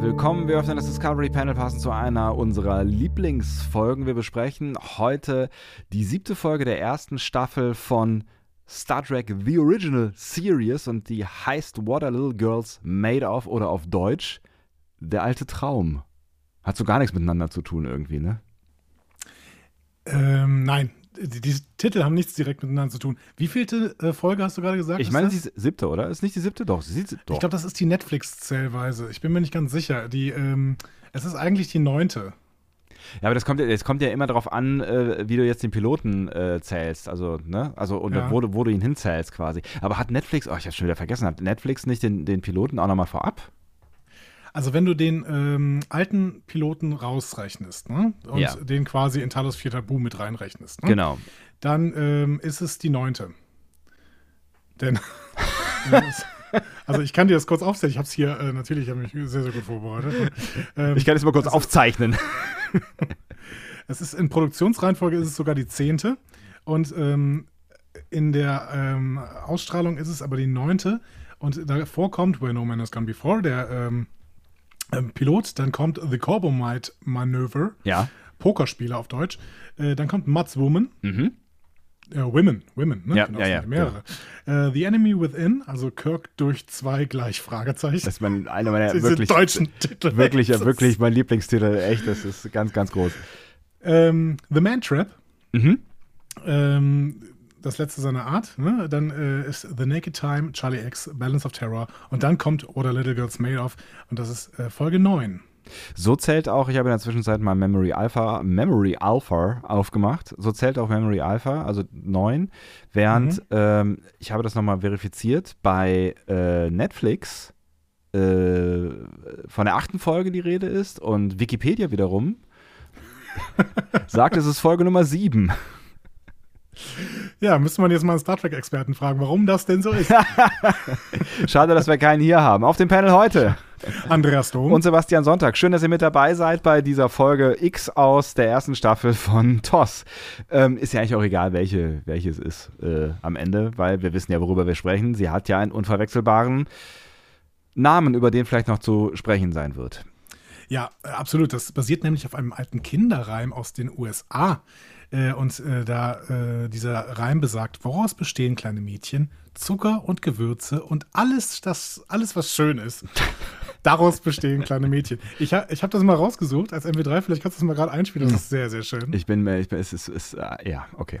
Willkommen, wir öffnen das Discovery Panel passend zu einer unserer Lieblingsfolgen. Wir besprechen heute die 7. Folge der 1. Staffel von Star Trek The Original Series und die heißt What Are Little Girls Made Of oder auf Deutsch Der alte Traum. Hat so gar nichts miteinander zu tun irgendwie, ne? Nein, die Titel haben nichts direkt miteinander zu tun. Wie vielte Folge hast du gerade gesagt? Ich meine, die 7, oder? Ist nicht die 7? Doch, sie ist doch. Ich glaube, das ist die Netflix-Zählweise. Ich bin mir nicht ganz sicher. Es ist eigentlich die 9. Ja, aber das kommt ja immer darauf an, wie du jetzt den Piloten zählst. Also, ne? Also, und ja. wo du ihn hinzählst quasi. Aber hat Netflix, ich hab's schon wieder vergessen, hat Netflix nicht den Piloten auch nochmal vorab? Also wenn du den alten Piloten rausrechnest, ne? Und ja, den quasi in Talos 4 Tabu mit reinrechnest, ne? Genau. Dann ist es die 9. Denn also ich kann dir das kurz aufzeichnen. Ich habe es hier natürlich, ich mich sehr, sehr gut vorbereitet. Ich kann es mal kurz aufzeichnen. Es ist in Produktionsreihenfolge ist es sogar die 10. Und in der Ausstrahlung ist es aber die 9. Und davor kommt Where No Man Has Gone Before, der Pilot, dann kommt The Corbomite Manöver, ja. Pokerspieler auf Deutsch, dann kommt Mud's Woman, Women, ne? Ja, genau, ja, mehrere. Ja. The Enemy Within, also Kirk durch 2 gleich Fragezeichen. Das ist einer meiner wirklich deutschen Titel. Wirklich mein Lieblingstitel, echt, das ist ganz, ganz groß. The Man Trap, das letzte seiner Art, ne? Dann ist The Naked Time, Charlie X, Balance of Terror und dann kommt What Are Little Girls Made Of und das ist Folge 9. So zählt auch, ich habe in der Zwischenzeit mal Memory Alpha aufgemacht, so zählt auch Memory Alpha, also 9, während ich habe das nochmal verifiziert, bei Netflix von der 8. Folge die Rede ist und Wikipedia wiederum sagt, es ist Folge Nummer 7. Ja, müsste man jetzt mal einen Star Trek-Experten fragen, warum das denn so ist. Schade, dass wir keinen hier haben. Auf dem Panel heute Andreas Dohm und Sebastian Sonntag. Schön, dass ihr mit dabei seid bei dieser Folge X aus der 1. Staffel von TOS. Ist ja eigentlich auch egal, welche es ist am Ende, weil wir wissen ja, worüber wir sprechen. Sie hat ja einen unverwechselbaren Namen, über den vielleicht noch zu sprechen sein wird. Ja, absolut. Das basiert nämlich auf einem alten Kinderreim aus den USA. Und dieser Reim besagt, woraus bestehen kleine Mädchen? Zucker und Gewürze und alles, was schön ist. Daraus bestehen kleine Mädchen. Ich habe das mal rausgesucht als MW3. Vielleicht kannst du das mal gerade einspielen. Das ist sehr, sehr schön. Ja, okay.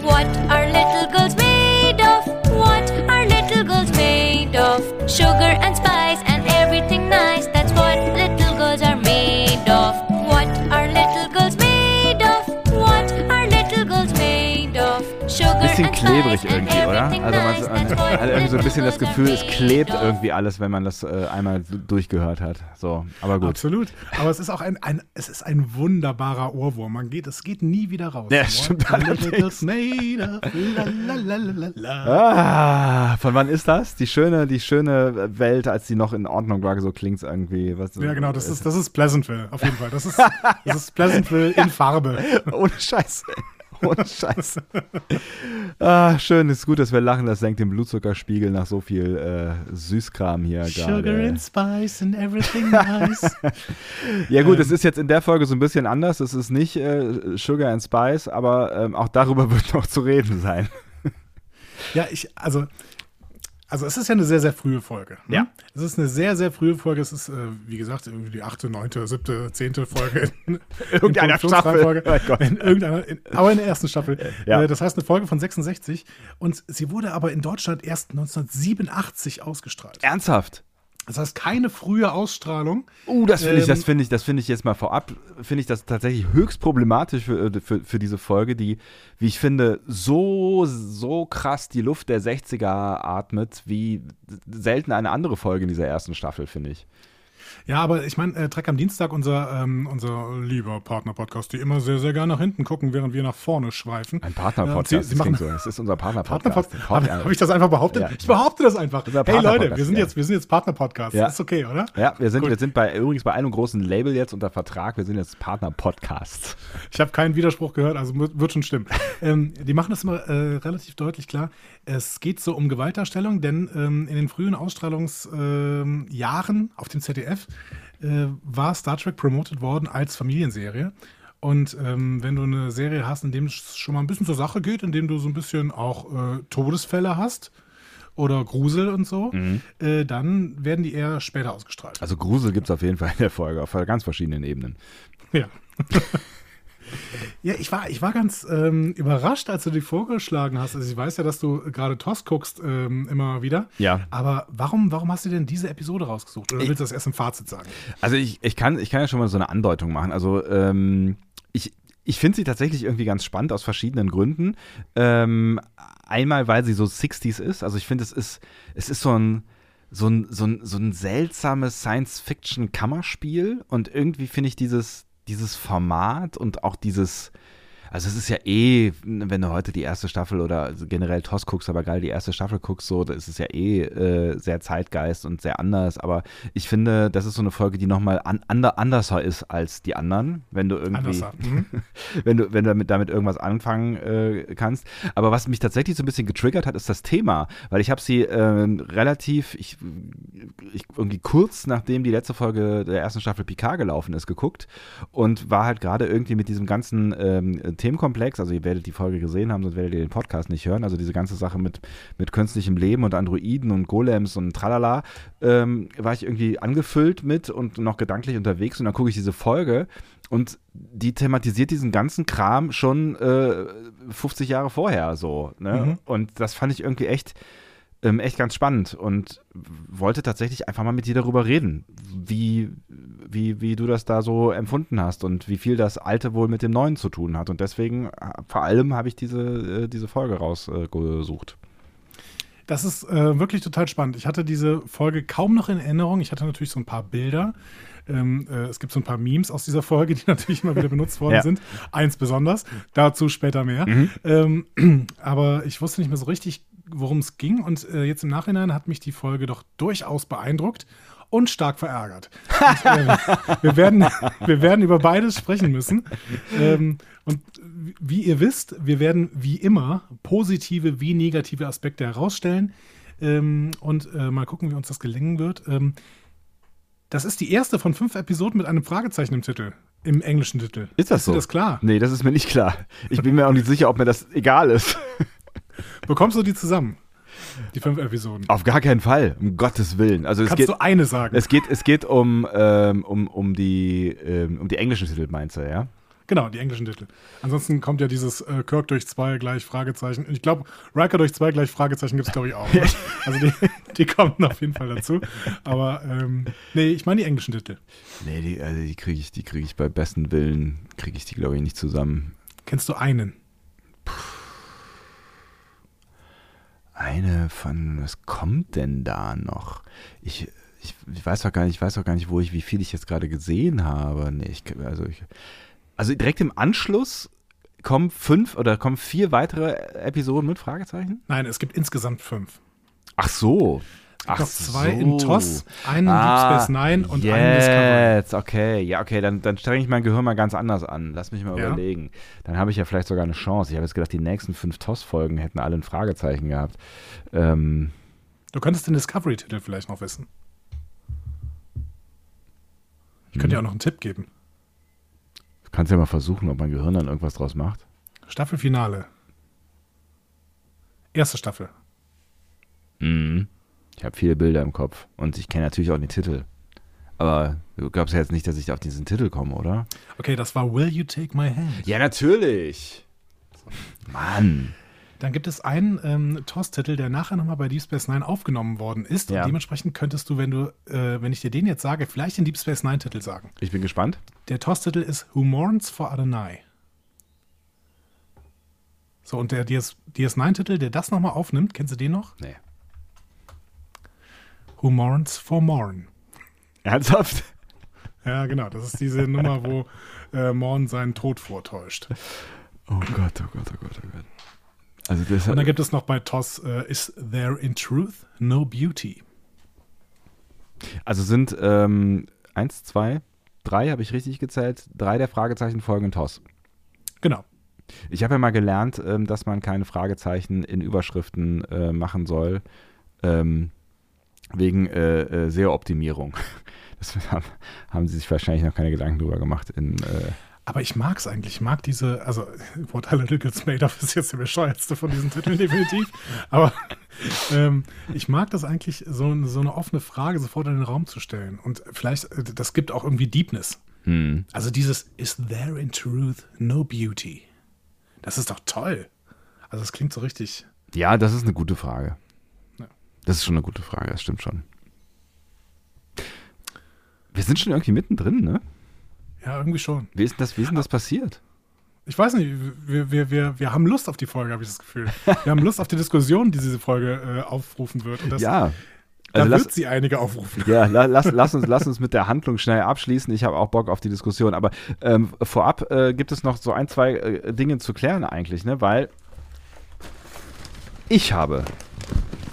What are little girls made of? What are little girls made of? Sugar and spice and everything nice. That's what little girls are made of. What are little girls made of? What are little girls made of? Bisschen klebrig irgendwie, oder? Also irgendwie so ein bisschen das Gefühl, es klebt irgendwie alles, wenn man das einmal durchgehört hat. So, aber gut. Absolut. Aber es ist auch ein wunderbarer Ohrwurm. Es geht nie wieder raus. Ja, stimmt. Von wann ist das? Die schöne Welt, als die noch in Ordnung war, so klingt's irgendwie. Was ja, genau. Das ist Pleasantville, auf jeden Fall. Das ist Pleasantville in Farbe. Ohne Scheiß. Schön, ist gut, dass wir lachen. Das senkt den Blutzuckerspiegel nach so viel Süßkram hier gerade. Sugar and spice and everything nice. Ja gut, es ist jetzt in der Folge so ein bisschen anders. Es ist nicht Sugar and Spice, aber auch darüber wird noch zu reden sein. Ja, Also es ist ja eine sehr, sehr frühe Folge. Ne? Ja. Es ist eine sehr, sehr frühe Folge. Es ist, wie gesagt, irgendwie die 8., 9., 7., 10. Folge. Irgendeiner Staffel. Aber in der 1. Staffel. Ja. Das heißt, eine Folge von 66. Und sie wurde aber in Deutschland erst 1987 ausgestrahlt. Ernsthaft? Das heißt, keine frühe Ausstrahlung. Das finde ich jetzt mal vorab, finde ich das tatsächlich höchst problematisch für diese Folge, die, wie ich finde, so krass die Luft der 60er atmet, wie selten eine andere Folge in dieser 1. Staffel, finde ich. Ja, aber ich meine, Trek am Dienstag, unser lieber Partner-Podcast, die immer sehr, sehr gerne nach hinten gucken, während wir nach vorne schweifen. Ein Partner-Podcast, das ist unser Partner-Podcast. Habe ich das einfach behauptet? Ja. Ich behaupte das einfach. Hey Leute, wir sind jetzt Partner-Podcast. Ja. Ist okay, oder? Ja, wir sind übrigens bei einem großen Label jetzt unter Vertrag. Wir sind jetzt Partner-Podcast. Ich habe keinen Widerspruch gehört, also wird schon stimmen. Die machen das immer relativ deutlich klar. Es geht so um Gewaltdarstellung, denn in den frühen Ausstrahlungsjahren auf dem ZDF war Star Trek promoted worden als Familienserie. Und wenn du eine Serie hast, in dem es schon mal ein bisschen zur Sache geht, in dem du so ein bisschen auch Todesfälle hast oder Grusel und so, dann werden die eher später ausgestrahlt. Also Grusel gibt es auf jeden Fall in der Folge, auf ganz verschiedenen Ebenen. Ja. Ja, ich war ganz überrascht, als du die vorgeschlagen hast. Also ich weiß ja, dass du gerade TOS guckst immer wieder. Ja. Aber warum hast du denn diese Episode rausgesucht? Oder willst du das erst im Fazit sagen? Also ich kann ja schon mal so eine Andeutung machen. Also ich finde sie tatsächlich irgendwie ganz spannend aus verschiedenen Gründen. Einmal, weil sie so 60s ist. Also ich finde, es ist so ein seltsames Science-Fiction-Kammerspiel. Und irgendwie finde ich dieses Format und auch dieses, also es ist ja wenn du heute die erste Staffel oder generell TOS guckst, aber geil, die erste Staffel guckst, so, da ist es ja sehr Zeitgeist und sehr anders, aber ich finde, das ist so eine Folge, die nochmal anderser ist als die anderen, wenn du irgendwie, wenn du damit irgendwas anfangen kannst. Aber was mich tatsächlich so ein bisschen getriggert hat, ist das Thema, weil ich habe sie irgendwie kurz nachdem die letzte Folge der ersten Staffel Picard gelaufen ist, geguckt und war halt gerade irgendwie mit diesem ganzen Themenkomplex, also ihr werdet die Folge gesehen haben, sonst werdet ihr den Podcast nicht hören, also diese ganze Sache mit künstlichem Leben und Androiden und Golems und tralala, war ich irgendwie angefüllt mit und noch gedanklich unterwegs und dann gucke ich diese Folge und die thematisiert diesen ganzen Kram schon 50 Jahre vorher so, ne? Und das fand ich irgendwie echt ganz spannend und wollte tatsächlich einfach mal mit dir darüber reden, wie du das da so empfunden hast und wie viel das Alte wohl mit dem Neuen zu tun hat. Und deswegen, vor allem, habe ich diese Folge rausgesucht. Das ist wirklich total spannend. Ich hatte diese Folge kaum noch in Erinnerung. Ich hatte natürlich so ein paar Bilder. Es gibt so ein paar Memes aus dieser Folge, die natürlich immer wieder benutzt worden sind. Eins besonders, dazu später mehr. Aber ich wusste nicht mehr so richtig, worum es ging. Und jetzt im Nachhinein hat mich die Folge doch durchaus beeindruckt und stark verärgert. Und, wir werden über beides sprechen müssen. Und wie ihr wisst, wir werden wie immer positive wie negative Aspekte herausstellen. Und mal gucken, wie uns das gelingen wird. Das ist die erste von 5 Episoden mit einem Fragezeichen im Titel. Im englischen Titel. Ist das so? Ist dir das klar? Nee, das ist mir nicht klar. Ich bin mir auch nicht sicher, ob mir das egal ist. Bekommst du die zusammen? Die 5 Episoden? Auf gar keinen Fall, um Gottes Willen. Also Kannst du eine sagen? Es geht um die englischen Titel, meinst du, ja? Genau, die englischen Titel. Ansonsten kommt ja dieses Kirk durch 2 gleich Fragezeichen. Ich glaube, Riker durch 2 gleich Fragezeichen gibt es, glaube ich, auch. Ne? Also die kommen auf jeden Fall dazu. Aber nee, ich meine die englischen Titel. Nee, die kriege ich bei bestem Willen, glaube ich, nicht zusammen. Kennst du einen? Puh. Eine von, was kommt denn da noch? Ich weiß auch gar nicht, wie viel ich jetzt gerade gesehen habe. Nee, also direkt im Anschluss kommen 4 weitere Episoden mit Fragezeichen? Nein, es gibt insgesamt 5. Ach so. Ach, 2 in TOS, einen Deep Space Nine und einen Discovery. Jetzt, okay. Ja, okay, dann strenge ich mein Gehirn mal ganz anders an. Lass mich mal überlegen. Dann habe ich ja vielleicht sogar eine Chance. Ich habe jetzt gedacht, die nächsten 5 TOS-Folgen hätten alle ein Fragezeichen gehabt. Du könntest den Discovery-Titel vielleicht noch wissen. Ich könnte dir auch noch einen Tipp geben. Du kannst ja mal versuchen, ob mein Gehirn dann irgendwas draus macht. Staffelfinale. Erste Staffel. Ich habe viele Bilder im Kopf und ich kenne natürlich auch den Titel. Aber du glaubst ja jetzt nicht, dass ich auf diesen Titel komme, oder? Okay, das war Will You Take My Hand? Ja, natürlich. So. Mann. Dann gibt es einen TOS-Titel, der nachher nochmal bei Deep Space Nine aufgenommen worden ist. Ja. Und dementsprechend könntest du, wenn ich dir den jetzt sage, vielleicht den Deep Space Nine-Titel sagen. Ich bin gespannt. Der TOS-Titel ist Who Mourns for Adonai. So, und der DS9-Titel, der das nochmal aufnimmt, kennst du den noch? Nee. Who Mourns for Morn. Ernsthaft? Ja, genau. Das ist diese Nummer, wo Morn seinen Tod vortäuscht. Oh Gott, oh Gott, oh Gott, oh Gott. Also das und dann gibt es noch bei TOS Is there in truth no beauty? Also sind 1, 2, 3, habe ich richtig gezählt, 3 der Fragezeichen folgen in TOS. Genau. Ich habe ja mal gelernt, dass man keine Fragezeichen in Überschriften machen soll, wegen SEO-Optimierung. Das haben sie sich wahrscheinlich noch keine Gedanken drüber gemacht. Aber ich mag es eigentlich. Ich mag diese, also What Are Little Girls Made Of ist jetzt der bescheuertste von diesen Titeln definitiv. Aber ich mag das eigentlich, so eine offene Frage sofort in den Raum zu stellen. Und vielleicht, das gibt auch irgendwie Deepness. Hm. Also dieses Is there in truth no beauty? Das ist doch toll. Also das klingt so richtig. Ja, das ist eine gute Frage. Ja. Das ist schon eine gute Frage, das stimmt schon. Wir sind schon irgendwie mittendrin, ne? Ja, irgendwie schon. Wie ist denn das passiert? Ich weiß nicht, wir haben Lust auf die Folge, habe ich das Gefühl. Wir haben Lust auf die Diskussion, die diese Folge aufrufen wird. Und das, ja. Also da wird sie einige aufrufen. Ja, lass uns mit der Handlung schnell abschließen. Ich habe auch Bock auf die Diskussion. Aber vorab gibt es noch so 1, 2 Dinge zu klären eigentlich, ne? Weil ich habe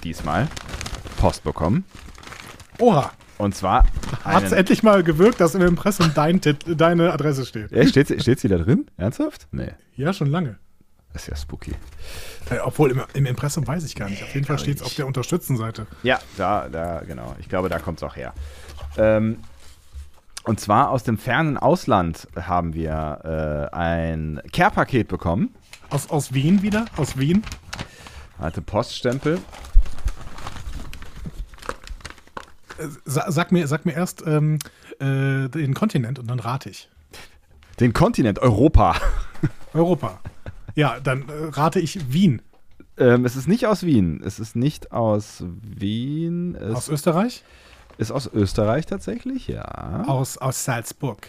diesmal Post bekommen. Oha. Und zwar hat es endlich mal gewirkt, dass im Impressum deine Adresse steht. Ja, steht sie da drin? Ernsthaft? Nee. Ja, schon lange. Das ist ja spooky. Obwohl, im Impressum weiß ich gar nicht. Auf jeden Fall steht es auf der Unterstützenseite. Ja, da, genau. Ich glaube, da kommt es auch her. Und zwar aus dem fernen Ausland haben wir ein Care-Paket bekommen. Aus Wien wieder? Aus Wien? Alte Poststempel. Sag mir erst den Kontinent und dann rate ich. Den Kontinent, Europa. Europa. Ja, dann rate ich Wien. Es ist nicht aus Wien. Es ist nicht aus Wien. Aus Österreich? Ist aus Österreich tatsächlich, ja. Aus Salzburg.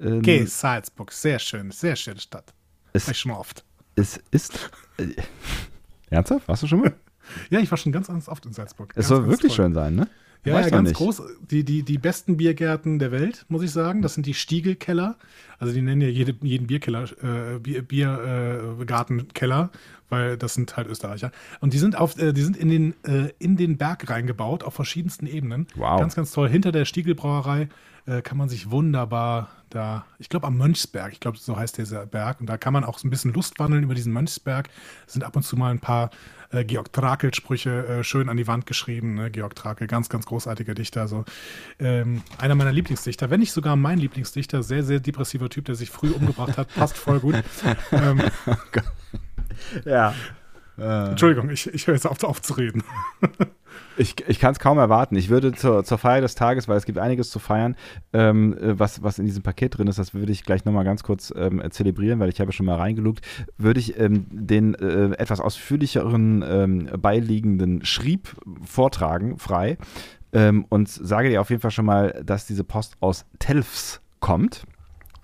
Okay, Salzburg. Sehr schöne Stadt. War ich schon mal oft. Es ist... Ernsthaft? Warst du schon mal? Ja, ich war schon ganz oft in Salzburg. Es soll wirklich schön sein, ne? Ja, ja, ganz groß. Die besten Biergärten der Welt, muss ich sagen. Das sind die Stiegelkeller. Also die nennen ja jeden Biergartenkeller, weil das sind halt Österreicher. Und die sind in den Berg reingebaut, auf verschiedensten Ebenen. Wow. Ganz, ganz toll. Hinter der Stiegelbrauerei kann man sich wunderbar da, ich glaube am Mönchsberg, ich glaube so heißt dieser Berg. Und da kann man auch so ein bisschen Lust wandeln über diesen Mönchsberg. Es sind ab und zu mal ein paar Georg Trakl-Sprüche schön an die Wand geschrieben. Ne? Georg Trakl, ganz, ganz großartiger Dichter. Also, einer meiner Lieblingsdichter, wenn nicht sogar mein Lieblingsdichter, sehr, sehr depressiver Typ, der sich früh umgebracht hat, passt voll gut. Ja. Entschuldigung, ich höre jetzt auf aufzureden. Ich kann es kaum erwarten. Ich würde zur Feier des Tages, weil es gibt einiges zu feiern, was in diesem Paket drin ist, das würde ich gleich nochmal ganz kurz zelebrieren, weil ich habe schon mal reingelugt, würde ich den etwas ausführlicheren beiliegenden Schrieb vortragen, frei, und sage dir auf jeden Fall schon mal, dass diese Post aus Telfs kommt.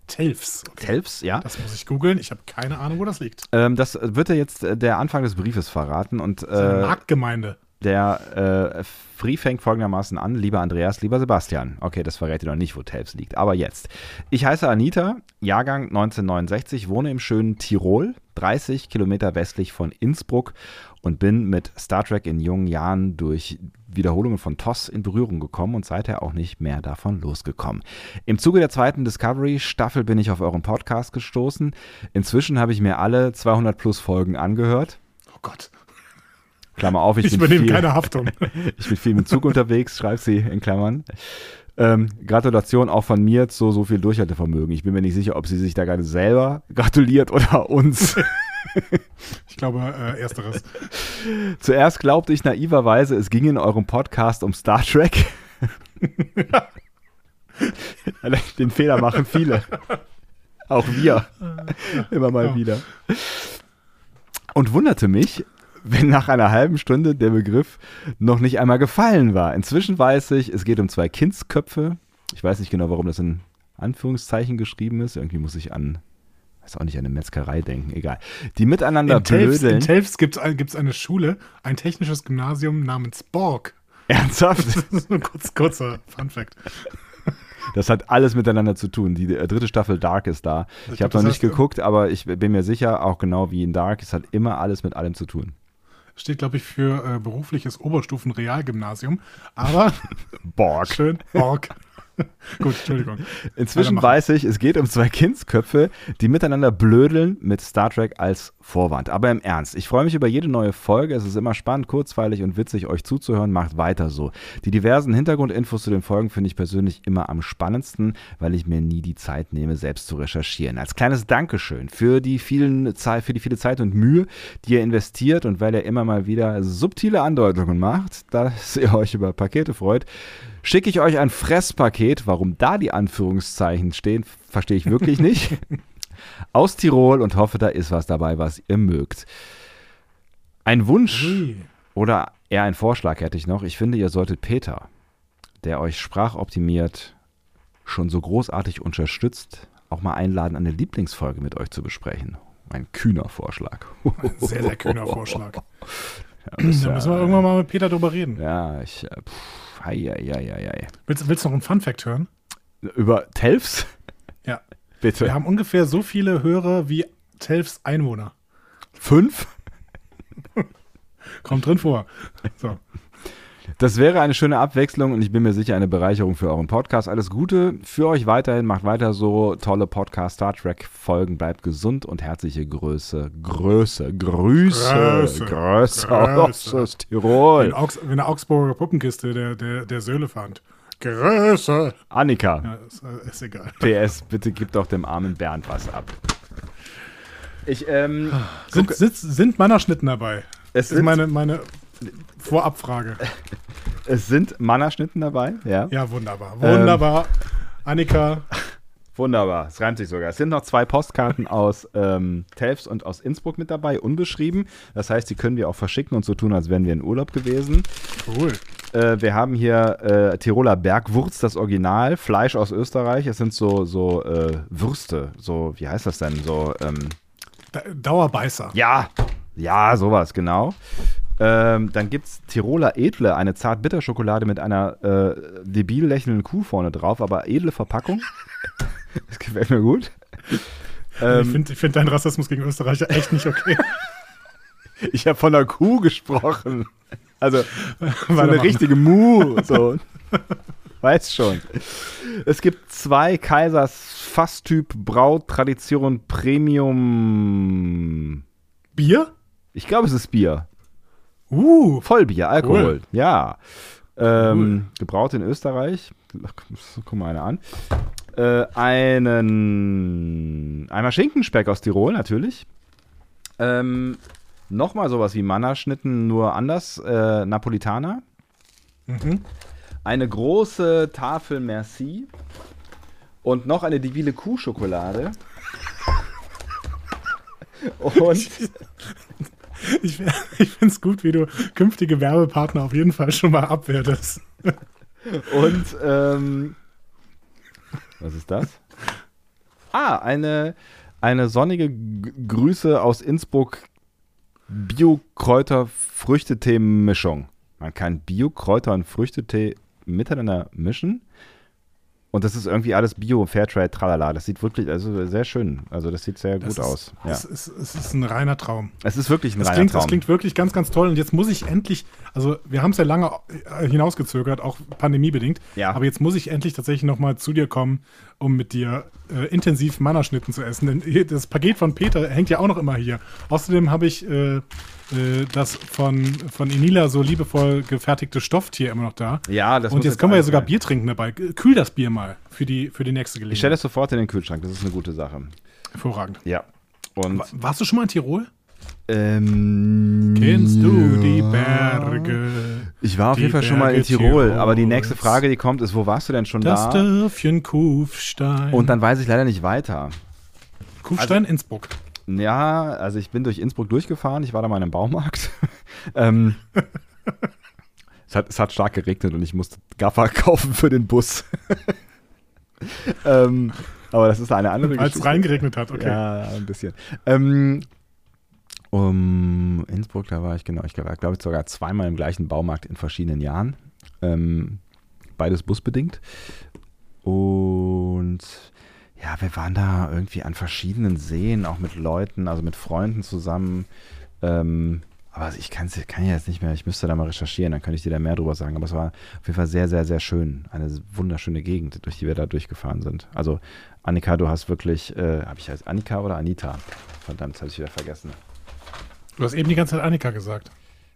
Telfs. Okay. Telfs, ja. Das muss ich googeln. Ich habe keine Ahnung, wo das liegt. Das wird ja jetzt der Anfang des Briefes verraten. Und, das ist eine Marktgemeinde. Der Brief fängt folgendermaßen an. Lieber Andreas, lieber Sebastian. Okay, das verrät ihr noch nicht, wo Telfs liegt. Aber jetzt. Ich heiße Anita, Jahrgang 1969, wohne im schönen Tirol, 30 Kilometer westlich von Innsbruck und bin mit Star Trek in jungen Jahren durch Wiederholungen von TOS in Berührung gekommen und seither auch nicht mehr davon losgekommen. Im Zuge der zweiten Discovery-Staffel bin ich auf euren Podcast gestoßen. Inzwischen habe ich mir alle 200+ Folgen angehört. Oh Gott. Klammer auf, ich übernehme keine Haftung. Ich bin viel mit Zug unterwegs, schreibt sie in Klammern. Gratulation auch von mir zu so viel Durchhaltevermögen. Ich bin mir nicht sicher, ob sie sich da gerade selber gratuliert oder uns. Ich glaube, ersteres. Zuerst glaubte ich naiverweise, es ging in eurem Podcast um Star Trek. Den Fehler machen viele. Auch wir. Immer mal wieder. Und wunderte mich, wenn nach einer halben Stunde der Begriff noch nicht einmal gefallen war. Inzwischen weiß ich, es geht um 2 Kindsköpfe. Ich weiß nicht genau, warum das in Anführungszeichen geschrieben ist. Irgendwie muss ich an... Ist auch nicht an eine Metzgerei denken, egal. Die miteinander blödeln. In Telfs gibt es eine Schule, ein technisches Gymnasium namens Borg. Ernsthaft? Das ist ein kurzer Funfact. Das hat alles miteinander zu tun. Die dritte Staffel Dark ist da. Ich habe noch nicht geguckt, aber ich bin mir sicher, auch genau wie in Dark, es hat immer alles mit allem zu tun. Steht, glaube ich, für berufliches Oberstufen-Realgymnasium. Aber Borg. Schön, Borg. Gut, Entschuldigung. Inzwischen weiß ich, es geht um zwei Kindsköpfe, die miteinander blödeln mit Star Trek als Vorwand. Aber im Ernst, ich freue mich über jede neue Folge. Es ist immer spannend, kurzweilig und witzig, euch zuzuhören. Macht weiter so. Die diversen Hintergrundinfos zu den Folgen finde ich persönlich immer am spannendsten, weil ich mir nie die Zeit nehme, selbst zu recherchieren. Als kleines Dankeschön für die viele Zeit und Mühe, die ihr investiert und weil ihr immer mal wieder subtile Andeutungen macht, dass ihr euch über Pakete freut, schicke ich euch ein Fresspaket, warum da die Anführungszeichen stehen, verstehe ich wirklich nicht, aus Tirol und hoffe, da ist was dabei, was ihr mögt. Ein Wunsch oder eher ein Vorschlag hätte ich noch. Ich finde, ihr solltet Peter, der euch sprachoptimiert schon so großartig unterstützt, auch mal einladen, eine Lieblingsfolge mit euch zu besprechen. Ein kühner Vorschlag. Ein sehr, sehr kühner Vorschlag. Da müssen wir irgendwann mal mit Peter drüber reden. Ja, Willst du noch einen Funfact hören? Über Telfs? Ja. Bitte. Wir haben ungefähr so viele Hörer wie Telfs Einwohner. 5? Kommt drin vor. So. Das wäre eine schöne Abwechslung und ich bin mir sicher eine Bereicherung für euren Podcast. Alles Gute für euch weiterhin. Macht weiter so. Tolle Podcast-Star Trek-Folgen. Bleibt gesund und herzliche Grüße aus Tirol. Wie eine Augsburger Puppenkiste, der Söhle fand. Grüße. Annika. Ja, ist egal. PS, bitte gib doch dem armen Bernd was ab. Sind Mannerschnitten dabei? Es ist meine Vorabfrage. Es sind Mannerschnitten dabei, ja. Ja, wunderbar. Wunderbar. Annika. Wunderbar, es reimt sich sogar. Es sind noch 2 Postkarten aus Telfs und aus Innsbruck mit dabei, unbeschrieben. Das heißt, die können wir auch verschicken und so tun, als wären wir in Urlaub gewesen. Cool. Wir haben hier Tiroler Bergwurz, das Original, Fleisch aus Österreich. Es sind so Würste, so, wie heißt das denn? So Dauerbeißer. Ja, sowas, genau. Dann gibt es Tiroler Edle, eine Zartbitterschokolade mit einer debil lächelnden Kuh vorne drauf, aber edle Verpackung. Das gefällt mir gut. Ich find deinen Rassismus gegen Österreicher echt nicht okay. Ich habe von einer Kuh gesprochen. Also, war eine richtige Mu. So. Weiß schon. Es gibt 2 Kaisers Fasstyp Brautradition Premium Bier? Ich glaube, es ist Bier. Vollbier, Alkohol, cool. Ja. Gebraut in Österreich. Guck mal eine an. Einmal Schinkenspeck aus Tirol, natürlich. Nochmal sowas wie Mannerschnitten, nur anders. Napolitaner. Mhm. Eine große Tafel Merci. Und noch eine divile Kuhschokolade. Und... Ich finde es gut, wie du künftige Werbepartner auf jeden Fall schon mal abwertest. Und, was ist das? Eine sonnige Grüße aus Innsbruck Bio-Kräuter-Früchtetee-Mischung. Man kann Bio-Kräuter und Früchtetee miteinander mischen. Und das ist irgendwie alles Bio, Fairtrade, tralala. Das sieht wirklich, also sehr schön. Also das sieht sehr gut aus. Ja. Es ist ein reiner Traum. Es ist wirklich ein reiner Traum. Das klingt wirklich ganz, ganz toll. Und jetzt muss ich endlich, also wir haben es ja lange hinausgezögert, auch pandemiebedingt. Ja. Aber jetzt muss ich endlich tatsächlich nochmal zu dir kommen, um mit dir intensiv Mannerschnitten zu essen. Denn das Paket von Peter hängt ja auch noch immer hier. Außerdem habe ich das von Enila so liebevoll gefertigte Stofftier immer noch da. Ja, das. Und jetzt können wir ja sogar Bier trinken dabei. Kühl das Bier mal für die nächste Gelegenheit. Ich stelle es sofort in den Kühlschrank. Das ist eine gute Sache. Hervorragend. Ja. Und warst du schon mal in Tirol? Kennst du die Berge? Ich war auf jeden Fall schon mal in Tirol, aber die nächste Frage, die kommt, ist, wo warst du denn schon da? Das Dörfchen Kufstein. Und dann weiß ich leider nicht weiter. Kufstein, also, Innsbruck. Ja, also ich bin durch Innsbruck durchgefahren, ich war da mal in einem Baumarkt. Es hat stark geregnet und ich musste Gaffer kaufen für den Bus. Aber das ist eine andere Geschichte. Als es reingeregnet hat, okay. Ja, ein bisschen. Innsbruck, da war ich, genau, ich glaube sogar zweimal im gleichen Baumarkt in verschiedenen Jahren. Beides busbedingt. Und ja, wir waren da irgendwie an verschiedenen Seen, auch mit Leuten, also mit Freunden zusammen. Aber ich kann ja jetzt nicht mehr, ich müsste da mal recherchieren, dann könnte ich dir da mehr drüber sagen. Aber es war auf jeden Fall sehr, sehr, sehr schön. Eine wunderschöne Gegend, durch die wir da durchgefahren sind. Also Annika, du hast wirklich, habe ich jetzt Annika oder Anita? Verdammt, das habe ich wieder vergessen. Du hast eben die ganze Zeit Annika gesagt.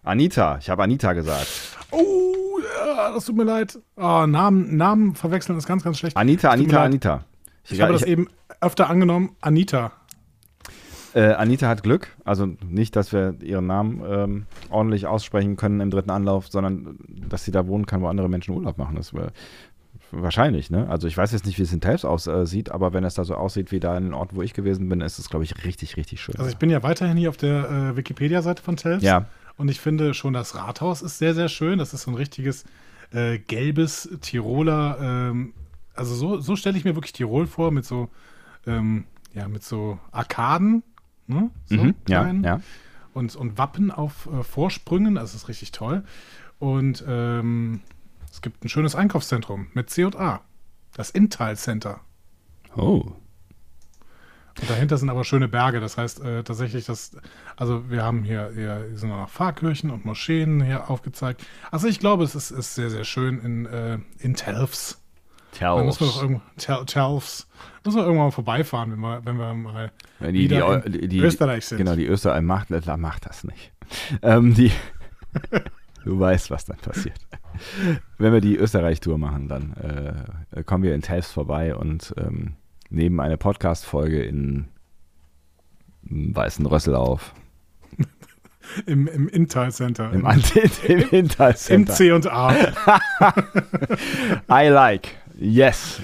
Anita, ich habe Anita gesagt. Oh, ja, das tut mir leid. Oh, Namen verwechseln ist ganz, ganz schlecht. Anita. Ich habe das eben öfter angenommen, Anita. Anita hat Glück, also nicht, dass wir ihren Namen ordentlich aussprechen können im dritten Anlauf, sondern dass sie da wohnen kann, wo andere Menschen Urlaub machen. Das wäre wahrscheinlich, ne? Also ich weiß jetzt nicht, wie es in Telfs aussieht, aber wenn es da so aussieht wie da in den Orten, wo ich gewesen bin, ist es, glaube ich, richtig, richtig schön. Also ich bin ja weiterhin hier auf der Wikipedia-Seite von Telfs. Ja. Und ich finde schon, das Rathaus ist sehr, sehr schön. Das ist so ein richtiges gelbes Tiroler, also so stelle ich mir wirklich Tirol vor, mit so, mit so Arkaden, ne? So kleinen. Ja. Und Wappen auf Vorsprüngen, das ist richtig toll. Und es gibt ein schönes Einkaufszentrum mit C&A, das Inntal Center. Oh. Und dahinter sind aber schöne Berge, das heißt tatsächlich, also wir haben hier sind noch Pfarrkirchen und Moscheen hier aufgezeigt. Also ich glaube, es ist sehr, sehr schön in Telfs. Muss man irgendwann mal vorbeifahren, wenn wir mal wieder in Österreich sind. Genau, die Österreich macht das nicht. Du weißt, was dann passiert. Wenn wir die Österreich-Tour machen, dann kommen wir in Telfs vorbei und nehmen eine Podcast-Folge in Weißen Rössel auf. Im Inntal-Center. Im Inntal-Center. Im C&A. I like. Yes.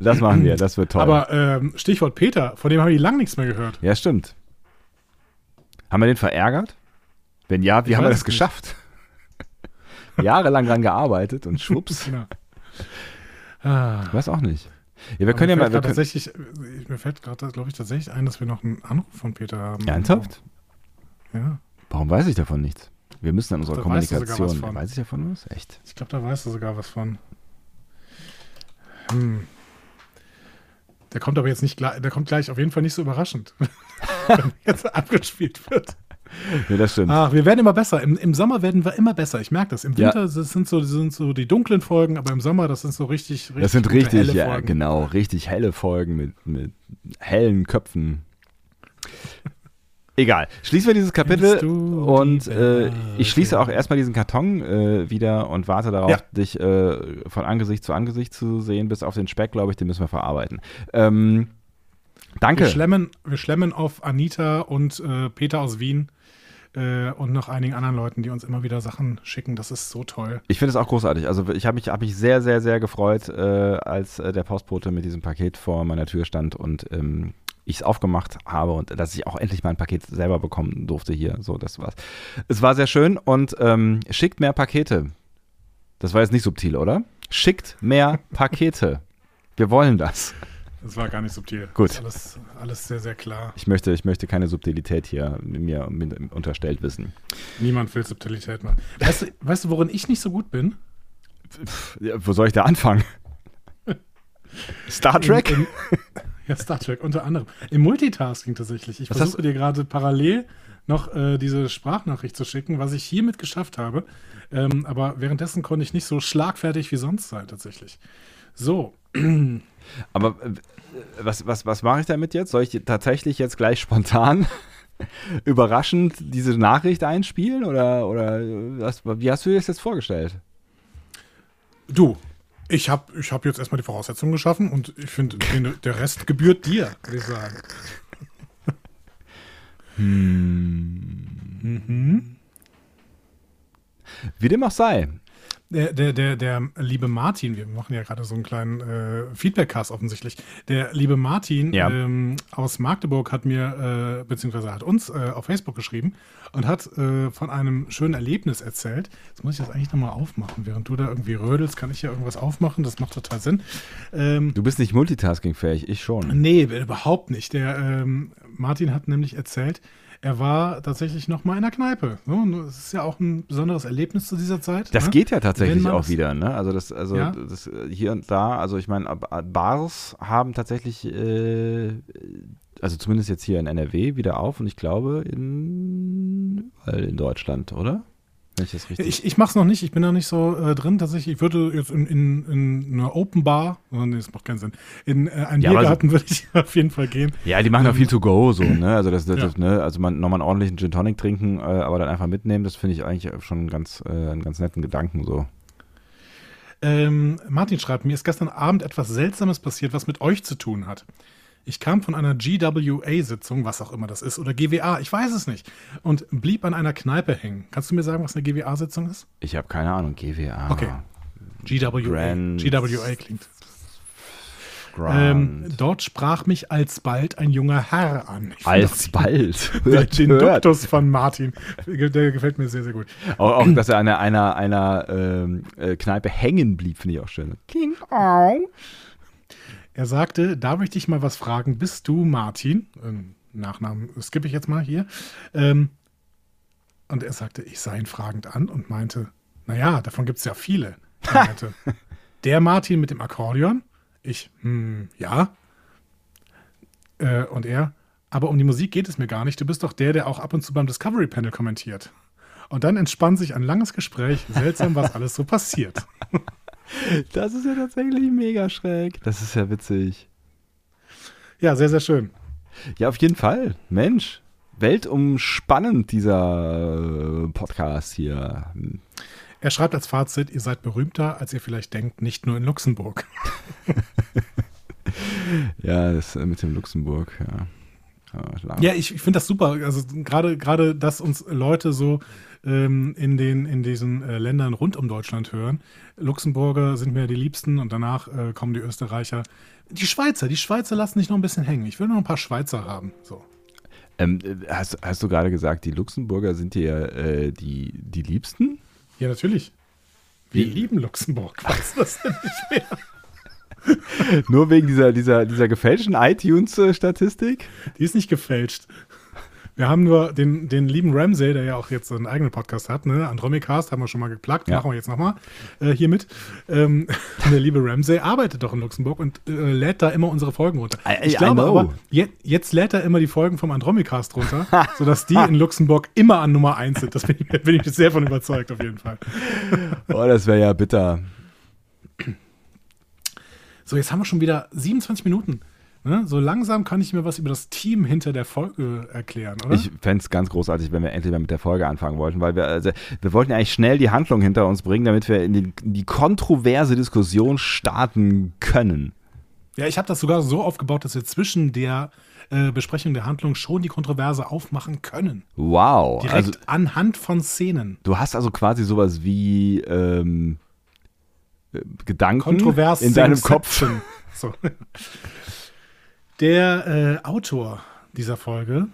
Das machen wir. Das wird toll. Aber Stichwort Peter, von dem habe ich lange nichts mehr gehört. Ja, stimmt. Haben wir den verärgert? Wenn ja, wie haben wir das geschafft? Jahrelang dran gearbeitet und schwupps. Genau. Ich weiß auch nicht. Ja, wir können ja mal. Mir fällt gerade, glaube ich, tatsächlich ein, dass wir noch einen Anruf von Peter haben. Ernsthaft? Ja. Warum weiß ich davon nichts? Wir müssen an unserer Kommunikation. Weiß ich davon was? Echt? Ich glaube, da weißt du sogar was von. Der kommt aber jetzt nicht gleich. Der kommt gleich auf jeden Fall nicht so überraschend, wenn jetzt abgespielt wird. Ja, das stimmt. Ach, wir werden immer besser. Im Sommer werden wir immer besser. Ich merke das. Im Winter das sind so die dunklen Folgen, aber im Sommer, das sind so richtig das sind richtig, ja, Folgen. Genau. Richtig helle Folgen mit hellen Köpfen. Egal. Schließen wir dieses Kapitel und ich schließe auch erstmal diesen Karton wieder und warte darauf, dich von Angesicht zu sehen, bis auf den Speck, glaube ich, den müssen wir verarbeiten. Danke. Wir schlemmen auf Anita und Peter aus Wien und noch einigen anderen Leuten, die uns immer wieder Sachen schicken. Das ist so toll. Ich finde es auch großartig. Also ich habe mich sehr, sehr, sehr gefreut, als der Postbote mit diesem Paket vor meiner Tür stand und ich es aufgemacht habe und dass ich auch endlich mal ein Paket selber bekommen durfte hier. So, das war's. Es war sehr schön und schickt mehr Pakete. Das war jetzt nicht subtil, oder? Schickt mehr Pakete. Wir wollen das. Das war gar nicht subtil. Gut. Das ist alles sehr, sehr klar. Ich möchte keine Subtilität hier mir unterstellt wissen. Niemand will Subtilität machen. Weißt du, worin ich nicht so gut bin? Wo soll ich da anfangen? Star Trek? Ja, Star Trek, unter anderem. Im Multitasking tatsächlich. Ich versuche dir gerade parallel noch diese Sprachnachricht zu schicken, was ich hiermit geschafft habe. Aber währenddessen konnte ich nicht so schlagfertig wie sonst sein, tatsächlich. So. Aber was mache ich damit jetzt? Soll ich tatsächlich jetzt gleich spontan überraschend diese Nachricht einspielen? Oder wie hast du dir das jetzt vorgestellt? Du. Ich hab jetzt erstmal die Voraussetzungen geschaffen und ich finde, der Rest gebührt dir, würde ich sagen. Mhm. Wie dem auch sei. Der liebe Martin, wir machen ja gerade so einen kleinen Feedback-Cast offensichtlich. Der liebe Martin aus Magdeburg hat mir, beziehungsweise hat uns auf Facebook geschrieben und hat von einem schönen Erlebnis erzählt. Jetzt muss ich das eigentlich nochmal aufmachen. Während du da irgendwie rödelst, kann ich ja irgendwas aufmachen. Das macht total Sinn. Du bist nicht multitaskingfähig, ich schon. Nee, überhaupt nicht. Der Martin hat nämlich erzählt, er war tatsächlich noch mal in der Kneipe. Es ist ja auch ein besonderes Erlebnis zu dieser Zeit. Das geht ja tatsächlich auch wieder. Ne? Also das, das hier und da, also ich meine, Bars haben tatsächlich, also zumindest jetzt hier in NRW wieder auf und ich glaube in Deutschland, oder? Ich mache es noch nicht, ich bin da nicht so drin. Tatsächlich, ich würde jetzt in eine Open Bar, nee, das macht keinen Sinn, in einen Biergarten würde ich auf jeden Fall gehen. Ja, die machen auch viel to go so, ne? Also, nochmal einen ordentlichen Gin Tonic trinken, aber dann einfach mitnehmen, das finde ich eigentlich schon einen ganz netten Gedanken so. Martin schreibt, mir ist gestern Abend etwas Seltsames passiert, was mit euch zu tun hat. Ich kam von einer GWA-Sitzung, was auch immer das ist, oder GWA, ich weiß es nicht, und blieb an einer Kneipe hängen. Kannst du mir sagen, was eine GWA-Sitzung ist? Ich habe keine Ahnung, GWA. Okay. GWA klingt. Dort sprach mich alsbald ein junger Herr an. Alsbald? Den Duktus von Martin, der gefällt mir sehr, sehr gut. Auch dass er an einer Kneipe hängen blieb, finde ich auch schön. King Au. Er sagte, da möchte ich mal was fragen. Bist du Martin? Nachnamen skippe ich jetzt mal hier. Und er sagte, ich sah ihn fragend an und meinte, naja, davon gibt es ja viele. Er meinte, der Martin mit dem Akkordeon? Ich, ja. Und er, aber um die Musik geht es mir gar nicht. Du bist doch der auch ab und zu beim Discovery Panel kommentiert. Und dann entspann sich ein langes Gespräch. Seltsam, was alles so passiert. Das ist ja tatsächlich mega schräg. Das ist ja witzig. Ja, sehr, sehr schön. Ja, auf jeden Fall. Mensch, weltumspannend dieser Podcast hier. Er schreibt als Fazit, ihr seid berühmter, als ihr vielleicht denkt, nicht nur in Luxemburg. Ja, das mit dem Luxemburg, ja. Ja, ich finde das super. Also gerade, dass uns Leute so in diesen Ländern rund um Deutschland hören. Luxemburger sind mir die Liebsten und danach kommen die Österreicher. Die Schweizer lassen sich noch ein bisschen hängen. Ich will noch ein paar Schweizer haben. So. Hast du gerade gesagt, die Luxemburger sind dir die Liebsten? Ja, natürlich. Wir lieben Luxemburg. Weißt du das denn nicht mehr? Nur wegen dieser gefälschten iTunes-Statistik? Die ist nicht gefälscht. Wir haben nur den lieben Ramsey, der ja auch jetzt einen eigenen Podcast hat, ne? Andromicast haben wir schon mal geplagt, ja. Machen wir jetzt nochmal hier mit. Der liebe Ramsey arbeitet doch in Luxemburg und lädt da immer unsere Folgen runter. Ich glaube aber, jetzt lädt er immer die Folgen vom Andromicast runter, sodass die in Luxemburg immer an Nummer 1 sind. Das bin ich sehr von überzeugt, auf jeden Fall. Oh, das wäre ja bitter. So, jetzt haben wir schon wieder 27 Minuten. Ne? So langsam kann ich mir was über das Team hinter der Folge erklären, oder? Ich fände es ganz großartig, wenn wir endlich mal mit der Folge anfangen wollten, weil wir wollten ja eigentlich schnell die Handlung hinter uns bringen, damit wir in die kontroverse Diskussion starten können. Ja, ich habe das sogar so aufgebaut, dass wir zwischen der Besprechung der Handlung schon die Kontroverse aufmachen können. Wow. Direkt also, anhand von Szenen. Du hast also quasi sowas wie Gedanken Kontrovers in deinem Kopf. So. Der Autor dieser Folge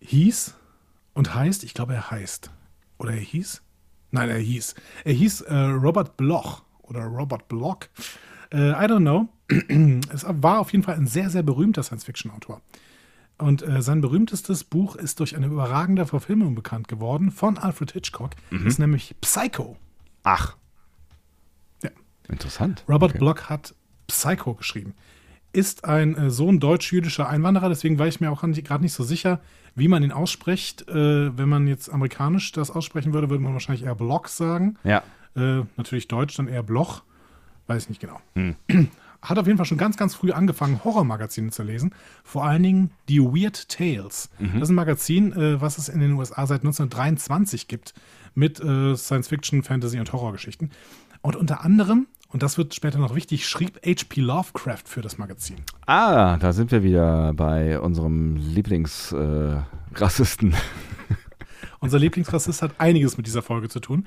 hieß Robert Bloch oder Robert Bloch. I don't know. Es war auf jeden Fall ein sehr, sehr berühmter Science-Fiction-Autor. Und sein berühmtestes Buch ist durch eine überragende Verfilmung bekannt geworden von Alfred Hitchcock. Mhm. Das ist nämlich Psycho. Ach. Interessant. Robert Bloch hat Psycho geschrieben. Ist ein Sohn deutsch-jüdischer Einwanderer, deswegen war ich mir auch gerade nicht so sicher, wie man ihn ausspricht. Wenn man jetzt amerikanisch das aussprechen würde, würde man wahrscheinlich eher Bloch sagen. Ja. Natürlich deutsch, dann eher Bloch. Weiß ich nicht genau. Hat auf jeden Fall schon ganz, ganz früh angefangen, Horrormagazine zu lesen. Vor allen Dingen die Weird Tales. Mhm. Das ist ein Magazin, was es in den USA seit 1923 gibt. Mit Science-Fiction, Fantasy und Horrorgeschichten. Und unter anderem, und das wird später noch wichtig, schrieb H.P. Lovecraft für das Magazin. Ah, da sind wir wieder bei unserem Lieblingsrassisten. Unser Lieblingsrassist hat einiges mit dieser Folge zu tun.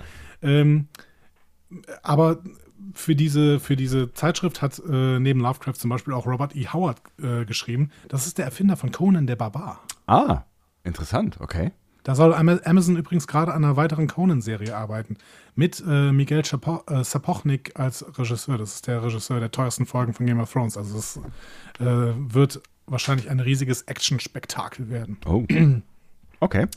Aber für diese Zeitschrift hat neben Lovecraft zum Beispiel auch Robert E. Howard geschrieben. Das ist der Erfinder von Conan der Barbar. Ah, interessant, okay. Da soll Amazon übrigens gerade an einer weiteren Conan-Serie arbeiten. Mit Miguel Sapochnik als Regisseur. Das ist der Regisseur der teuersten Folgen von Game of Thrones. Also es wird wahrscheinlich ein riesiges Action-Spektakel werden. Oh. Okay.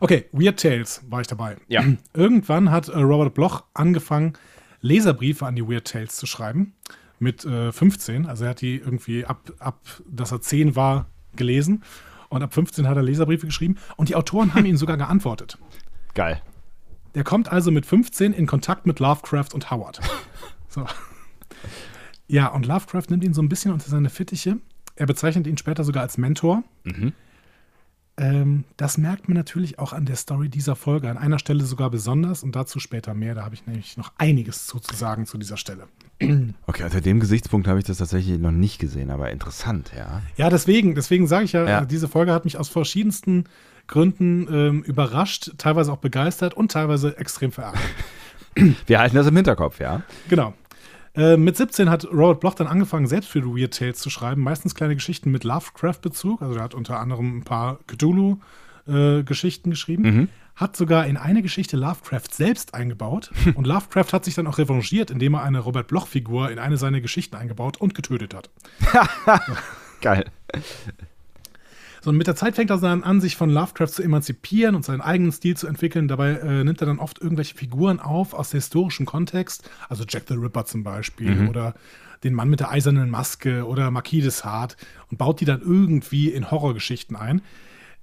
Okay, Weird Tales war ich dabei. Ja. Irgendwann hat Robert Bloch angefangen, Leserbriefe an die Weird Tales zu schreiben. Mit 15. Also er hat die irgendwie ab, dass er 10 war, gelesen. Und ab 15 hat er Leserbriefe geschrieben. Und die Autoren haben ihm sogar geantwortet. Geil. Der kommt also mit 15 in Kontakt mit Lovecraft und Howard. So. Ja, und Lovecraft nimmt ihn so ein bisschen unter seine Fittiche. Er bezeichnet ihn später sogar als Mentor. Mhm. Das merkt man natürlich auch an der Story dieser Folge, an einer Stelle sogar besonders und dazu später mehr. Da habe ich nämlich noch einiges zuzusagen zu dieser Stelle. Okay, unter dem Gesichtspunkt habe ich das tatsächlich noch nicht gesehen, aber interessant, ja. Ja, deswegen sage ich ja, ja. Diese Folge hat mich aus verschiedensten Gründen überrascht, teilweise auch begeistert und teilweise extrem verärgert. Wir halten das im Hinterkopf, ja. Genau. Mit 17 hat Robert Bloch dann angefangen, selbst für Weird Tales zu schreiben. Meistens kleine Geschichten mit Lovecraft-Bezug. Also er hat unter anderem ein paar Cthulhu-Geschichten geschrieben. Mhm. Hat sogar in eine Geschichte Lovecraft selbst eingebaut. Und Lovecraft hat sich dann auch revanchiert, indem er eine Robert Bloch-Figur in eine seiner Geschichten eingebaut und getötet hat. Geil. So, und mit der Zeit fängt er dann an, sich von Lovecraft zu emanzipieren und seinen eigenen Stil zu entwickeln. Dabei nimmt er dann oft irgendwelche Figuren auf aus historischem Kontext, also Jack the Ripper zum Beispiel oder den Mann mit der eisernen Maske oder Marquis de Sade und baut die dann irgendwie in Horrorgeschichten ein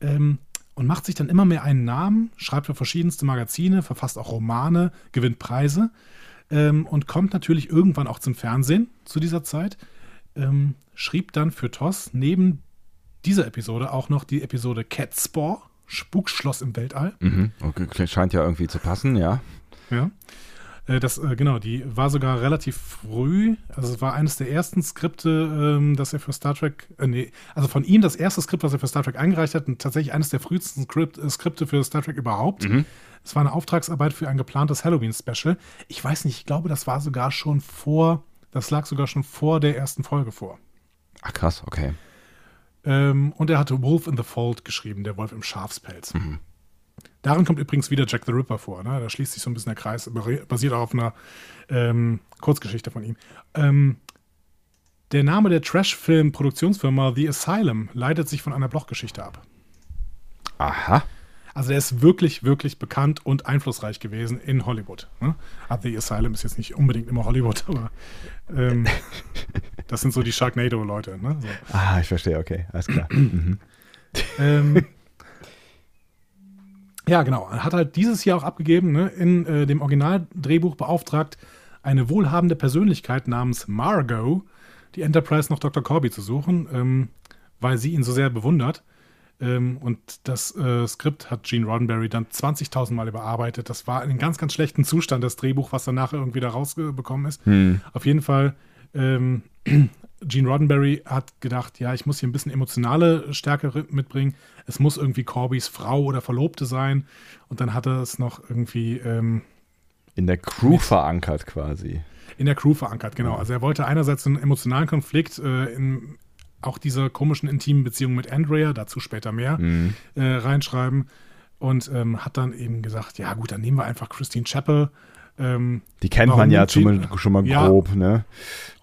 und macht sich dann immer mehr einen Namen, schreibt für verschiedenste Magazine, verfasst auch Romane, gewinnt Preise und kommt natürlich irgendwann auch zum Fernsehen zu dieser Zeit. Schrieb dann für TOS neben dieser Episode auch noch die Episode Catspaw, Spukschloss im Weltall. Mhm, okay, scheint ja irgendwie zu passen, ja. Ja, genau, die war sogar relativ früh, also es war eines der ersten Skripte, das er für Star Trek, also von ihm das erste Skript, was er für Star Trek eingereicht hat und tatsächlich eines der frühesten Skripte für Star Trek überhaupt. Mhm. Es war eine Auftragsarbeit für ein geplantes Halloween-Special. Ich weiß nicht, ich glaube, das lag sogar schon vor der ersten Folge vor. Ach krass, okay. Und er hatte Wolf in the Fold geschrieben, der Wolf im Schafspelz. Mhm. Darin kommt übrigens wieder Jack the Ripper vor. Ne? Da schließt sich so ein bisschen der Kreis, basiert auch auf einer Kurzgeschichte von ihm. Der Name der Trash-Film-Produktionsfirma The Asylum leitet sich von einer Bloch-Geschichte ab. Aha. Also der ist wirklich, wirklich bekannt und einflussreich gewesen in Hollywood. Ne? The Asylum ist jetzt nicht unbedingt immer Hollywood, aber das sind so die Sharknado-Leute. Ne? So. Ah, ich verstehe, okay, alles klar. Ja, genau. Hat halt dieses Jahr auch abgegeben, ne? In dem Originaldrehbuch beauftragt, eine wohlhabende Persönlichkeit namens Margot, die Enterprise nach Dr. Korby zu suchen, weil sie ihn so sehr bewundert. Und das Skript hat Gene Roddenberry dann 20.000 Mal überarbeitet. Das war in einem ganz, ganz schlechten Zustand, das Drehbuch, was danach irgendwie da rausgekommen ist. Hm. Auf jeden Fall, Gene Roddenberry hat gedacht, ja, ich muss hier ein bisschen emotionale Stärke mitbringen. Es muss irgendwie Korbys Frau oder Verlobte sein. Und dann hat er es noch irgendwie in der Crew verankert quasi. In der Crew verankert, genau. Also er wollte einerseits einen emotionalen Konflikt in auch dieser komischen, intimen Beziehung mit Andrea, dazu später mehr, reinschreiben. Und hat dann eben gesagt, ja gut, dann nehmen wir einfach Christine Chapel. Die kennt man ja schon mal grob, ja, ne?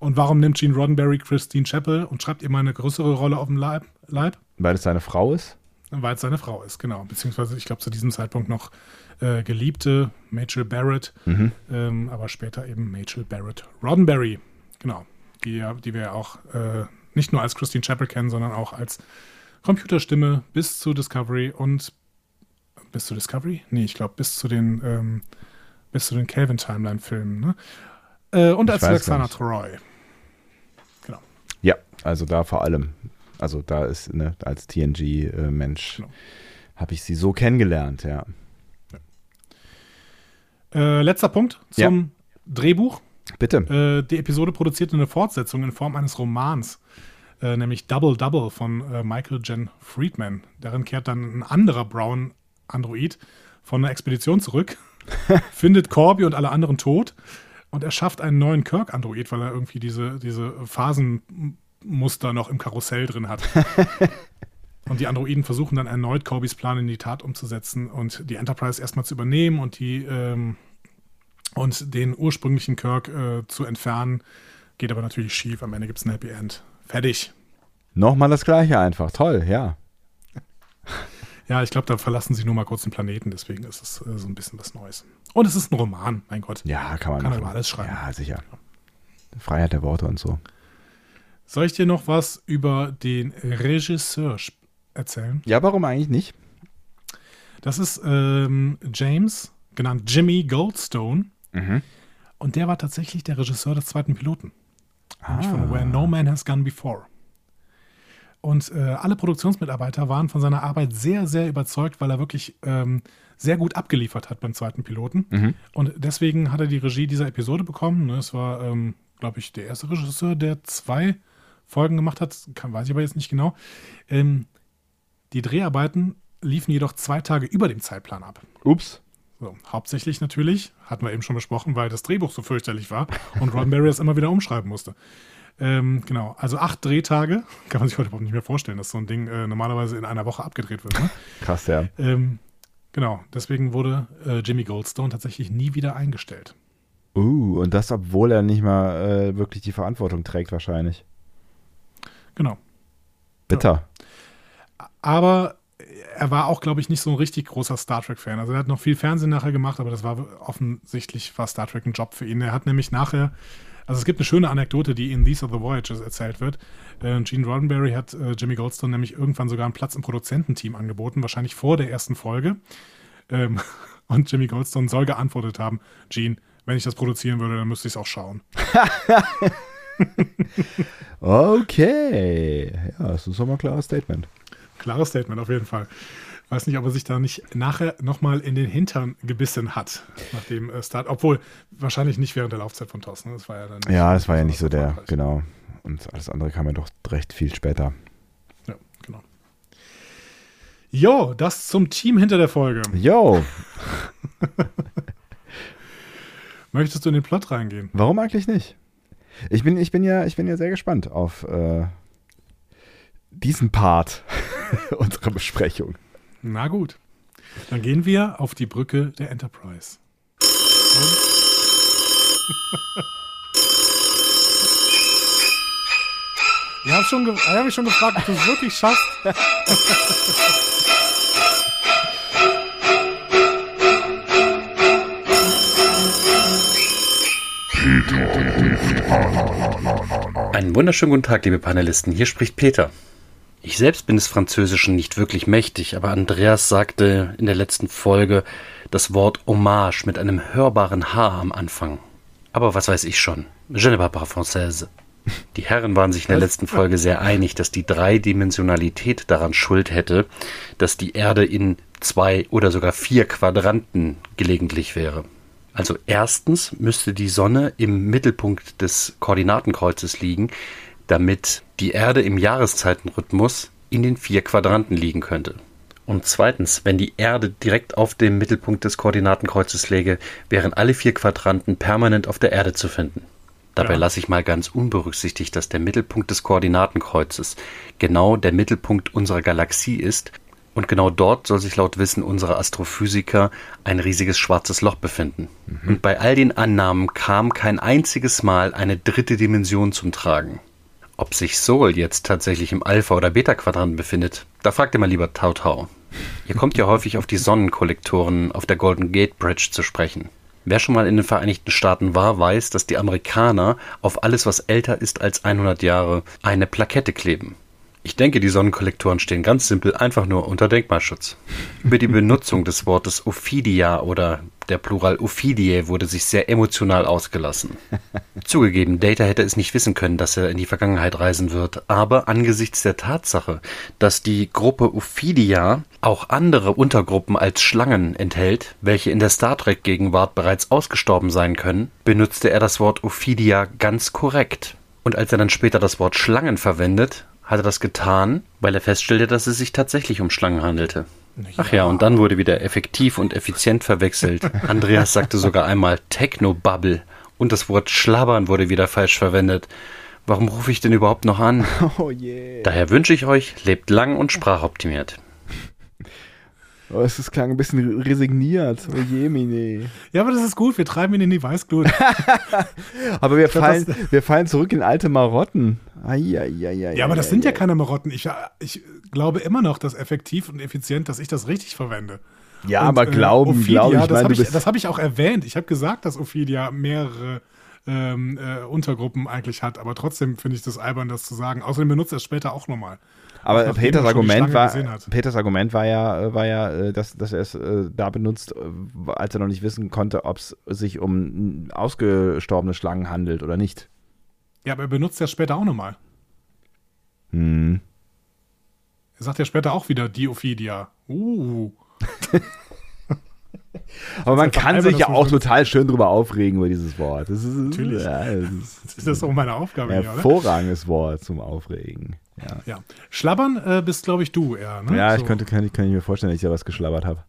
Und warum nimmt Gene Roddenberry Christine Chapel und schreibt ihr mal eine größere Rolle auf dem Leib? Weil es seine Frau ist? Weil es seine Frau ist, genau. Beziehungsweise, ich glaube, zu diesem Zeitpunkt noch Geliebte, Majel Barrett, aber später eben Majel Barrett Roddenberry, genau. Die wir ja auch nicht nur als Christine Chapel kennen, sondern auch als Computerstimme bis zu Discovery und bis zu Discovery? Nee, ich glaube bis zu den Calvin-Timeline-Filmen, ne? Und als Alexander Troy. Genau. Ja, also da vor allem. Also da ist, ne, als TNG-Mensch genau. Habe ich sie so kennengelernt, ja. Letzter Punkt zum Drehbuch. Bitte. Die Episode produzierte eine Fortsetzung in Form eines Romans, nämlich Double Double von Michael Jen Friedman. Darin kehrt dann ein anderer Brown-Android von einer Expedition zurück, findet Korby und alle anderen tot und erschafft einen neuen Kirk-Android, weil er irgendwie diese Phasenmuster noch im Karussell drin hat. Und die Androiden versuchen dann erneut, Korbys Plan in die Tat umzusetzen und die Enterprise erstmal zu übernehmen und die und den ursprünglichen Kirk zu entfernen, geht aber natürlich schief. Am Ende gibt es ein Happy End. Fertig. Nochmal das Gleiche einfach. Toll, ja. Ja, ich glaube, da verlassen sie nur mal kurz den Planeten, deswegen ist es so ein bisschen was Neues. Und es ist ein Roman, mein Gott. Ja, kann man alles schreiben. Ja, sicher. Freiheit der Worte und so. Soll ich dir noch was über den Regisseur erzählen? Ja, warum eigentlich nicht? Das ist James, genannt Jimmy Goldstone. Mhm. Und der war tatsächlich der Regisseur des zweiten Piloten. Nämlich von Where No Man Has Gone Before. Und alle Produktionsmitarbeiter waren von seiner Arbeit sehr, sehr überzeugt, weil er wirklich sehr gut abgeliefert hat beim zweiten Piloten. Mhm. Und deswegen hat er die Regie dieser Episode bekommen. Es war, glaube ich, der erste Regisseur, der 2 Folgen gemacht hat. Weiß ich aber jetzt nicht genau. Die Dreharbeiten liefen jedoch 2 Tage über dem Zeitplan ab. Ups. So, hauptsächlich natürlich, hatten wir eben schon besprochen, weil das Drehbuch so fürchterlich war und Roddenberry es immer wieder umschreiben musste. Genau, also 8 Drehtage, kann man sich heute überhaupt nicht mehr vorstellen, dass so ein Ding normalerweise in einer Woche abgedreht wird. Ne? Krass, ja. Genau, deswegen wurde Jimmy Goldstone tatsächlich nie wieder eingestellt. Und das, obwohl er nicht mal wirklich die Verantwortung trägt wahrscheinlich. Genau. Bitter. Ja. Aber er war auch, glaube ich, nicht so ein richtig großer Star Trek-Fan. Also er hat noch viel Fernsehen nachher gemacht, aber das war offensichtlich, war Star Trek ein Job für ihn. Er hat nämlich nachher, also es gibt eine schöne Anekdote, die in These Are the Voyages erzählt wird. Gene Roddenberry hat Jimmy Goldstone nämlich irgendwann sogar einen Platz im Produzententeam angeboten, wahrscheinlich vor der ersten Folge. Und Jimmy Goldstone soll geantwortet haben, Gene, wenn ich das produzieren würde, dann müsste ich es auch schauen. Okay. Ja, das ist nochmal ein klares Statement. Klares Statement auf jeden Fall. Weiß nicht, ob er sich da nicht nachher nochmal in den Hintern gebissen hat, nach dem Start. Obwohl, wahrscheinlich nicht während der Laufzeit von TOS. Ne? Das war ja dann nicht, ja, das war ja nicht so der, genau. Und alles andere kam ja doch recht viel später. Ja, genau. Jo, das zum Team hinter der Folge. Jo. Möchtest du in den Plot reingehen? Warum eigentlich nicht? Ich bin ja sehr gespannt auf diesen Part unserer Besprechung. Na gut. Dann gehen wir auf die Brücke der Enterprise. Ich habe mich schon gefragt, ob du es wirklich schaffst. Einen wunderschönen guten Tag, liebe Panelisten. Hier spricht Peter. Ich selbst bin des Französischen nicht wirklich mächtig, aber Andreas sagte in der letzten Folge das Wort Hommage mit einem hörbaren H am Anfang. Aber was weiß ich schon. Je ne parle pas française. Die Herren waren sich in der letzten Folge sehr einig, dass die Dreidimensionalität daran Schuld hätte, dass die Erde in 2 oder sogar 4 Quadranten gelegentlich wäre. Also erstens müsste die Sonne im Mittelpunkt des Koordinatenkreuzes liegen, damit die Erde im Jahreszeitenrhythmus in den 4 Quadranten liegen könnte. Und zweitens, wenn die Erde direkt auf dem Mittelpunkt des Koordinatenkreuzes läge, wären alle 4 Quadranten permanent auf der Erde zu finden. Dabei lasse ich mal ganz unberücksichtigt, dass der Mittelpunkt des Koordinatenkreuzes genau der Mittelpunkt unserer Galaxie ist. Und genau dort soll sich laut Wissen unserer Astrophysiker ein riesiges schwarzes Loch befinden. Mhm. Und bei all den Annahmen kam kein einziges Mal eine dritte Dimension zum Tragen. Ob sich Sol jetzt tatsächlich im Alpha- oder Beta-Quadranten befindet, da fragt ihr mal lieber Tau-Tau. Ihr kommt ja häufig auf die Sonnenkollektoren auf der Golden Gate Bridge zu sprechen. Wer schon mal in den Vereinigten Staaten war, weiß, dass die Amerikaner auf alles, was älter ist als 100 Jahre, eine Plakette kleben. Ich denke, die Sonnenkollektoren stehen ganz simpel einfach nur unter Denkmalschutz. Über die Benutzung des Wortes Ophidia oder der Plural Ophidiae wurde sich sehr emotional ausgelassen. Zugegeben, Data hätte es nicht wissen können, dass er in die Vergangenheit reisen wird, aber angesichts der Tatsache, dass die Gruppe Ophidia auch andere Untergruppen als Schlangen enthält, welche in der Star Trek-Gegenwart bereits ausgestorben sein können, benutzte er das Wort Ophidia ganz korrekt. Und als er dann später das Wort Schlangen verwendet, hat er das getan, weil er feststellte, dass es sich tatsächlich um Schlangen handelte. Ja. Ach ja, und dann wurde wieder effektiv und effizient verwechselt. Andreas sagte sogar einmal Technobubble und das Wort Schlabbern wurde wieder falsch verwendet. Warum rufe ich denn überhaupt noch an? Oh yeah. Daher wünsche ich euch, lebt lang und sprachoptimiert. Oh, es klang ein bisschen resigniert. Oh Jemine. Ja, aber das ist gut. Wir treiben ihn in die Weißglut. Aber wir fallen zurück in alte Marotten. Ja, aber das sind ja keine Marotten. Ich glaube immer noch, dass effektiv und effizient, dass ich das richtig verwende. Ja, und, aber Ophidia, das habe ich auch erwähnt. Ich habe gesagt, dass Ophidia mehrere Untergruppen eigentlich hat. Aber trotzdem finde ich das albern, das zu sagen. Außerdem benutzt er es später auch nochmal. Aber Peters Argument war ja, dass er es da benutzt, als er noch nicht wissen konnte, ob es sich um ausgestorbene Schlangen handelt oder nicht. Ja, aber er benutzt ja später auch nochmal. Er sagt ja später auch wieder die Ophidia. Aber man kann sich ja auch total schön drüber aufregen über dieses Wort. Das ist, natürlich. Ja, das ist auch meine Aufgabe hier, oder? Hervorragendes Wort zum Aufregen. Ja. Schlabbern bist, glaube ich, du eher. Ne? Ja, so. Ich kann mir vorstellen, dass ich da was geschlabbert habe.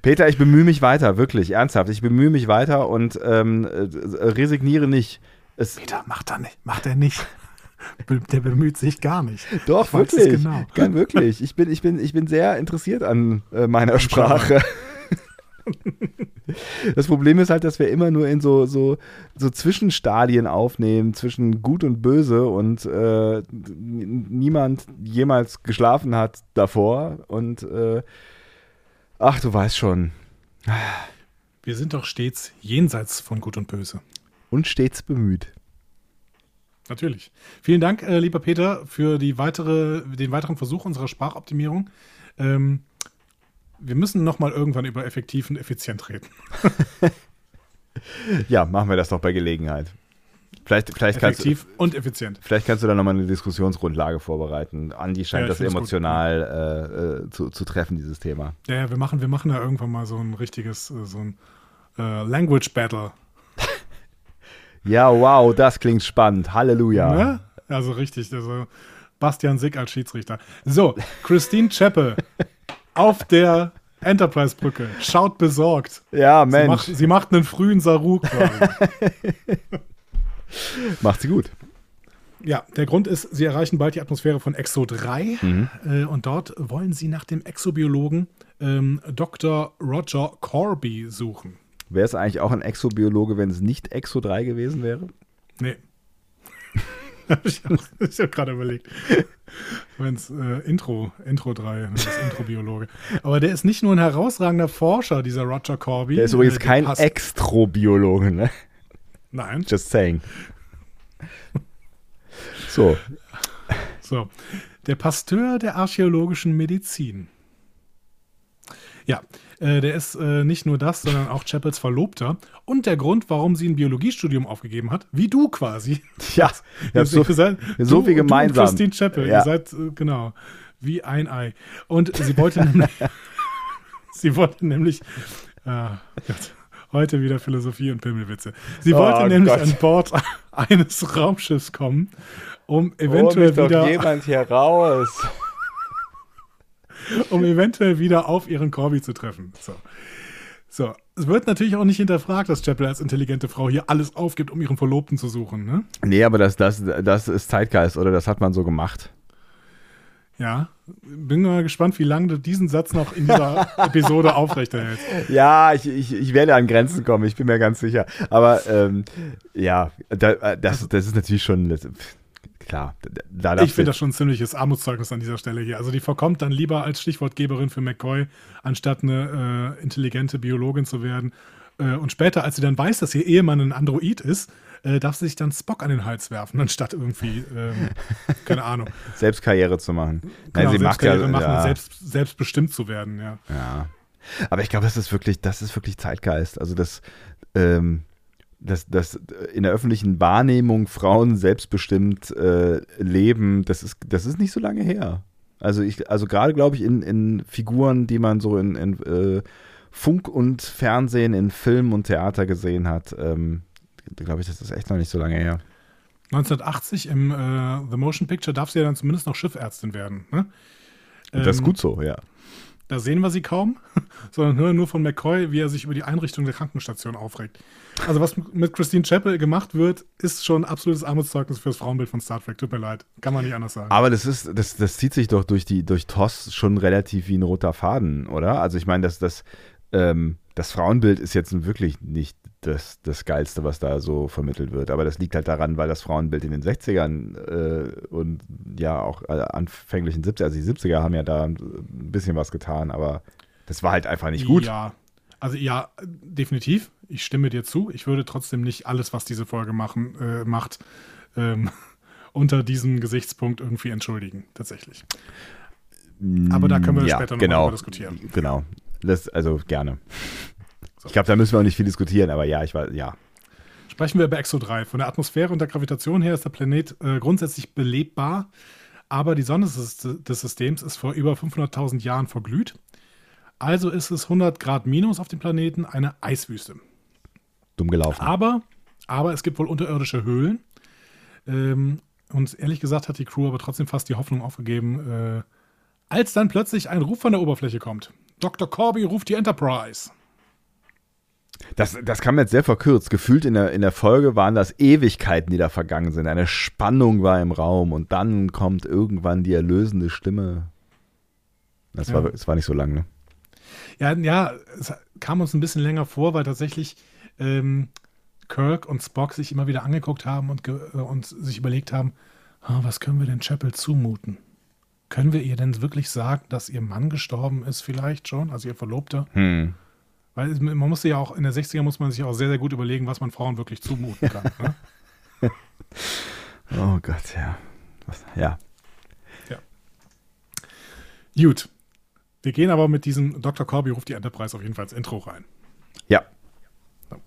Peter, ich bemühe mich weiter, wirklich, ernsthaft. Ich bemühe mich weiter und resigniere nicht. Peter, macht er nicht. Der bemüht sich gar nicht. Doch, wirklich. Genau. Ganz wirklich. Ich bin sehr interessiert an meiner Sprache. Das Problem ist halt, dass wir immer nur in so Zwischenstadien aufnehmen, zwischen Gut und Böse, und niemand jemals geschlafen hat davor. Und ach, du weißt schon. Wir sind doch stets jenseits von Gut und Böse. Und stets bemüht. Natürlich. Vielen Dank, lieber Peter, für den weiteren Versuch unserer Sprachoptimierung. Wir müssen noch mal irgendwann über effektiv und effizient reden. Ja, machen wir das doch bei Gelegenheit. Vielleicht effektiv und effizient. Vielleicht kannst du da noch mal eine Diskussionsgrundlage vorbereiten. Andi scheint das emotional zu treffen, dieses Thema. Ja, wir machen da irgendwann mal so ein richtiges Language Battle. Ja, wow, das klingt spannend. Halleluja. Ne? Also richtig, also Bastian Sick als Schiedsrichter. So, Christine Chapel auf der Enterprise-Brücke schaut besorgt. Ja, Mensch. Sie macht einen frühen Saru quasi. Macht sie gut. Ja, der Grund ist, sie erreichen bald die Atmosphäre von Exo 3. Und dort wollen sie nach dem Exobiologen Dr. Roger Korby suchen. Wäre es eigentlich auch ein Exobiologe, wenn es nicht Exo 3 gewesen wäre? Nee. Ich habe gerade überlegt. Wenn es Intro 3, das ist Intro-Biologe. Aber der ist nicht nur ein herausragender Forscher, dieser Roger Korby. Der ist übrigens kein Extro-Biologe, ne? Nein. Just saying. So. Der Pasteur der archäologischen Medizin. Ja, der ist nicht nur das, sondern auch Chapels Verlobter. Und der Grund, warum sie ein Biologiestudium aufgegeben hat, wie du quasi. Ja, so viel gemeinsam. Du und Christine Chapel, ja. Ihr seid, genau, wie ein Ei. Und sie wollte nämlich, heute wieder Philosophie und Pimmelwitze. Sie wollte an Bord eines Raumschiffs kommen, um eventuell wieder auf ihren Korby zu treffen. So. Es wird natürlich auch nicht hinterfragt, dass Chapel als intelligente Frau hier alles aufgibt, um ihren Verlobten zu suchen, ne? Nee, aber das ist Zeitgeist, oder? Das hat man so gemacht. Ja, bin mal gespannt, wie lange du diesen Satz noch in dieser Episode aufrechterhältst. Ja, ich werde an Grenzen kommen, ich bin mir ganz sicher. Aber das ist natürlich schon... Klar. Ich finde das schon ein ziemliches Armutszeugnis an dieser Stelle hier. Also die verkommt dann lieber als Stichwortgeberin für McCoy, anstatt eine intelligente Biologin zu werden. Und später, als sie dann weiß, dass ihr Ehemann ein Android ist, darf sie sich dann Spock an den Hals werfen, anstatt irgendwie, keine Ahnung. Selbstkarriere zu machen. Genau, nein, sie macht ja, selbstbestimmt zu werden, ja. Ja. Aber ich glaube, das ist wirklich Zeitgeist. Also das... Dass in der öffentlichen Wahrnehmung Frauen selbstbestimmt leben, das ist nicht so lange her. Also gerade, glaube ich, in Figuren, die man so in Funk und Fernsehen, in Film und Theater gesehen hat, glaube ich, das ist echt noch nicht so lange her. 1980 im The Motion Picture darf sie ja dann zumindest noch Schiffärztin werden. Ne? Das ist gut so, ja. Da sehen wir sie kaum, sondern hören nur von McCoy, wie er sich über die Einrichtung der Krankenstation aufregt. Also was mit Christine Chapel gemacht wird, ist schon ein absolutes Armutszeugnis für das Frauenbild von Star Trek. Tut mir leid, kann man nicht anders sagen. Aber das zieht sich doch durch TOS schon relativ wie ein roter Faden, oder? Also ich meine, das Frauenbild ist jetzt wirklich nicht das Geilste, was da so vermittelt wird. Aber das liegt halt daran, weil das Frauenbild in den 60ern und ja auch anfänglichen 70er, also die 70er haben ja da ein bisschen was getan, aber das war halt einfach nicht gut. Ja, also ja, definitiv. Ich stimme dir zu. Ich würde trotzdem nicht alles, was diese Folge macht, unter diesem Gesichtspunkt irgendwie entschuldigen, tatsächlich. Aber da können wir später noch mal diskutieren. Genau. Das, also gerne. So. Ich glaube, da müssen wir auch nicht viel diskutieren, aber ja, ich weiß, ja. Sprechen wir über Exo 3. Von der Atmosphäre und der Gravitation her ist der Planet grundsätzlich belebbar, aber die Sonne des Systems ist vor über 500.000 Jahren verglüht. Also ist es 100 Grad minus auf dem Planeten, eine Eiswüste. Dumm gelaufen. Aber es gibt wohl unterirdische Höhlen. Und ehrlich gesagt hat die Crew aber trotzdem fast die Hoffnung aufgegeben, als dann plötzlich ein Ruf von der Oberfläche kommt. Dr. Korby ruft die Enterprise. Das kam jetzt sehr verkürzt. Gefühlt in der Folge waren das Ewigkeiten, die da vergangen sind. Eine Spannung war im Raum und dann kommt irgendwann die erlösende Stimme. Das war nicht so lang, ne? Ja, es kam uns ein bisschen länger vor, weil tatsächlich Kirk und Spock sich immer wieder angeguckt haben und sich überlegt haben, was können wir denn Chapel zumuten? Können wir ihr denn wirklich sagen, dass ihr Mann gestorben ist vielleicht schon, also ihr Verlobter? Weil man musste ja auch, in der 60er muss man sich auch sehr, sehr gut überlegen, was man Frauen wirklich zumuten kann. Ne? Oh Gott, ja. Ja. Gut. Wir gehen aber mit diesem Dr. Korby ruft die Enterprise auf jeden Fall ins Intro rein. Ja. So.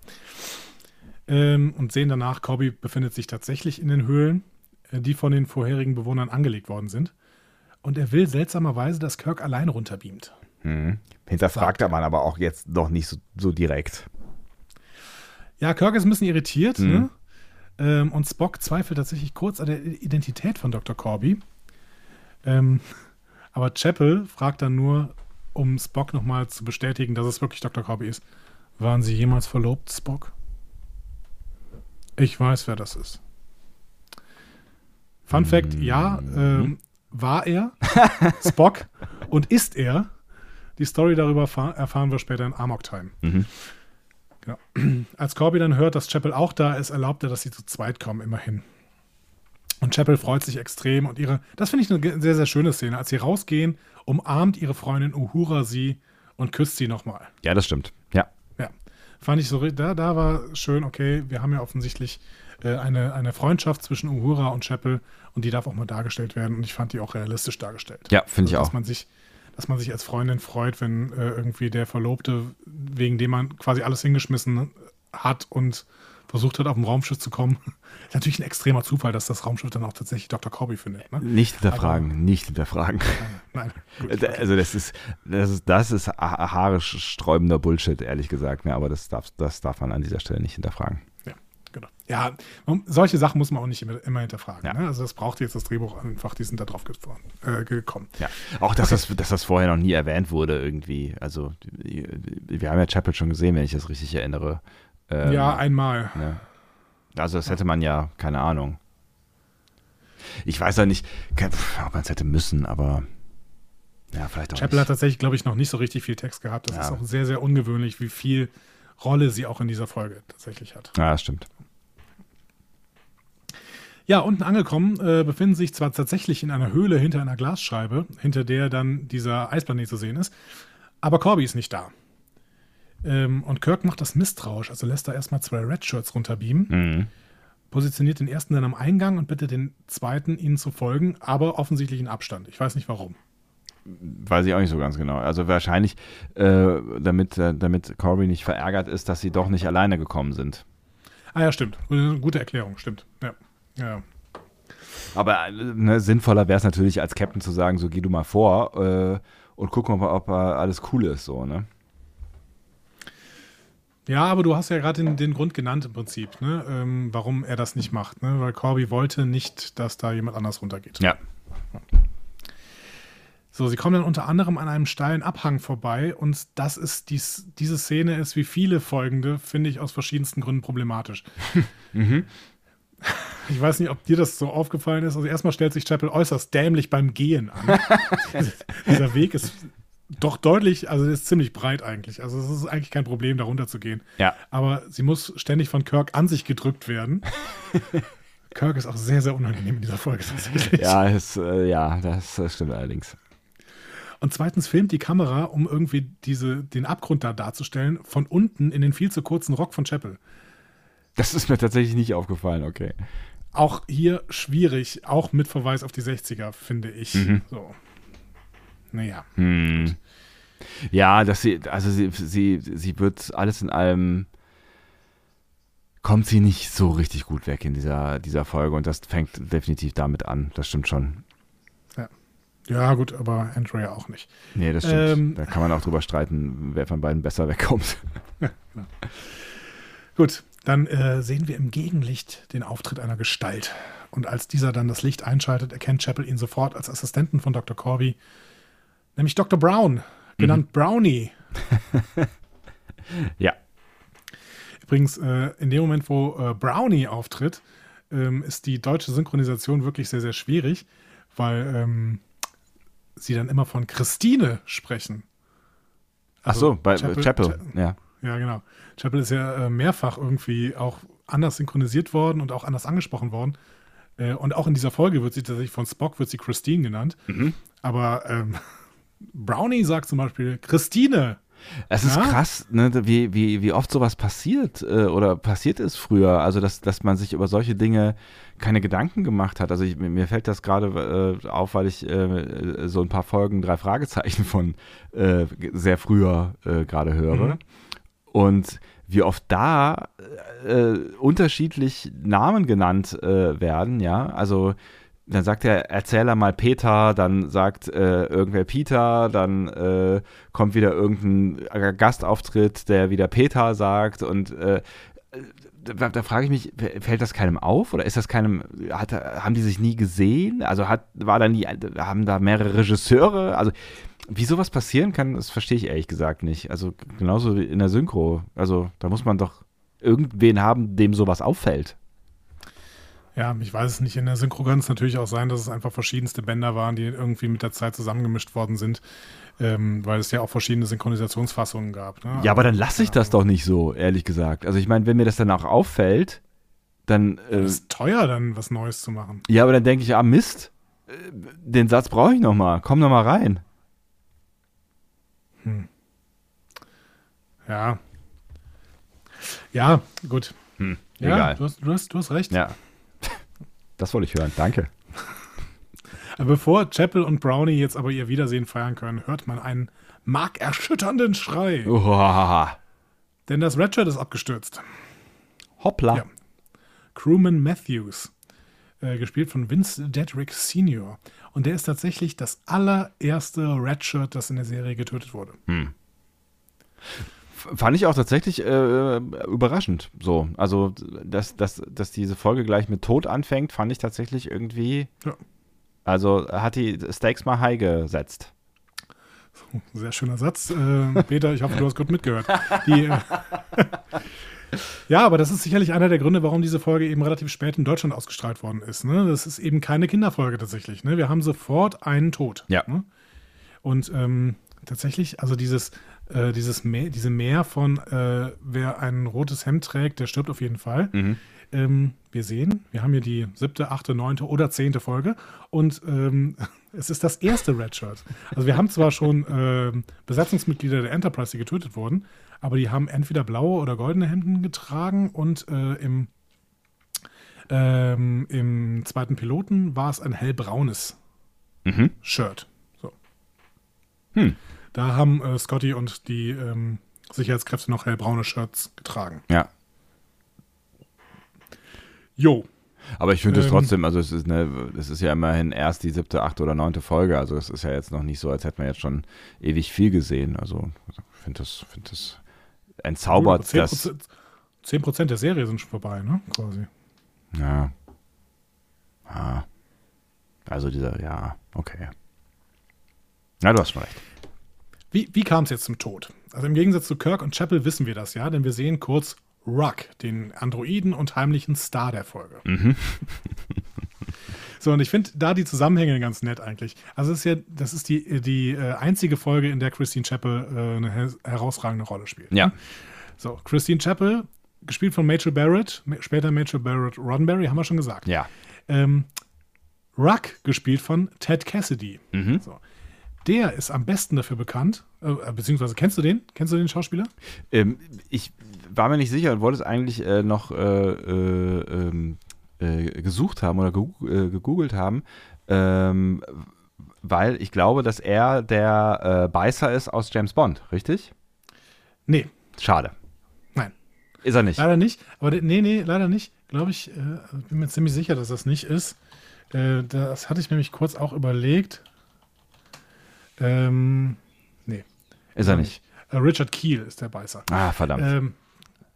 Und sehen danach, Korby befindet sich tatsächlich in den Höhlen, die von den vorherigen Bewohnern angelegt worden sind. Und er will seltsamerweise, dass Kirk allein runterbeamt. Hinterfragt er man aber auch jetzt noch nicht so direkt. Ja, Kirk ist ein bisschen irritiert. Ne? Und Spock zweifelt tatsächlich kurz an der Identität von Dr. Korby. Aber Chapel fragt dann nur, um Spock nochmal zu bestätigen, dass es wirklich Dr. Korby ist. Waren Sie jemals verlobt, Spock? Ich weiß, wer das ist. Fun Fact, ja, war er Spock und ist er? Die Story darüber erfahren wir später in Amok Time. Genau. Als Korby dann hört, dass Chapel auch da ist, erlaubt er, dass sie zu zweit kommen, immerhin. Und Chapel freut sich extrem und das finde ich eine sehr, sehr schöne Szene. Als sie rausgehen, umarmt ihre Freundin Uhura sie und küsst sie nochmal. Ja, das stimmt. Ja. Fand ich so, da war schön, okay, wir haben ja offensichtlich eine Freundschaft zwischen Uhura und Chapel und die darf auch mal dargestellt werden und ich fand die auch realistisch dargestellt. Ja, finde ich auch. Dass man sich als Freundin freut, wenn irgendwie der Verlobte, wegen dem man quasi alles hingeschmissen hat und versucht hat, auf dem Raumschiff zu kommen. Ist natürlich ein extremer Zufall, dass das Raumschiff dann auch tatsächlich Dr. Korby findet. Ne? Nicht hinterfragen. Nein, gut, also das ist haarsträubender Bullshit, ehrlich gesagt. Ne? Aber das darf man an dieser Stelle nicht hinterfragen. Genau. Ja, solche Sachen muss man auch nicht immer hinterfragen. Ja. Ne? Also das braucht jetzt das Drehbuch einfach, die sind da drauf gekommen. Ja. Auch, dass das vorher noch nie erwähnt wurde irgendwie. Also wir haben ja Chapel schon gesehen, wenn ich das richtig erinnere. Ja, einmal. Ne? Also das hätte man ja, keine Ahnung. Ich weiß ja nicht, ob man es hätte müssen, aber ja, vielleicht auch Chapel nicht. Hat tatsächlich, glaube ich, noch nicht so richtig viel Text gehabt. Das ist auch sehr, sehr ungewöhnlich, wie viel Rolle sie auch in dieser Folge tatsächlich hat. Ja, stimmt. Ja, unten angekommen befinden sich zwar tatsächlich in einer Höhle hinter einer Glasscheibe, hinter der dann dieser Eisplanet zu sehen ist, aber Korby ist nicht da. Und Kirk macht das misstrauisch, also lässt da erstmal 2 Redshirts runterbeamen, positioniert den ersten dann am Eingang und bittet den zweiten, ihnen zu folgen, aber offensichtlich in Abstand. Ich weiß nicht warum. Weiß ich auch nicht so ganz genau. Also wahrscheinlich, damit Korby nicht verärgert ist, dass sie doch nicht alleine gekommen sind. Ah ja, stimmt. Gute Erklärung, stimmt. Ja. Aber ne, sinnvoller wäre es natürlich, als Captain zu sagen, so geh du mal vor und guck mal, ob alles cool ist. So, ne? Ja, aber du hast ja gerade den Grund genannt im Prinzip, ne? Warum er das nicht macht. Ne? Weil Korby wollte nicht, dass da jemand anders runtergeht. Ja. So, sie kommen dann unter anderem an einem steilen Abhang vorbei und das ist diese Szene ist wie viele folgende, finde ich, aus verschiedensten Gründen problematisch. Mhm. Ich weiß nicht, ob dir das so aufgefallen ist. Also erstmal stellt sich Chapel äußerst dämlich beim Gehen an. Dieser Weg ist doch deutlich, also ist ziemlich breit eigentlich. Also es ist eigentlich kein Problem, da runter zu gehen. Ja. Aber sie muss ständig von Kirk an sich gedrückt werden. Kirk ist auch sehr, sehr unangenehm in dieser Folge. Ja, das stimmt allerdings. Und zweitens filmt die Kamera, um irgendwie den Abgrund da darzustellen, von unten in den viel zu kurzen Rock von Chapel. Das ist mir tatsächlich nicht aufgefallen, okay. Auch hier schwierig, auch mit Verweis auf die 60er, finde ich. Mhm. So. Naja. Hm. Ja, dass sie wird alles in allem, kommt sie nicht so richtig gut weg in dieser Folge und das fängt definitiv damit an, das stimmt schon. Ja gut, aber Andrea auch nicht. Nee, das stimmt. Da kann man auch drüber streiten, wer von beiden besser wegkommt. Genau. Gut, dann sehen wir im Gegenlicht den Auftritt einer Gestalt. Und als dieser dann das Licht einschaltet, erkennt Chapel ihn sofort als Assistenten von Dr. Korby, nämlich Dr. Brown, genannt Brownie. Ja. Übrigens, in dem Moment, wo Brownie auftritt, ist die deutsche Synchronisation wirklich sehr, sehr schwierig, weil sie dann immer von Christine sprechen. Also, ach so, bei Chapel. Ja. Ja, genau. Chapel ist ja mehrfach irgendwie auch anders synchronisiert worden und auch anders angesprochen worden. Und auch in dieser Folge wird sie tatsächlich von Spock, wird sie Christine genannt. Mhm. Aber Brownie sagt zum Beispiel Christine. Es ist krass, ne, wie oft sowas passiert oder passiert ist früher, also dass man sich über solche Dinge keine Gedanken gemacht hat. Also mir fällt das gerade auf, weil ich so ein paar Folgen 3 Fragezeichen von sehr früher gerade höre. Mhm. Und wie oft da unterschiedlich Namen genannt werden, ja, also dann sagt der Erzähler mal Peter, dann sagt irgendwer Peter, dann kommt wieder irgendein Gastauftritt, der wieder Peter sagt und da frage ich mich, fällt das keinem auf oder ist das keinem, haben die sich nie gesehen? Also haben da mehrere Regisseure? Also wie sowas passieren kann, das verstehe ich ehrlich gesagt nicht. Also genauso in der Synchro. Also da muss man doch irgendwen haben, dem sowas auffällt. Ja, ich weiß es nicht. In der Synchro kann es natürlich auch sein, dass es einfach verschiedenste Bänder waren, die irgendwie mit der Zeit zusammengemischt worden sind, weil es ja auch verschiedene Synchronisationsfassungen gab. Ne? Ja, aber dann lasse ich das doch nicht so, ehrlich gesagt. Also ich meine, wenn mir das dann auch auffällt, dann... das ist teuer, dann was Neues zu machen. Ja, aber dann denke ich, Mist, den Satz brauche ich nochmal, komm nochmal rein. Hm. Ja. Ja, gut. Hm, ja, egal. Du hast recht. Ja. Das wollte ich hören, danke. Bevor Chapel und Brownie jetzt aber ihr Wiedersehen feiern können, hört man einen markerschütternden Schrei. Uhaha. Denn das Redshirt ist abgestürzt. Hoppla. Ja. Crewman Matthews, gespielt von Vince Dedrick Sr. Und der ist tatsächlich das allererste Redshirt, das in der Serie getötet wurde. Hm. Fand ich auch tatsächlich überraschend so. Also, dass diese Folge gleich mit Tod anfängt, fand ich tatsächlich irgendwie. Ja. Also hat die Stakes mal high gesetzt. Sehr schöner Satz. Peter, ich hoffe, du hast gut mitgehört. Ja, aber das ist sicherlich einer der Gründe, warum diese Folge eben relativ spät in Deutschland ausgestrahlt worden ist. Ne? Das ist eben keine Kinderfolge tatsächlich. Ne? Wir haben sofort einen Tod. Ja. Ne? Und tatsächlich, also diese Mehr von wer ein rotes Hemd trägt, der stirbt auf jeden Fall. Mhm. Wir haben hier die 7., 8., 9. oder 10. Folge und es ist das erste Redshirt. Also wir haben zwar schon Besatzungsmitglieder der Enterprise, die getötet wurden, aber die haben entweder blaue oder goldene Hemden getragen und im zweiten Piloten war es ein hellbraunes Shirt. So. Hm. Da haben Scotty und die Sicherheitskräfte noch hellbraune Shirts getragen. Ja. Jo. Aber ich finde es trotzdem, also es ist ja immerhin erst die 7., 8. oder 9. Folge. Also es ist ja jetzt noch nicht so, als hätten wir jetzt schon ewig viel gesehen. Also ich finde das entzaubert. 10% der Serie sind schon vorbei, ne? Quasi. Ja. Ah. Also okay. Na, du hast schon recht. Wie kam es jetzt zum Tod? Also im Gegensatz zu Kirk und Chapel wissen wir das ja, denn wir sehen kurz Ruk, den Androiden und heimlichen Star der Folge. Mhm. So, und ich finde da die Zusammenhänge ganz nett eigentlich. Also es ist ja, das ist die einzige Folge, in der Christine Chapel eine herausragende Rolle spielt. Ja. Ne? So, Christine Chapel, gespielt von Majel Barrett, später Majel Barrett Roddenberry, haben wir schon gesagt. Ja. Ruk, gespielt von Ted Cassidy. Mhm. So. Der ist am besten dafür bekannt, beziehungsweise kennst du den? Kennst du den Schauspieler? Ich war mir nicht sicher und wollte es eigentlich gesucht haben oder gegoogelt haben, weil ich glaube, dass er der Beißer ist aus James Bond, richtig? Nee. Schade. Nein. Ist er nicht. Leider nicht. Aber nee, leider nicht. Glaube ich, bin mir ziemlich sicher, dass das nicht ist. Das hatte ich nämlich kurz auch überlegt. Nee. Ist er nicht. Richard Kiel ist der Beißer. Ah, verdammt.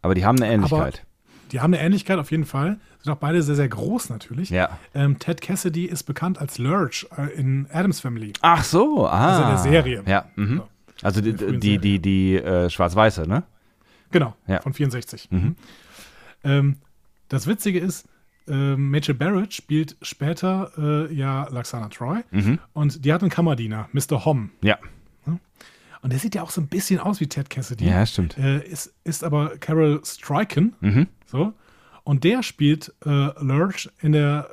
Aber die haben eine Ähnlichkeit. Die haben eine Ähnlichkeit auf jeden Fall. Sind auch beide sehr, sehr groß natürlich. Ja. Ted Cassidy ist bekannt als Lurch in Addams Family. Ach so, Also in der Serie. Ja. Mhm. So. Also die schwarz-weiße, ne? Genau, ja. Von 64. Mhm. Das Witzige ist, Majel Barrett spielt später Laxana Troy. Mhm. Und die hat einen Kammerdiener, Mr. Hom. Ja. Und der sieht ja auch so ein bisschen aus wie Ted Cassidy. Ja, stimmt. Ist aber Carol Striken. Mhm. So. Und der spielt Lurch in der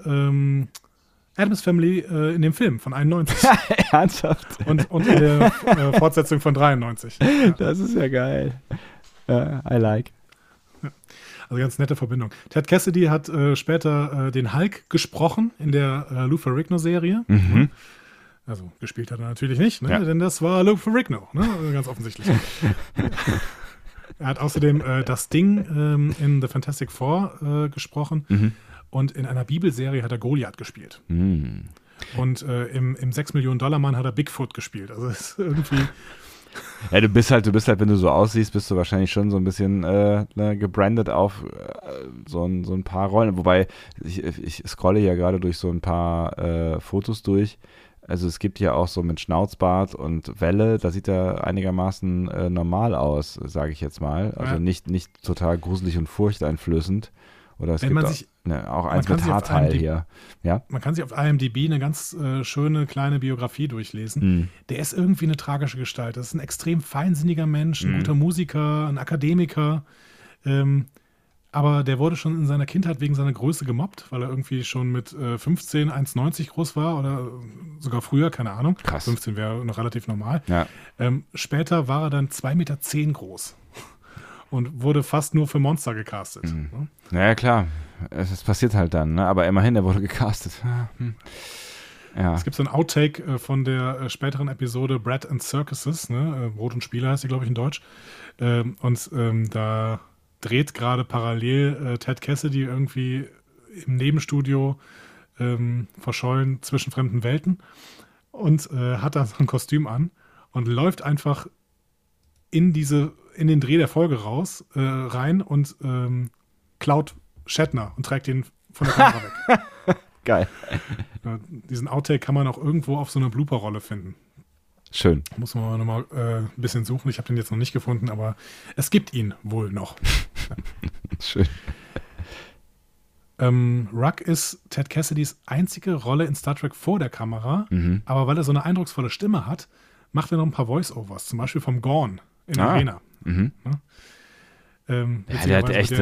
Addams Family in dem Film von 91. Ernsthaft? Und in der Fortsetzung von 93. Ja. Das ist ja geil. I like. Also ganz nette Verbindung. Ted Cassidy hat später den Hulk gesprochen in der Lou Ferrigno-Serie. Mhm. Also gespielt hat er natürlich nicht, ne? Ja. Denn das war Lou Ferrigno, ne? Also ganz offensichtlich. Er hat außerdem das Ding in The Fantastic Four gesprochen. Mhm. Und in einer Bibelserie hat er Goliath gespielt. Mhm. Und im 6-Millionen-Dollar-Mann hat er Bigfoot gespielt. Also ist irgendwie... Ja, du bist halt, wenn du so aussiehst, bist du wahrscheinlich schon so ein bisschen gebrandet auf so ein paar Rollen. Wobei, ich scrolle ja gerade durch so ein paar Fotos durch. Also es gibt ja auch so mit Schnauzbart und Welle, da sieht er einigermaßen normal aus, sage ich jetzt mal. Also nicht total gruselig und furchteinflößend. Oder es wenn gibt man sich, auch eins mit Haarteil hier. Ja? Man kann sich auf IMDb eine ganz schöne kleine Biografie durchlesen. Mm. Der ist irgendwie eine tragische Gestalt. Das ist ein extrem feinsinniger Mensch, ein guter Musiker, ein Akademiker. Aber der wurde schon in seiner Kindheit wegen seiner Größe gemobbt, weil er irgendwie schon mit 15 1,90 groß war oder sogar früher, keine Ahnung. Krass. 15 wäre noch relativ normal. Ja. Später war er dann 2,10 Meter groß. Und wurde fast nur für Monster gecastet. Mhm. So. Naja, klar. Es passiert halt dann, ne? Aber immerhin, er wurde gecastet. Ja. Es gibt so ein Outtake von der späteren Episode Bread and Circuses, ne? Brot und Spiele heißt die, glaube ich, in Deutsch. Und da dreht gerade parallel Ted Cassidy irgendwie im Nebenstudio verschollen zwischen fremden Welten und hat da so ein Kostüm an und läuft einfach in den Dreh der Folge rein und klaut Shatner und trägt den von der Kamera weg. Geil. Diesen Outtake kann man auch irgendwo auf so einer Blooper-Rolle finden. Schön. Muss man nochmal ein bisschen suchen. Ich habe den jetzt noch nicht gefunden, aber es gibt ihn wohl noch. Schön. Ruk ist Ted Cassidys einzige Rolle in Star Trek vor der Kamera, aber weil er so eine eindrucksvolle Stimme hat, macht er noch ein paar Voice-Overs, zum Beispiel vom Gorn in Arena. Mhm. Ja? Der hat echt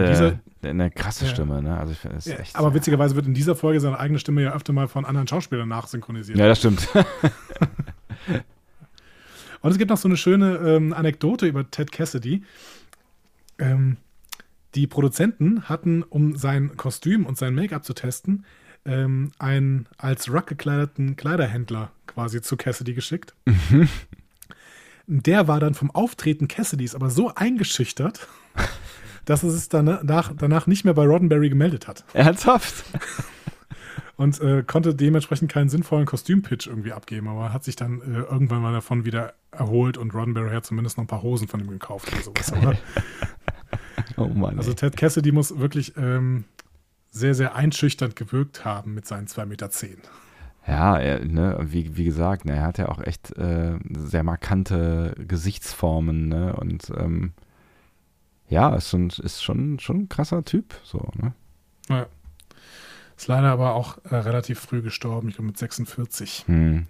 eine krasse Stimme. Ne? Also ist echt, aber witzigerweise wird in dieser Folge seine eigene Stimme ja öfter mal von anderen Schauspielern nachsynchronisiert. Ja, das stimmt. Und es gibt noch so eine schöne Anekdote über Ted Cassidy. Die Produzenten hatten, um sein Kostüm und sein Make-up zu testen, einen als Ruk gekleideten Kleiderhändler quasi zu Cassidy geschickt. Der war dann vom Auftreten Cassidys aber so eingeschüchtert, dass er es danach nicht mehr bei Roddenberry gemeldet hat. Ernsthaft? Und konnte dementsprechend keinen sinnvollen Kostümpitch irgendwie abgeben, aber hat sich dann irgendwann mal davon wieder erholt und Roddenberry hat zumindest noch ein paar Hosen von ihm gekauft oder sowas. Oder? Oh Mann. Also Ted Cassidy muss wirklich sehr, sehr einschüchternd gewirkt haben mit seinen 2,10 Meter. Ja, er, ne, wie gesagt, ne, er hat ja auch echt sehr markante Gesichtsformen, ne, und ja, ist schon ein krasser Typ, so, ne? Ja. Ist leider aber auch relativ früh gestorben, ich glaube mit 46. Hm.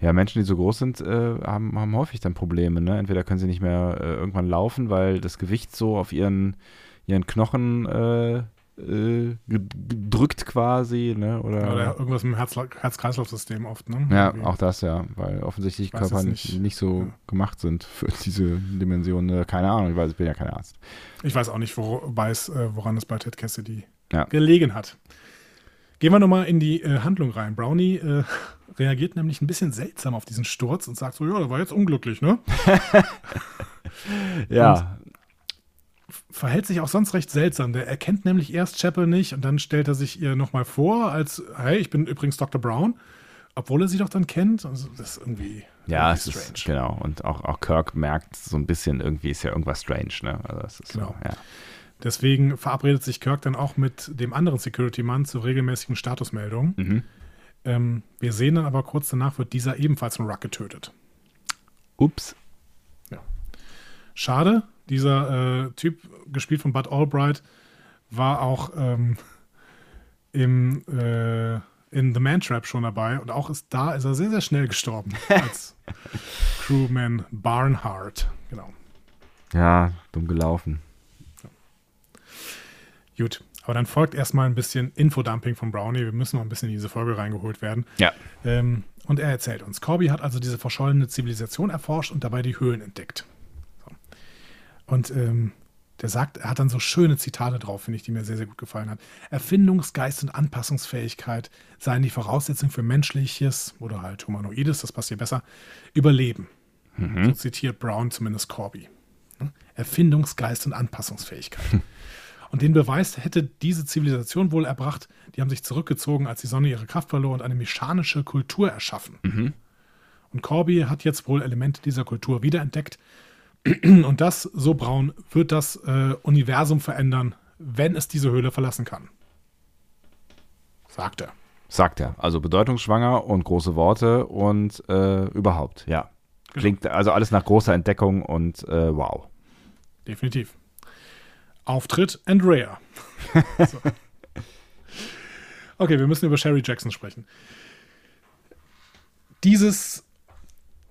Ja, Menschen, die so groß sind, haben häufig dann Probleme, ne? Entweder können sie nicht mehr irgendwann laufen, weil das Gewicht so auf ihren Knochen gedrückt quasi, ne? Oder irgendwas mit dem Herz-Kreislauf-System oft, ne? Ja, irgendwie. Auch das, ja, weil offensichtlich Körper nicht so gemacht sind für diese Dimensionen. Keine Ahnung, ich bin ja kein Arzt. Ich weiß auch nicht, woran es bei Ted Cassidy gelegen hat. Gehen wir nochmal in die Handlung rein. Brownie reagiert nämlich ein bisschen seltsam auf diesen Sturz und sagt so, ja, der war jetzt unglücklich, ne? Ja. Und verhält sich auch sonst recht seltsam. Der erkennt nämlich erst Chapel nicht und dann stellt er sich ihr nochmal vor als, hey, ich bin übrigens Dr. Brown, obwohl er sie doch dann kennt. Also das ist irgendwie, ja, irgendwie strange. Ist, genau. Und auch Kirk merkt so ein bisschen, irgendwie ist ja irgendwas strange, ne? Also das ist genau. So, ja. Deswegen verabredet sich Kirk dann auch mit dem anderen Security-Mann zu regelmäßigen Statusmeldungen. Mhm. Wir sehen dann aber kurz danach, wird dieser ebenfalls von Ruk getötet. Ups. Ja. Schade. Dieser Typ, gespielt von Bud Albright, war auch in The Man Trap schon dabei. Und auch ist er sehr, sehr schnell gestorben. Als Crewman Barnhart. Genau. Ja, dumm gelaufen. Ja. Gut. Aber dann folgt erstmal ein bisschen Infodumping von Brownie. Wir müssen noch ein bisschen in diese Folge reingeholt werden. Ja. Und er erzählt uns, Korby hat also diese verschollene Zivilisation erforscht und dabei die Höhlen entdeckt. Und der sagt, er hat dann so schöne Zitate drauf, finde ich, die mir sehr, sehr gut gefallen hat. Erfindungsgeist und Anpassungsfähigkeit seien die Voraussetzung für menschliches oder halt humanoides, das passt hier besser, Überleben. Mhm. So zitiert Brown zumindest Korby. Erfindungsgeist und Anpassungsfähigkeit. Und den Beweis hätte diese Zivilisation wohl erbracht, die haben sich zurückgezogen, als die Sonne ihre Kraft verlor und eine mechanische Kultur erschaffen. Mhm. Und Korby hat jetzt wohl Elemente dieser Kultur wiederentdeckt. Und das, so Braun, wird das Universum verändern, wenn es diese Höhle verlassen kann. Sagt er. Also bedeutungsschwanger und große Worte und überhaupt, ja. Genau. Klingt also alles nach großer Entdeckung und wow. Definitiv. Auftritt Andrea. So. Okay, wir müssen über Sherry Jackson sprechen. Dieses,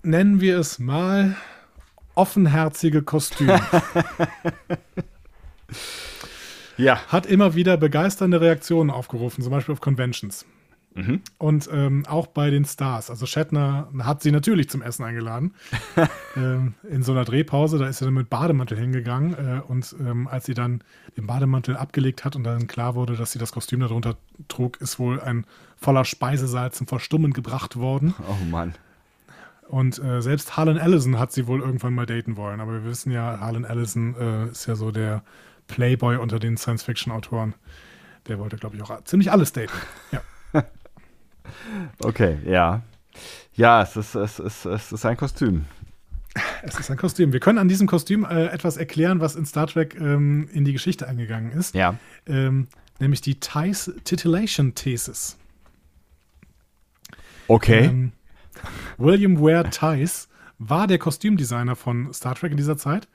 nennen wir es mal, offenherzige Kostüm. Ja. Hat immer wieder begeisternde Reaktionen aufgerufen, zum Beispiel auf Conventions. Mhm. Und auch bei den Stars. Also Shatner hat sie natürlich zum Essen eingeladen. In so einer Drehpause, da ist sie dann mit Bademantel hingegangen. Und als sie dann den Bademantel abgelegt hat und dann klar wurde, dass sie das Kostüm darunter trug, ist wohl ein voller Speisesaal zum Verstummen gebracht worden. Oh Mann. Und selbst Harlan Ellison hat sie wohl irgendwann mal daten wollen. Aber wir wissen ja, Harlan Ellison ist ja so der Playboy unter den Science-Fiction-Autoren. Der wollte, glaube ich, auch ziemlich alles daten. Ja. Okay, ja. Ja, es ist ein Kostüm. Es ist ein Kostüm. Wir können an diesem Kostüm etwas erklären, was in Star Trek in die Geschichte eingegangen ist. Ja. Nämlich die Titillation-Thesis. Okay. William Ware Tice war der Kostümdesigner von Star Trek in dieser Zeit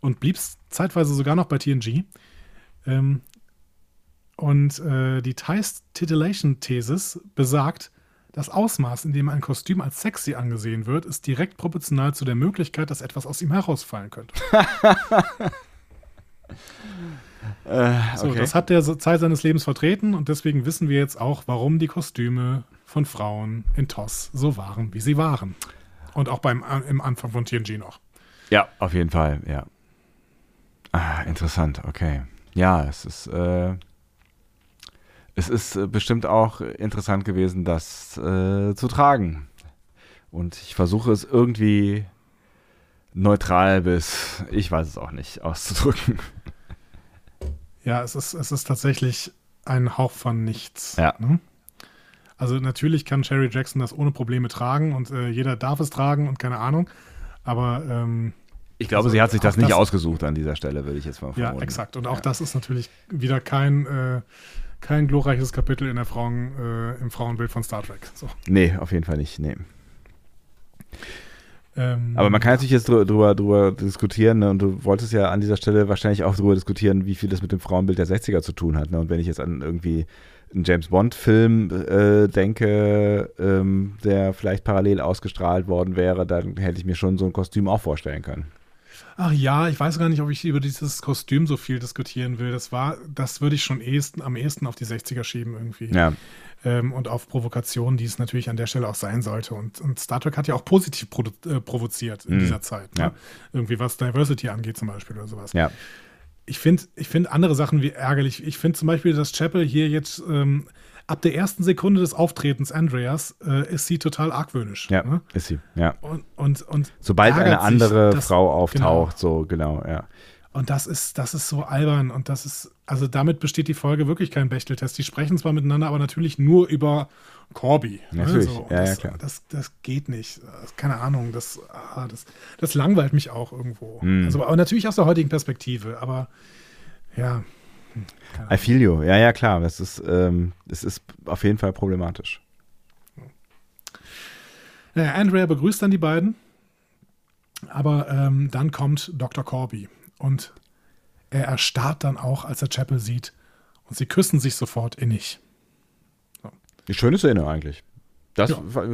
und blieb zeitweise sogar noch bei TNG. Die Tice-Titillation-Thesis besagt, das Ausmaß, in dem ein Kostüm als sexy angesehen wird, ist direkt proportional zu der Möglichkeit, dass etwas aus ihm herausfallen könnte. So, das hat er Zeit seines Lebens vertreten und deswegen wissen wir jetzt auch, warum die Kostüme von Frauen in TOS so waren, wie sie waren. Und auch im Anfang von TNG noch. Ja, auf jeden Fall, ja. Ah, interessant, okay. Ja, es ist bestimmt auch interessant gewesen, das zu tragen. Und ich versuche es irgendwie neutral bis, ich weiß es auch nicht, auszudrücken. Ja, es ist tatsächlich ein Hauch von nichts. Ja. Ne? Also natürlich kann Sherry Jackson das ohne Probleme tragen und jeder darf es tragen und keine Ahnung. Aber ich glaube, also, sie hat sich das nicht ausgesucht an dieser Stelle, würde ich jetzt mal vermuten. Ja, exakt. Und auch das ist natürlich wieder kein kein glorreiches Kapitel in der im Frauenbild von Star Trek. So. Nee, auf jeden Fall nicht. Nee. Aber man kann natürlich jetzt drüber diskutieren, ne? Und du wolltest ja an dieser Stelle wahrscheinlich auch drüber diskutieren, wie viel das mit dem Frauenbild der 60er zu tun hat. Ne? Und wenn ich jetzt an irgendwie einen James-Bond-Film denke, der vielleicht parallel ausgestrahlt worden wäre, dann hätte ich mir schon so ein Kostüm auch vorstellen können. Ach ja, ich weiß gar nicht, ob ich über dieses Kostüm so viel diskutieren will. Das würde ich schon am ehesten auf die 60er schieben irgendwie. Ja. Und auf Provokationen, die es natürlich an der Stelle auch sein sollte. Und Star Trek hat ja auch positiv provoziert in dieser Zeit. Ne? Ja. Irgendwie was Diversity angeht zum Beispiel oder sowas. Ja. Ich finde andere Sachen wie ärgerlich. Ich finde zum Beispiel, dass Chapel hier jetzt ab der ersten Sekunde des Auftretens Andreas ist sie total argwöhnisch. Ja, ne? Ist sie, ja. Und sobald eine andere Frau auftaucht, genau. So, genau, ja. Und das ist so albern und das ist, also damit besteht die Folge wirklich kein Bechteltest. Die sprechen zwar miteinander, aber natürlich nur über Korby. Natürlich, ne? So, ja, ja, klar. Das geht nicht. Keine Ahnung, das langweilt mich auch irgendwo. Mm. Also, aber natürlich aus der heutigen Perspektive, aber ja. I feel you. Ja, ja, klar. Das ist auf jeden Fall problematisch. Naja, Andrea begrüßt dann die beiden, aber dann kommt Dr. Korby und er erstarrt dann auch, als er Chapel sieht und sie küssen sich sofort innig. So. Eine schöne Szene eigentlich. Das war,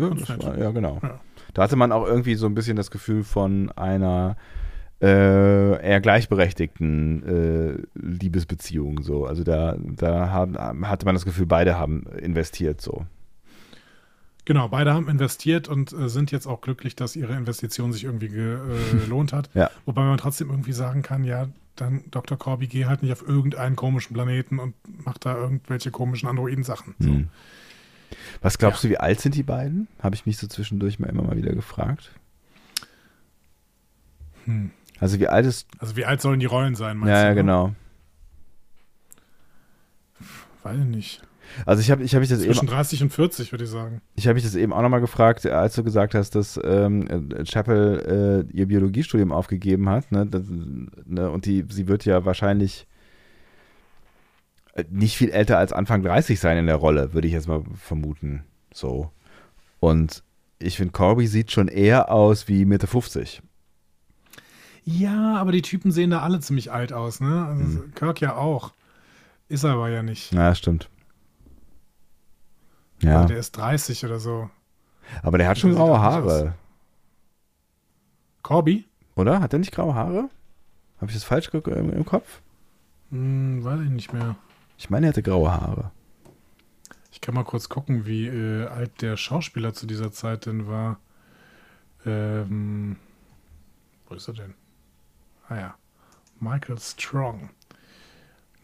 genau. Ja. Da hatte man auch irgendwie so ein bisschen das Gefühl von einer eher gleichberechtigten Liebesbeziehung so. Also hatte man das Gefühl, beide haben investiert so. Genau, beide haben investiert und sind jetzt auch glücklich, dass ihre Investition sich irgendwie gelohnt hat. Ja. Wobei man trotzdem irgendwie sagen kann, ja, dann Dr. Korby, geh halt nicht auf irgendeinen komischen Planeten und mach da irgendwelche komischen Androiden-Sachen. So. Hm. Was glaubst du, wie alt sind die beiden? Habe ich mich so zwischendurch immer mal wieder gefragt. Also wie alt ist... Also wie alt sollen die Rollen sein, meinst du? Ja, genau. Weiß ich nicht. Also ich hab mich das zwischen eben... Zwischen 30 und 40, würde ich sagen. Ich habe mich das eben auch nochmal gefragt, als du gesagt hast, dass Chapel ihr Biologiestudium aufgegeben hat. Ne? Und sie wird ja wahrscheinlich nicht viel älter als Anfang 30 sein in der Rolle, würde ich jetzt mal vermuten. So. Und ich finde, Korby sieht schon eher aus wie Mitte 50. Ja, aber die Typen sehen da alle ziemlich alt aus, ne? Also Kirk ja auch. Ist er aber ja nicht. Ja, stimmt. Ja. Der ist 30 oder so. Aber der hat schon graue Haare. Korby? Oder? Hat der nicht graue Haare? Habe ich das falsch im Kopf? Weiß ich nicht mehr. Ich meine, er hatte graue Haare. Ich kann mal kurz gucken, wie alt der Schauspieler zu dieser Zeit denn war. Wo ist er denn? Ah ja, Michael Strong.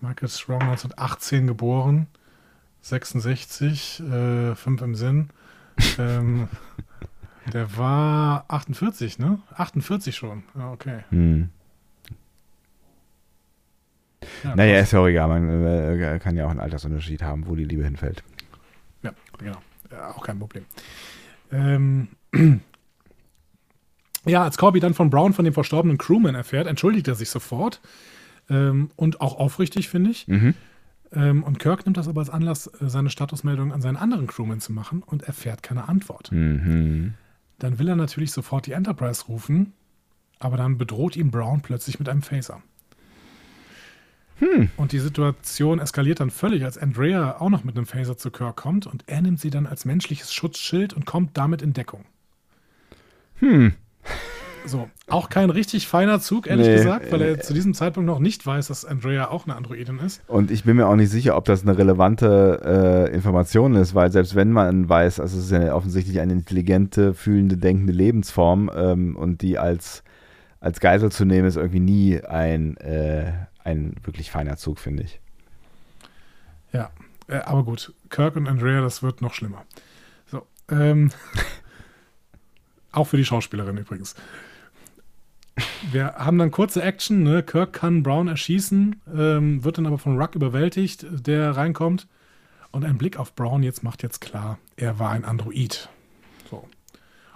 Michael Strong, 1918 geboren, 66, 5 im Sinn. Der war 48, ne? 48 schon, ja, okay. Hm. Ja, naja, ist ja auch egal, man kann ja auch einen Altersunterschied haben, wo die Liebe hinfällt. Ja, genau, ja, auch kein Problem. Ja, als Korby dann von Brown, von dem verstorbenen Crewman erfährt, entschuldigt er sich sofort. Und auch aufrichtig, finde ich. Mhm. Und Kirk nimmt das aber als Anlass, seine Statusmeldung an seinen anderen Crewman zu machen und erfährt keine Antwort. Mhm. Dann will er natürlich sofort die Enterprise rufen, aber dann bedroht ihn Brown plötzlich mit einem Phaser. Hm. Und die Situation eskaliert dann völlig, als Andrea auch noch mit einem Phaser zu Kirk kommt und er nimmt sie dann als menschliches Schutzschild und kommt damit in Deckung. Hm. So, auch kein richtig feiner Zug, ehrlich gesagt, weil er zu diesem Zeitpunkt noch nicht weiß, dass Andrea auch eine Androidin ist. Und ich bin mir auch nicht sicher, ob das eine relevante Information ist, weil selbst wenn man weiß, also es ist ja offensichtlich eine intelligente, fühlende, denkende Lebensform und die als Geisel zu nehmen, ist irgendwie nie ein wirklich feiner Zug, finde ich. Ja, aber gut, Kirk und Andrea, das wird noch schlimmer. So, auch für die Schauspielerin übrigens. Wir haben dann kurze Action, ne? Kirk kann Brown erschießen, wird dann aber von Ruk überwältigt, der reinkommt. Und ein Blick auf Brown macht jetzt klar, er war ein Android. So.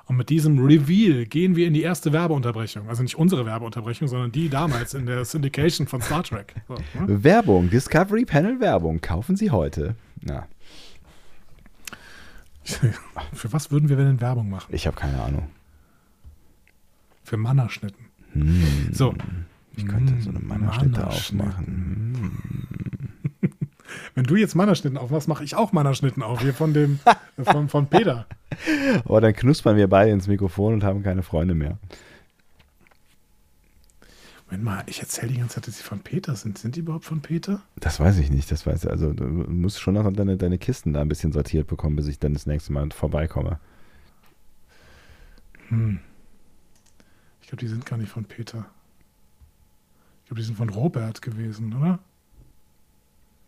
Und mit diesem Reveal gehen wir in die erste Werbeunterbrechung. Also nicht unsere Werbeunterbrechung, sondern die damals in der Syndication von Star Trek. So, ne? Werbung, Discovery Panel Werbung. Kaufen Sie heute. Na. Für was würden wir denn Werbung machen? Ich habe keine Ahnung. Für Mannerschnitten. Hm. So. Ich könnte so eine Mannerschnitte aufmachen. Wenn du jetzt Mannerschnitten aufmachst, mache ich auch Mannerschnitten auf. Hier von dem, von Peter. Oh, dann knuspern wir beide ins Mikrofon und haben keine Freunde mehr. Moment mal, ich erzähle die ganze Zeit, dass sie von Peter sind. Sind die überhaupt von Peter? Das weiß ich nicht, das weiß ich. Also du musst schon noch deine Kisten da ein bisschen sortiert bekommen, bis ich dann das nächste Mal vorbeikomme. Ich glaube, die sind gar nicht von Peter. Ich glaube, die sind von Robert gewesen, oder?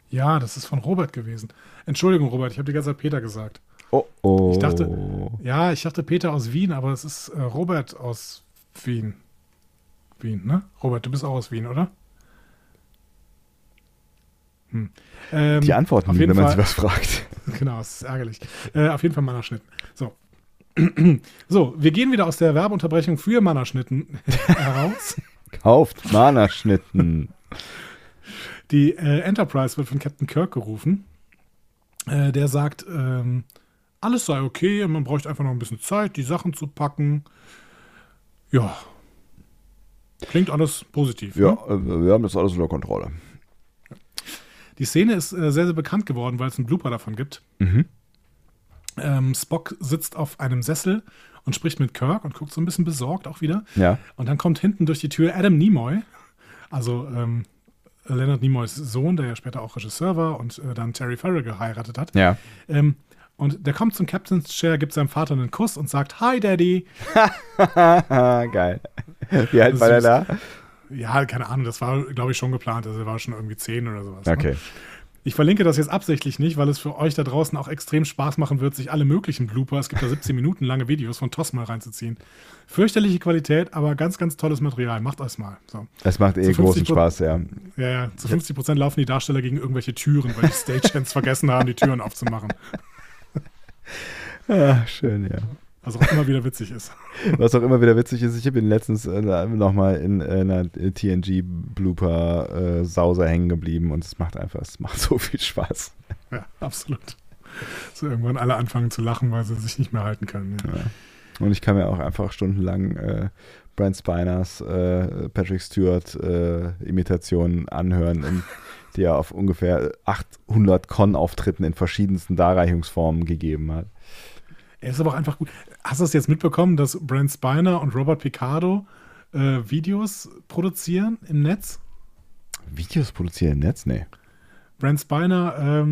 Ja, das ist von Robert gewesen. Entschuldigung, Robert, ich habe die ganze Zeit Peter gesagt. Oh, oh. Ich dachte Peter aus Wien, aber es ist Robert aus Wien. Wien, ne? Robert, du bist auch aus Wien, oder? Die Antworten, wenn man sich was fragt. Genau, das ist ärgerlich. Auf jeden Fall Mannerschnitten. So. So, wir gehen wieder aus der Werbeunterbrechung für Mannerschnitten heraus. Kauft Mannerschnitten. Die Enterprise wird von Captain Kirk gerufen. Der sagt, alles sei okay und man bräuchte einfach noch ein bisschen Zeit, die Sachen zu packen. Ja. Klingt alles positiv. Ja, ne? Wir haben das alles unter Kontrolle. Die Szene ist sehr, sehr bekannt geworden, weil es einen Blooper davon gibt. Mhm. Spock sitzt auf einem Sessel und spricht mit Kirk und guckt so ein bisschen besorgt auch wieder. Ja. Und dann kommt hinten durch die Tür Adam Nimoy, also Leonard Nimoys Sohn, der ja später auch Regisseur war und dann Terry Farrell geheiratet hat. Ja. Und der kommt zum Captain's Chair, gibt seinem Vater einen Kuss und sagt, Hi, Daddy. Geil. Wie alt war der da? Ja, keine Ahnung. Das war, glaube ich, schon geplant. Also er war schon irgendwie 10 oder sowas. Okay. Ne? Ich verlinke das jetzt absichtlich nicht, weil es für euch da draußen auch extrem Spaß machen wird, sich alle möglichen Blooper, es gibt da 17 Minuten lange Videos von TOS mal reinzuziehen. Fürchterliche Qualität, aber ganz, ganz tolles Material. Macht euch mal. So. Es macht großen Spaß, ja. Ja, zu 50% laufen die Darsteller gegen irgendwelche Türen, weil die Stagehands vergessen haben, die Türen aufzumachen. Ja, schön, ja. Was auch immer wieder witzig ist. Was auch immer wieder witzig ist, ich bin letztens nochmal in einer TNG-Blooper-Sauser hängen geblieben und es macht so viel Spaß. Ja, absolut. So irgendwann alle anfangen zu lachen, weil sie sich nicht mehr halten können. Ja. Ja. Und ich kann mir auch einfach stundenlang Brent Spiners, Patrick Stewart Imitationen anhören, die er auf ungefähr 800 Con-Auftritten in verschiedensten Darreichungsformen gegeben hat. Er ist aber auch einfach gut. Hast du es jetzt mitbekommen, dass Brent Spiner und Robert Picardo Videos produzieren im Netz? Videos produzieren im Netz? Nee. Brent Spiner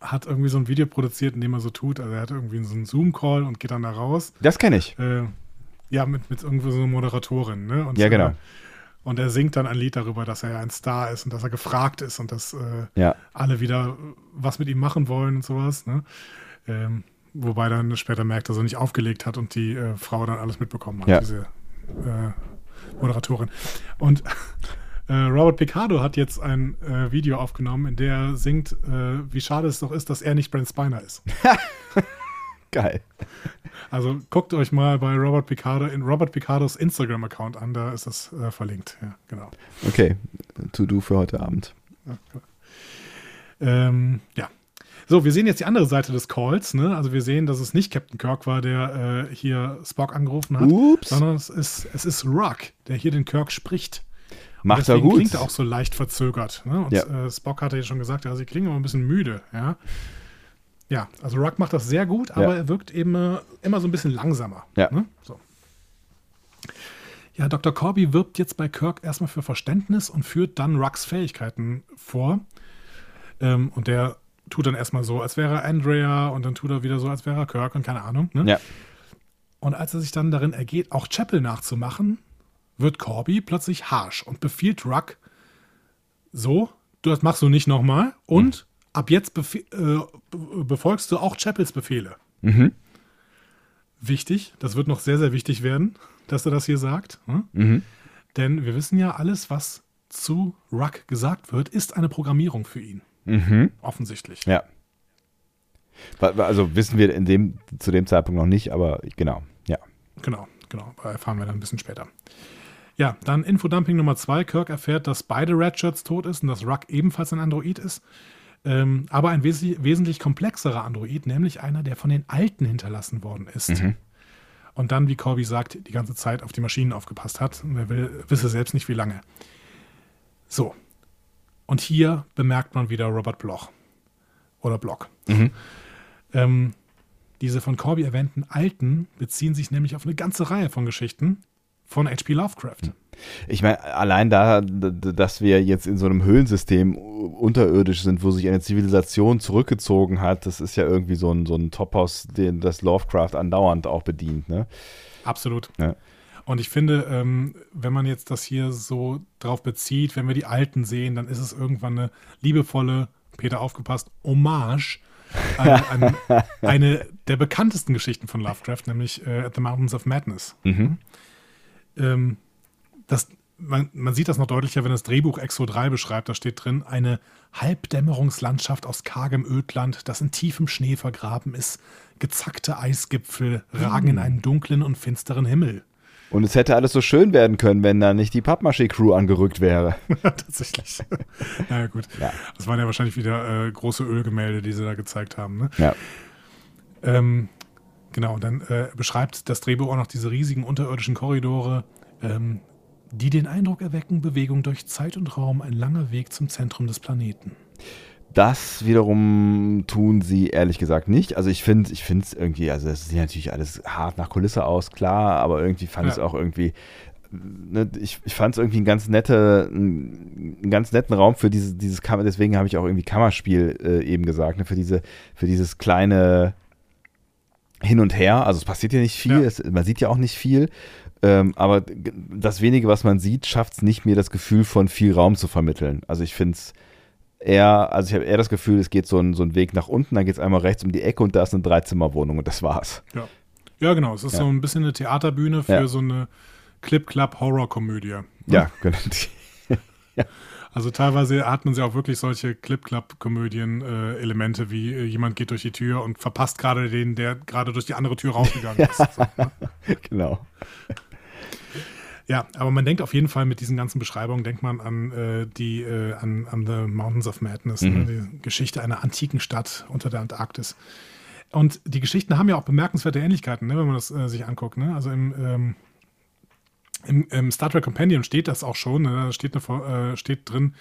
hat irgendwie so ein Video produziert, in dem er so tut. Also er hat irgendwie so einen Zoom-Call und geht dann da raus. Das kenne ich. Ja, mit irgendwie so einer Moderatorin. Ne? Und ja, genau. Und er singt dann ein Lied darüber, dass er ja ein Star ist und dass er gefragt ist und dass alle wieder was mit ihm machen wollen und sowas. Ne? Wobei dann später merkt, dass er nicht aufgelegt hat und die Frau dann alles mitbekommen hat, diese Moderatorin. Und Robert Picardo hat jetzt ein Video aufgenommen, in der er singt, wie schade es doch ist, dass er nicht Brent Spiner ist. Geil. Also guckt euch mal bei Robert Picardo in Robert Picardos Instagram-Account an, da ist das verlinkt. Ja, genau. Okay, To-Do für heute Abend. Ja, cool. Ja. So, wir sehen jetzt die andere Seite des Calls, ne? Also wir sehen, dass es nicht Captain Kirk war, der hier Spock angerufen hat, sondern es ist Ruk, der hier den Kirk spricht. Macht er gut. Klingt er auch so leicht verzögert. Ne? Und Spock hatte ja schon gesagt, ja, sie klingen aber ein bisschen müde. Ja, ja, also Ruk macht das sehr gut, aber er wirkt eben immer so ein bisschen langsamer. Ja. Ne? So. Ja, Dr. Korby wirbt jetzt bei Kirk erstmal für Verständnis und führt dann Rucks Fähigkeiten vor. Und der tut dann erstmal so, als wäre er Andrea und dann tut er wieder so, als wäre er Kirk und keine Ahnung. Ne? Ja. Und als er sich dann darin ergeht, auch Chapel nachzumachen, wird Korby plötzlich harsch und befiehlt Ruk so, das machst du nicht nochmal und ab jetzt befolgst du auch Chapels Befehle. Mhm. Wichtig, das wird noch sehr, sehr wichtig werden, dass er das hier sagt. Ne? Mhm. Denn wir wissen ja, alles, was zu Ruk gesagt wird, ist eine Programmierung für ihn. Mhm. Offensichtlich. Ja. Also wissen wir zu dem Zeitpunkt noch nicht, aber genau, ja. Genau, erfahren wir dann ein bisschen später. Ja, dann Infodumping Nummer 2. Kirk erfährt, dass beide Redshirts tot ist und dass Ruk ebenfalls ein Android ist. Aber ein wesentlich komplexerer Android, nämlich einer, der von den Alten hinterlassen worden ist. Mhm. Und dann, wie Korby sagt, die ganze Zeit auf die Maschinen aufgepasst hat. Und er wisse selbst nicht, wie lange. So. Und hier bemerkt man wieder Robert Bloch. Oder Bloch. Mhm. Diese von Korby erwähnten Alten beziehen sich nämlich auf eine ganze Reihe von Geschichten von H.P. Lovecraft. Ich meine, allein da, dass wir jetzt in so einem Höhlensystem unterirdisch sind, wo sich eine Zivilisation zurückgezogen hat, das ist ja irgendwie so ein Topos, den das Lovecraft andauernd auch bedient. Ne? Absolut. Ja. Und ich finde, wenn man jetzt das hier so drauf bezieht, wenn wir die Alten sehen, dann ist es irgendwann eine liebevolle, Peter aufgepasst, Hommage an eine der bekanntesten Geschichten von Lovecraft, nämlich The Mountains of Madness. Mhm. Man sieht das noch deutlicher, wenn das Drehbuch Exo III beschreibt, da steht drin, eine Halbdämmerungslandschaft aus kargem Ödland, das in tiefem Schnee vergraben ist. Gezackte Eisgipfel ragen in einen dunklen und finsteren Himmel. Und es hätte alles so schön werden können, wenn da nicht die Pappmaché-Crew angerückt wäre. Tatsächlich. Naja, gut. Ja. Das waren ja wahrscheinlich wieder große Ölgemälde, die sie da gezeigt haben. Ne? Ja. Genau, dann beschreibt das Drehbuch auch noch diese riesigen unterirdischen Korridore, die den Eindruck erwecken, Bewegung durch Zeit und Raum, ein langer Weg zum Zentrum des Planeten. Das wiederum tun sie ehrlich gesagt nicht. Also ich finde es irgendwie, also es sieht natürlich alles hart nach Kulisse aus, klar, aber irgendwie fand es auch irgendwie, ne, ich fand es irgendwie einen ganz netten Raum für dieses Kammer, deswegen habe ich auch irgendwie Kammerspiel eben gesagt, ne, für dieses kleine Hin und Her. Also es passiert ja nicht viel, man sieht ja auch nicht viel. Aber das wenige, was man sieht, schafft es nicht, mir das Gefühl von viel Raum zu vermitteln. Also ich finde es eher, also ich habe eher das Gefühl, es geht so ein Weg nach unten, dann geht es einmal rechts um die Ecke und da ist eine Dreizimmerwohnung und das war's. Ja genau, es ist so ein bisschen eine Theaterbühne für so eine Clip-Clap-Horror-Komödie. Ne? Ja, genau. Ja. Also teilweise hat man ja auch wirklich solche Clip-Clap-Komödien-Elemente, wie jemand geht durch die Tür und verpasst gerade den, der gerade durch die andere Tür rausgegangen ist. So, ne? Genau. Ja, aber man denkt auf jeden Fall mit diesen ganzen Beschreibungen, denkt man an an The Mountains of Madness, ne? Die Geschichte einer antiken Stadt unter der Antarktis. Und die Geschichten haben ja auch bemerkenswerte Ähnlichkeiten, ne? Wenn man das sich anguckt. Ne? Also im Star Trek Compendium steht das auch schon, ne? Da steht drin,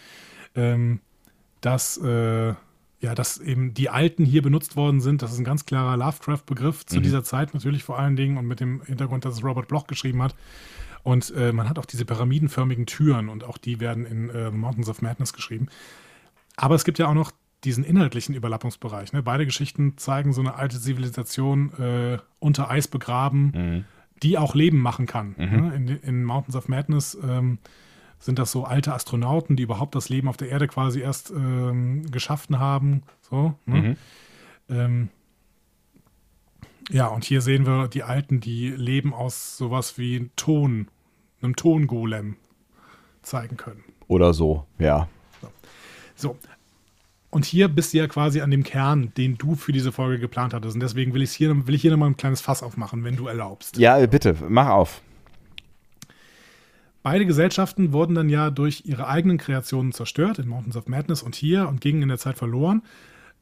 dass eben die Alten hier benutzt worden sind. Das ist ein ganz klarer Lovecraft-Begriff zu dieser Zeit natürlich vor allen Dingen und mit dem Hintergrund, dass es Robert Bloch geschrieben hat. Und man hat auch diese pyramidenförmigen Türen und auch die werden in The Mountains of Madness geschrieben. Aber es gibt ja auch noch diesen inhaltlichen Überlappungsbereich. Ne? Beide Geschichten zeigen so eine alte Zivilisation unter Eis begraben, die auch Leben machen kann. Ne? In Mountains of Madness sind das so alte Astronauten, die überhaupt das Leben auf der Erde quasi erst geschaffen haben. So, ne? Ja, und hier sehen wir die Alten, die Leben aus sowas wie Ton, einem Tongolem zeigen können. Oder so, ja. So. Und hier bist du ja quasi an dem Kern, den du für diese Folge geplant hattest. Und deswegen will ich hier nochmal ein kleines Fass aufmachen, wenn du erlaubst. Ja, bitte, mach auf. Beide Gesellschaften wurden dann ja durch ihre eigenen Kreationen zerstört, in Mountains of Madness und hier, und gingen in der Zeit verloren.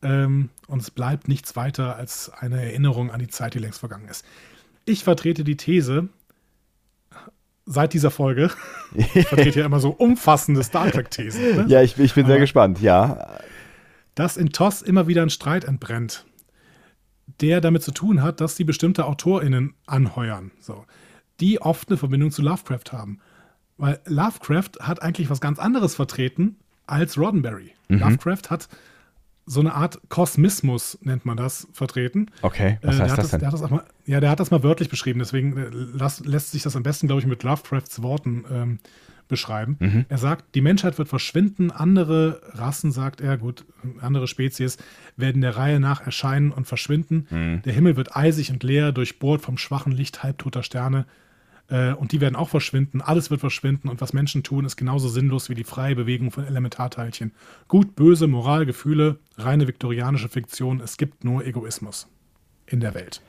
Und es bleibt nichts weiter als eine Erinnerung an die Zeit, die längst vergangen ist. Ich vertrete die These, seit dieser Folge, ich vertrete ja immer so umfassende Star Trek-Thesen. Ne? Ja, ich bin sehr gespannt, ja. Dass in TOS immer wieder ein Streit entbrennt, der damit zu tun hat, dass sie bestimmte AutorInnen anheuern, so, die oft eine Verbindung zu Lovecraft haben. Weil Lovecraft hat eigentlich was ganz anderes vertreten als Roddenberry. Mhm. Lovecraft hat so eine Art Kosmismus, nennt man das, vertreten. Okay, was heißt das denn? Der hat das mal wörtlich beschrieben, deswegen lässt sich das am besten, glaube ich, mit Lovecrafts Worten beschreiben. Mhm. Er sagt, die Menschheit wird verschwinden, andere Rassen, sagt er, gut, andere Spezies werden der Reihe nach erscheinen und verschwinden. Mhm. Der Himmel wird eisig und leer, durchbohrt vom schwachen Licht halbtoter Sterne. und die werden auch verschwinden, alles wird verschwinden und was Menschen tun, ist genauso sinnlos wie die freie Bewegung von Elementarteilchen. Gut, böse, Moral, Gefühle, reine viktorianische Fiktion, es gibt nur Egoismus in der Welt.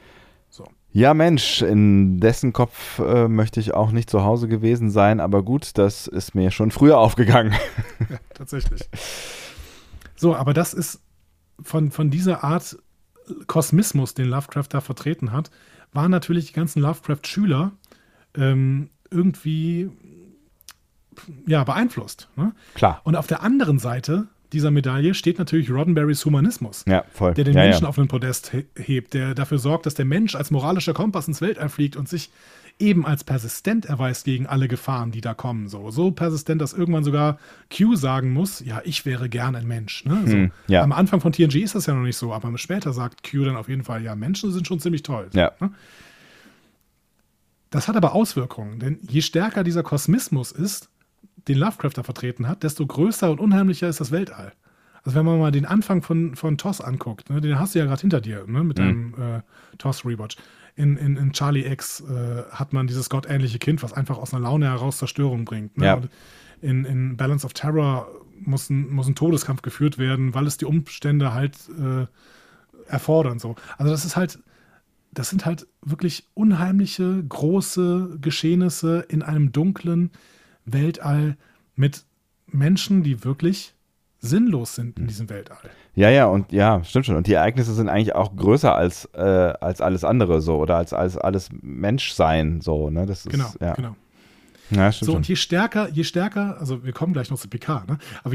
So. Ja Mensch, in dessen Kopf möchte ich auch nicht zu Hause gewesen sein, aber gut, das ist mir schon früher aufgegangen. Ja, tatsächlich. So, aber das ist von dieser Art Kosmismus, den Lovecraft da vertreten hat, waren natürlich die ganzen Lovecraft-Schüler irgendwie ja, beeinflusst. Ne? Klar. Und auf der anderen Seite dieser Medaille steht natürlich Roddenberrys Humanismus, ja, voll. Der den Menschen auf den Podest hebt, der dafür sorgt, dass der Mensch als moralischer Kompass ins Weltall fliegt und sich eben als persistent erweist gegen alle Gefahren, die da kommen. So persistent, dass irgendwann sogar Q sagen muss, ja, ich wäre gern ein Mensch. Ne? So. Ja. Am Anfang von TNG ist das ja noch nicht so, aber später sagt Q dann auf jeden Fall, ja, Menschen sind schon ziemlich toll. Ja. Ne? Das hat aber Auswirkungen, denn je stärker dieser Kosmismus ist, den Lovecraft da vertreten hat, desto größer und unheimlicher ist das Weltall. Also wenn man mal den Anfang von TOS anguckt, ne, den hast du ja gerade hinter dir, ne, mit deinem TOS-Rewatch. In Charlie X hat man dieses gottähnliche Kind, was einfach aus einer Laune heraus Zerstörung bringt. Ne? Ja. Und in Balance of Terror muss ein Todeskampf geführt werden, weil es die Umstände halt erfordern. So. Also das sind halt wirklich unheimliche, große Geschehnisse in einem dunklen Weltall mit Menschen, die wirklich sinnlos sind in diesem Weltall. Ja, und ja, stimmt schon. Und die Ereignisse sind eigentlich auch größer als alles andere so oder als alles Menschsein so. Ne? Das ist, genau. Ja, stimmt so, und je stärker, also wir kommen gleich noch zu Picard, ne? Aber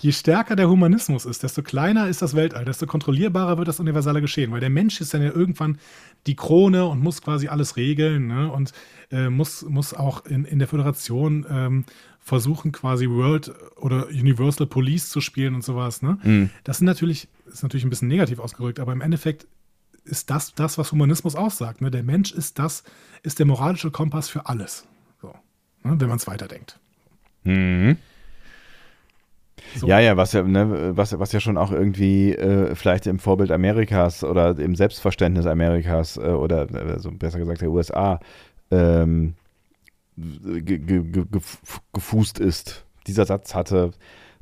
je stärker der Humanismus ist, desto kleiner ist das Weltall, desto kontrollierbarer wird das universale Geschehen, weil der Mensch ist dann ja irgendwann die Krone und muss quasi alles regeln, ne? Und muss auch in der Föderation versuchen, quasi World oder Universal Police zu spielen und sowas, ne? Das ist natürlich ein bisschen negativ ausgedrückt, aber im Endeffekt ist das, was Humanismus aussagt, ne? Der Mensch ist der moralische Kompass für alles. Wenn man es weiterdenkt. Mhm. So. Ja, was ja schon auch irgendwie vielleicht im Vorbild Amerikas oder im Selbstverständnis Amerikas oder besser gesagt der USA gefußt ist. Dieser Satz hatte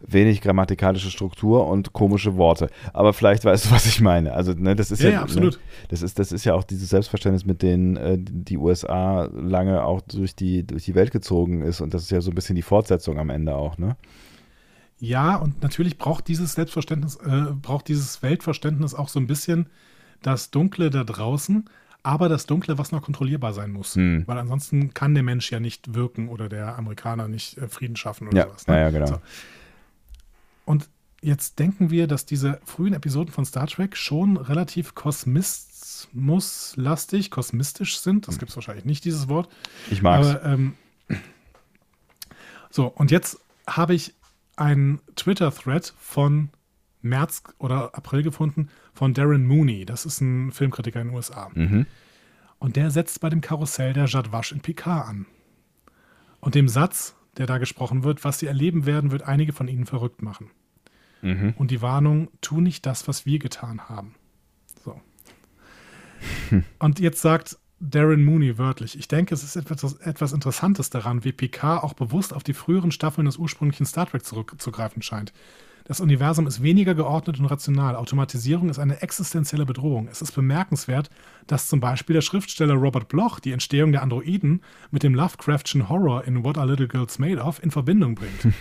wenig grammatikalische Struktur und komische Worte. Aber vielleicht weißt du, was ich meine. Also, ne, das ist ja absolut. Ne, das ist ja auch dieses Selbstverständnis, mit denen die USA lange auch durch die Welt gezogen ist. Und das ist ja so ein bisschen die Fortsetzung am Ende auch, ne? Ja, und natürlich braucht dieses Selbstverständnis, braucht dieses Weltverständnis auch so ein bisschen das Dunkle da draußen, aber das Dunkle, was noch kontrollierbar sein muss. Weil ansonsten kann der Mensch ja nicht wirken oder der Amerikaner nicht Frieden schaffen oder sowas. Ne? Ja, genau. So. Und jetzt denken wir, dass diese frühen Episoden von Star Trek schon relativ kosmismuslastig, kosmistisch sind. Das gibt es wahrscheinlich nicht, dieses Wort. Ich mag es. So, und jetzt habe ich einen Twitter-Thread von März oder April gefunden von Darren Mooney. Das ist ein Filmkritiker in den USA. Mhm. Und der setzt bei dem Karussell der Jadwasch in Picard an. Und dem Satz, der da gesprochen wird, was sie erleben werden, wird einige von ihnen verrückt machen. Mhm. Und die Warnung, tu nicht das, was wir getan haben. So. Und jetzt sagt Darren Mooney wörtlich, ich denke, es ist etwas Interessantes daran, wie Picard auch bewusst auf die früheren Staffeln des ursprünglichen Star Trek zurückzugreifen scheint. Das Universum ist weniger geordnet und rational. Automatisierung ist eine existenzielle Bedrohung. Es ist bemerkenswert, dass zum Beispiel der Schriftsteller Robert Bloch die Entstehung der Androiden mit dem Lovecraftschen Horror in What Are Little Girls Made Of in Verbindung bringt.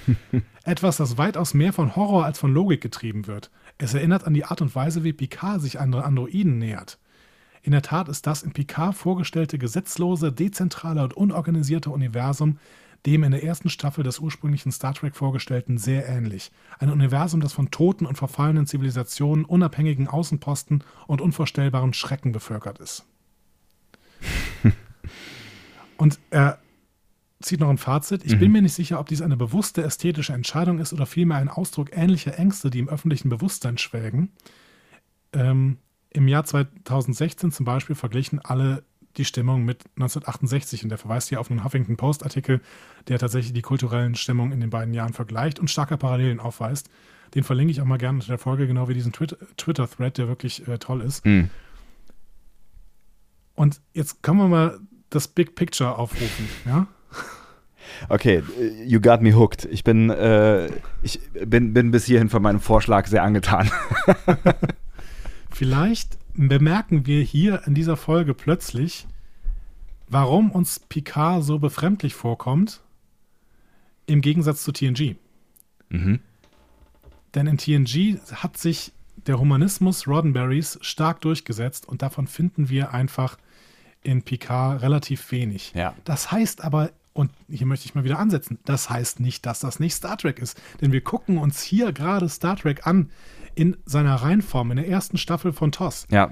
Etwas, das weitaus mehr von Horror als von Logik getrieben wird. Es erinnert an die Art und Weise, wie Picard sich an Androiden nähert. In der Tat ist das in Picard vorgestellte gesetzlose, dezentrale und unorganisierte Universum dem in der ersten Staffel des ursprünglichen Star Trek vorgestellten sehr ähnlich. Ein Universum, das von toten und verfallenen Zivilisationen, unabhängigen Außenposten und unvorstellbaren Schrecken bevölkert ist. Und er zieht noch ein Fazit. Ich bin mir nicht sicher, ob dies eine bewusste ästhetische Entscheidung ist oder vielmehr ein Ausdruck ähnlicher Ängste, die im öffentlichen Bewusstsein schwelgen. Im Jahr 2016 zum Beispiel verglichen alle die Stimmung mit 1968. Und der verweist hier auf einen Huffington Post-Artikel, der tatsächlich die kulturellen Stimmungen in den beiden Jahren vergleicht und starke Parallelen aufweist. Den verlinke ich auch mal gerne unter der Folge, genau wie diesen Twitter-Thread, der wirklich toll ist. Und jetzt kommen wir mal das Big Picture aufrufen, ja? Okay, you got me hooked. Ich bin bis hierhin von meinem Vorschlag sehr angetan. Vielleicht bemerken wir hier in dieser Folge plötzlich, warum uns Picard so befremdlich vorkommt, im Gegensatz zu TNG. Mhm. Denn in TNG hat sich der Humanismus Roddenberrys stark durchgesetzt und davon finden wir einfach in Picard relativ wenig. Ja. Das heißt aber, und hier möchte ich mal wieder ansetzen, das heißt nicht, dass das nicht Star Trek ist. Denn wir gucken uns hier gerade Star Trek an in seiner Reinform, in der ersten Staffel von TOS. Ja.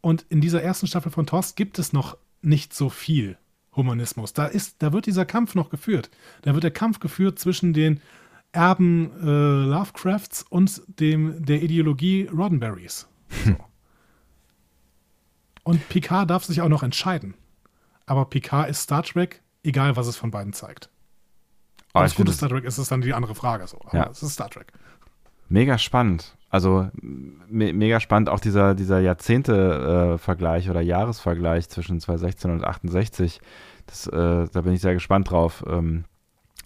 Und in dieser ersten Staffel von TOS gibt es noch nicht so viel Humanismus. Da wird dieser Kampf noch geführt. Da wird der Kampf geführt zwischen den Erben Lovecrafts und der Ideologie Roddenberrys. So. Und Picard darf sich auch noch entscheiden. Aber Picard ist Star Trek, egal, was es von beiden zeigt. Oh, das gute Star Trek ist es dann die andere Frage. So. Aber ja. Es ist Star Trek. Mega spannend. Also mega spannend auch dieser Jahrzehnte-Vergleich oder Jahresvergleich zwischen 2016 und 68. Da bin ich sehr gespannt drauf.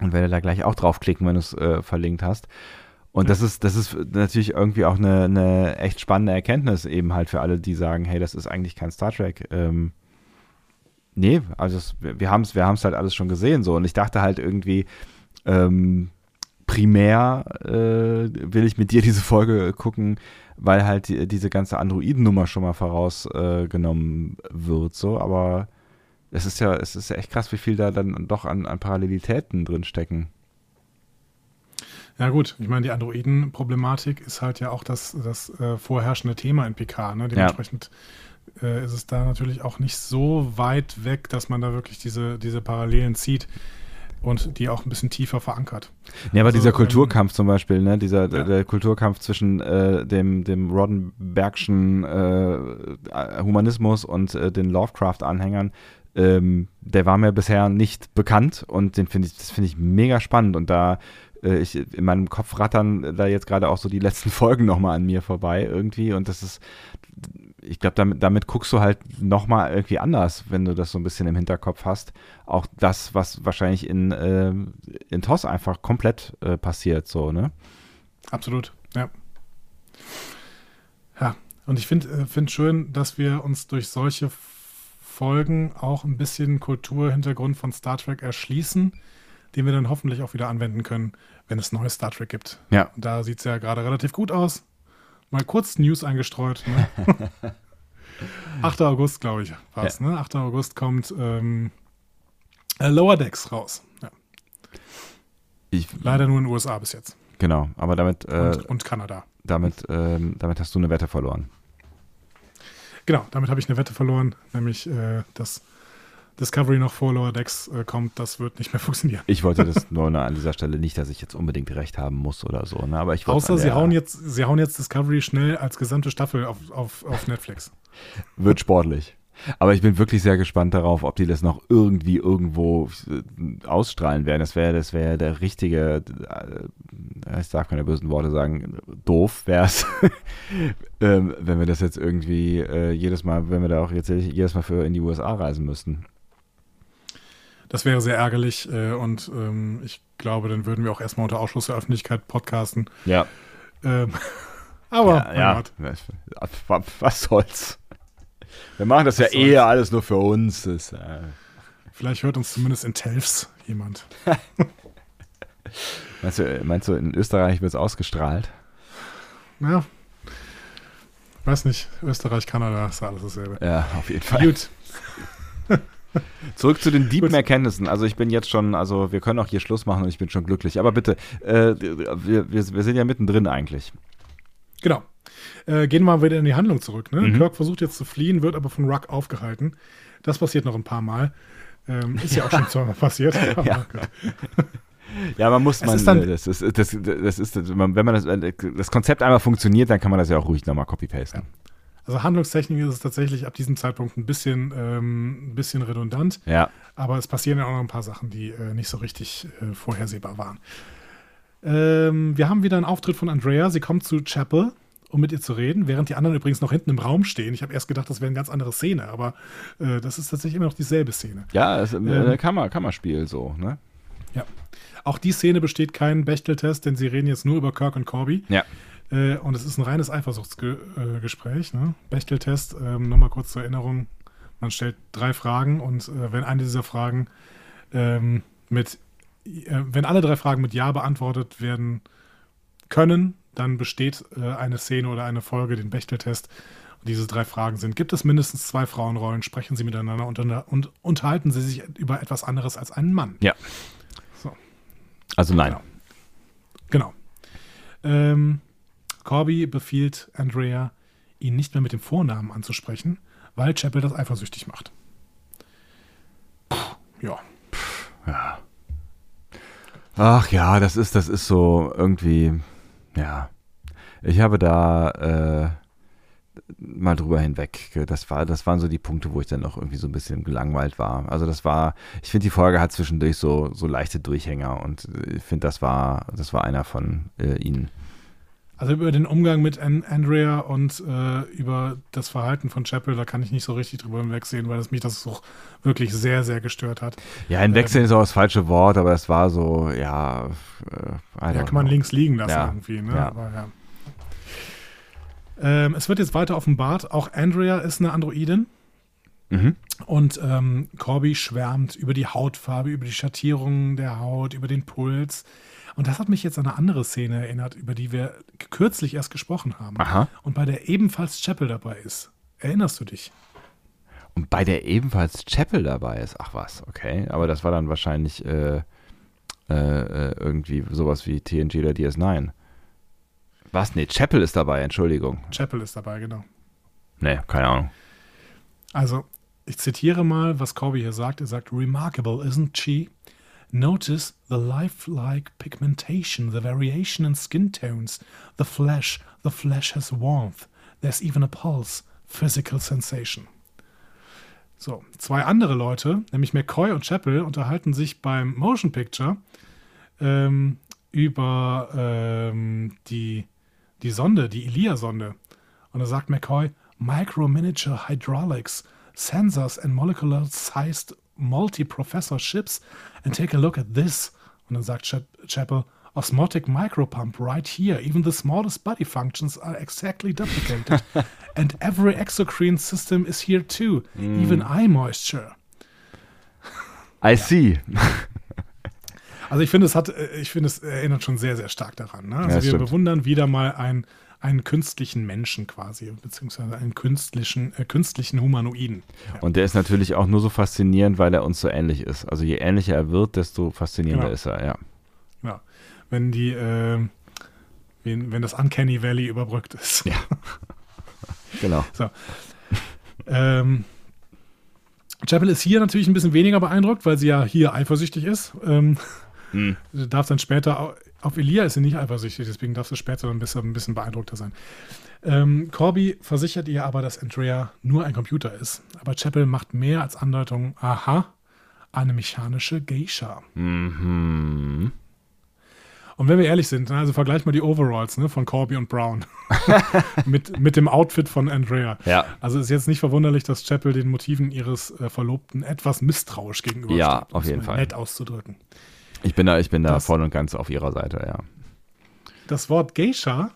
Und werde da gleich auch draufklicken, wenn du es verlinkt hast. Und das ist natürlich irgendwie auch eine echt spannende Erkenntnis eben halt für alle, die sagen, hey, das ist eigentlich kein Star Trek. Nee, also wir haben's halt alles schon gesehen so. Und ich dachte halt irgendwie, primär will ich mit dir diese Folge gucken, weil halt diese ganze Androiden-Nummer schon mal vorausgenommen wird so. Aber es ist ja echt krass, wie viel da dann doch an Parallelitäten drin stecken. Ja gut, ich meine, die Androiden-Problematik ist halt ja auch das vorherrschende Thema in Picard, ne? Dementsprechend ist es da natürlich auch nicht so weit weg, dass man da wirklich diese Parallelen zieht und die auch ein bisschen tiefer verankert. Ja, aber also, dieser Kulturkampf zum Beispiel, ne? Der Kulturkampf zwischen dem Roddenbergschen Humanismus und den Lovecraft-Anhängern, der war mir bisher nicht bekannt und das finde ich mega spannend und da in meinem Kopf rattern da jetzt gerade auch so die letzten Folgen nochmal an mir vorbei irgendwie und das ist, ich glaube, damit guckst du halt nochmal irgendwie anders, wenn du das so ein bisschen im Hinterkopf hast. Auch das, was wahrscheinlich in TOS einfach komplett passiert, so, ne? Absolut, ja. Ja, und ich finde schön, dass wir uns durch solche Folgen auch ein bisschen Kulturhintergrund von Star Trek erschließen, den wir dann hoffentlich auch wieder anwenden können, wenn es neues Star Trek gibt. Ja. Und da sieht es ja gerade relativ gut aus. Mal kurz News eingestreut. Ne? 8. August, glaube ich, war es. Ja. Ne? 8. August kommt Lower Decks raus. Ja. Leider nur in den USA bis jetzt. Genau, aber damit... und Kanada. Damit hast du eine Wette verloren. Genau, damit habe ich eine Wette verloren, nämlich dass Discovery noch vor Lower Decks kommt, das wird nicht mehr funktionieren. Ich wollte das nur an dieser Stelle nicht, dass ich jetzt unbedingt recht haben muss oder so. Ne? Aber ich außer sie hauen jetzt Discovery schnell als gesamte Staffel auf Netflix. Wird sportlich. Aber ich bin wirklich sehr gespannt darauf, ob die das noch irgendwie irgendwo ausstrahlen werden. Das wäre der richtige, ich darf keine bösen Worte sagen, doof wäre es, wenn wir das jetzt irgendwie jedes Mal, wenn wir da auch jetzt jedes Mal für in die USA reisen müssten. Das wäre sehr ärgerlich und ich glaube, dann würden wir auch erstmal unter Ausschluss der Öffentlichkeit podcasten. Ja. Aber ja. Was soll's. Wir machen das ja eher alles nur für uns. Vielleicht hört uns zumindest in Telfs jemand. Meinst du, in Österreich wird es ausgestrahlt? Ja. Weiß nicht. Österreich, Kanada, ist alles dasselbe. Ja, auf jeden Fall. Gut. Zurück zu den tiefen Erkenntnissen. Also ich bin jetzt schon, also wir können auch hier Schluss machen und ich bin schon glücklich. Aber bitte, wir sind ja mittendrin eigentlich. Genau. Gehen wir mal wieder in die Handlung zurück. Ne? Mhm. Kirk versucht jetzt zu fliehen, wird aber von Ruk aufgehalten. Das passiert noch ein paar Mal. Ist ja auch schon zweimal passiert. Ja. Ja, man muss, wenn man das Konzept einmal funktioniert, dann kann man das ja auch ruhig nochmal copy-pasten. Ja. Also Handlungstechnik ist es tatsächlich ab diesem Zeitpunkt ein bisschen redundant. Ja. Aber es passieren ja auch noch ein paar Sachen, die nicht so richtig vorhersehbar waren. Wir haben wieder einen Auftritt von Andrea. Sie kommt zu Chapel um mit ihr zu reden, während die anderen übrigens noch hinten im Raum stehen. Ich habe erst gedacht, das wäre eine ganz andere Szene, aber das ist tatsächlich immer noch dieselbe Szene. Ja, das ist ein Kammerspiel so, ne? Ja. Auch die Szene besteht keinen Bechteltest, denn sie reden jetzt nur über Kirk und Korby. Ja. Und es ist ein reines Eifersuchtsgespräch, ne? Bechteltest, nochmal kurz zur Erinnerung, man stellt 3 Fragen und wenn eine dieser Fragen wenn alle 3 Fragen mit Ja beantwortet werden können, dann besteht eine Szene oder eine Folge, den Bechteltest. Und diese 3 Fragen sind: Gibt es mindestens 2 Frauenrollen? Sprechen sie miteinander und unterhalten sie sich über etwas anderes als einen Mann? Ja. So. Also nein. Genau. Korby befiehlt Andrea, ihn nicht mehr mit dem Vornamen anzusprechen, weil Chapel das eifersüchtig macht. Ja. Ach ja, das ist so irgendwie, ja. Ich habe da mal drüber hinweg. Das waren so die Punkte, wo ich dann auch irgendwie so ein bisschen gelangweilt war. Also ich finde, die Folge hat zwischendurch so leichte Durchhänger und ich finde, das war einer von ihnen. Also über den Umgang mit Andrea und über das Verhalten von Chapel, da kann ich nicht so richtig drüber hinwegsehen, weil mich das auch wirklich sehr, sehr gestört hat. Ja, hinwegsehen ist auch das falsche Wort, aber es war so, ja. Ja, kann man links liegen lassen irgendwie. Ne? Ja. Aber, ja. Es wird jetzt weiter offenbart, auch Andrea ist eine Androidin. Mhm. Und Korby schwärmt über die Hautfarbe, über die Schattierungen der Haut, über den Puls. Und das hat mich jetzt an eine andere Szene erinnert, über die wir kürzlich erst gesprochen haben. Aha. Und bei der ebenfalls Chapel dabei ist. Erinnerst du dich? Und bei der ebenfalls Chapel dabei ist? Ach was, okay. Aber das war dann wahrscheinlich irgendwie sowas wie TNG oder DS9. Was? Nee, Chapel ist dabei, Entschuldigung. Chapel ist dabei, genau. Nee, keine Ahnung. Also, ich zitiere mal, was Korby hier sagt. Er sagt, remarkable, isn't she? Notice the lifelike pigmentation, the variation in skin tones, the flesh has warmth, there's even a pulse, physical sensation. So, 2 andere Leute, nämlich McCoy und Chapel, unterhalten sich beim Motion Picture über die Sonde, die Elia-Sonde. Und da sagt McCoy, micro-miniature hydraulics, sensors and molecular-sized multi-professorships and take a look at this. Und dann sagt Chapel, osmotic micropump right here. Even the smallest body functions are exactly duplicated. And every exocrine system is here too. Mm. Even eye moisture. I see. Also ich finde, es erinnert schon sehr, sehr stark daran. Ne? Also ja, wir stimmt. Bewundern wieder mal einen künstlichen Menschen quasi, beziehungsweise einen künstlichen Humanoiden. Ja. Und der ist natürlich auch nur so faszinierend, weil er uns so ähnlich ist. Also je ähnlicher er wird, desto faszinierender ist er, ja. Ja, wenn wenn das Uncanny Valley überbrückt ist. Ja, genau. So. Chapel ist hier natürlich ein bisschen weniger beeindruckt, weil sie ja hier eifersüchtig ist. Sie darf dann später... Auf Elia ist sie nicht eifersüchtig, deswegen darf sie später dann ein bisschen beeindruckter sein. Korby versichert ihr aber, dass Andrea nur ein Computer ist. Aber Chapel macht mehr als Andeutung, eine mechanische Geisha. Mhm. Und wenn wir ehrlich sind, also vergleich mal die Overalls von Korby und Brown mit dem Outfit von Andrea. Ja. Also ist jetzt nicht verwunderlich, dass Chapel den Motiven ihres Verlobten etwas misstrauisch gegenübersteht. Ja, auf jeden Fall. Nett auszudrücken. Ich bin da voll und ganz auf ihrer Seite, ja. Das Wort Geisha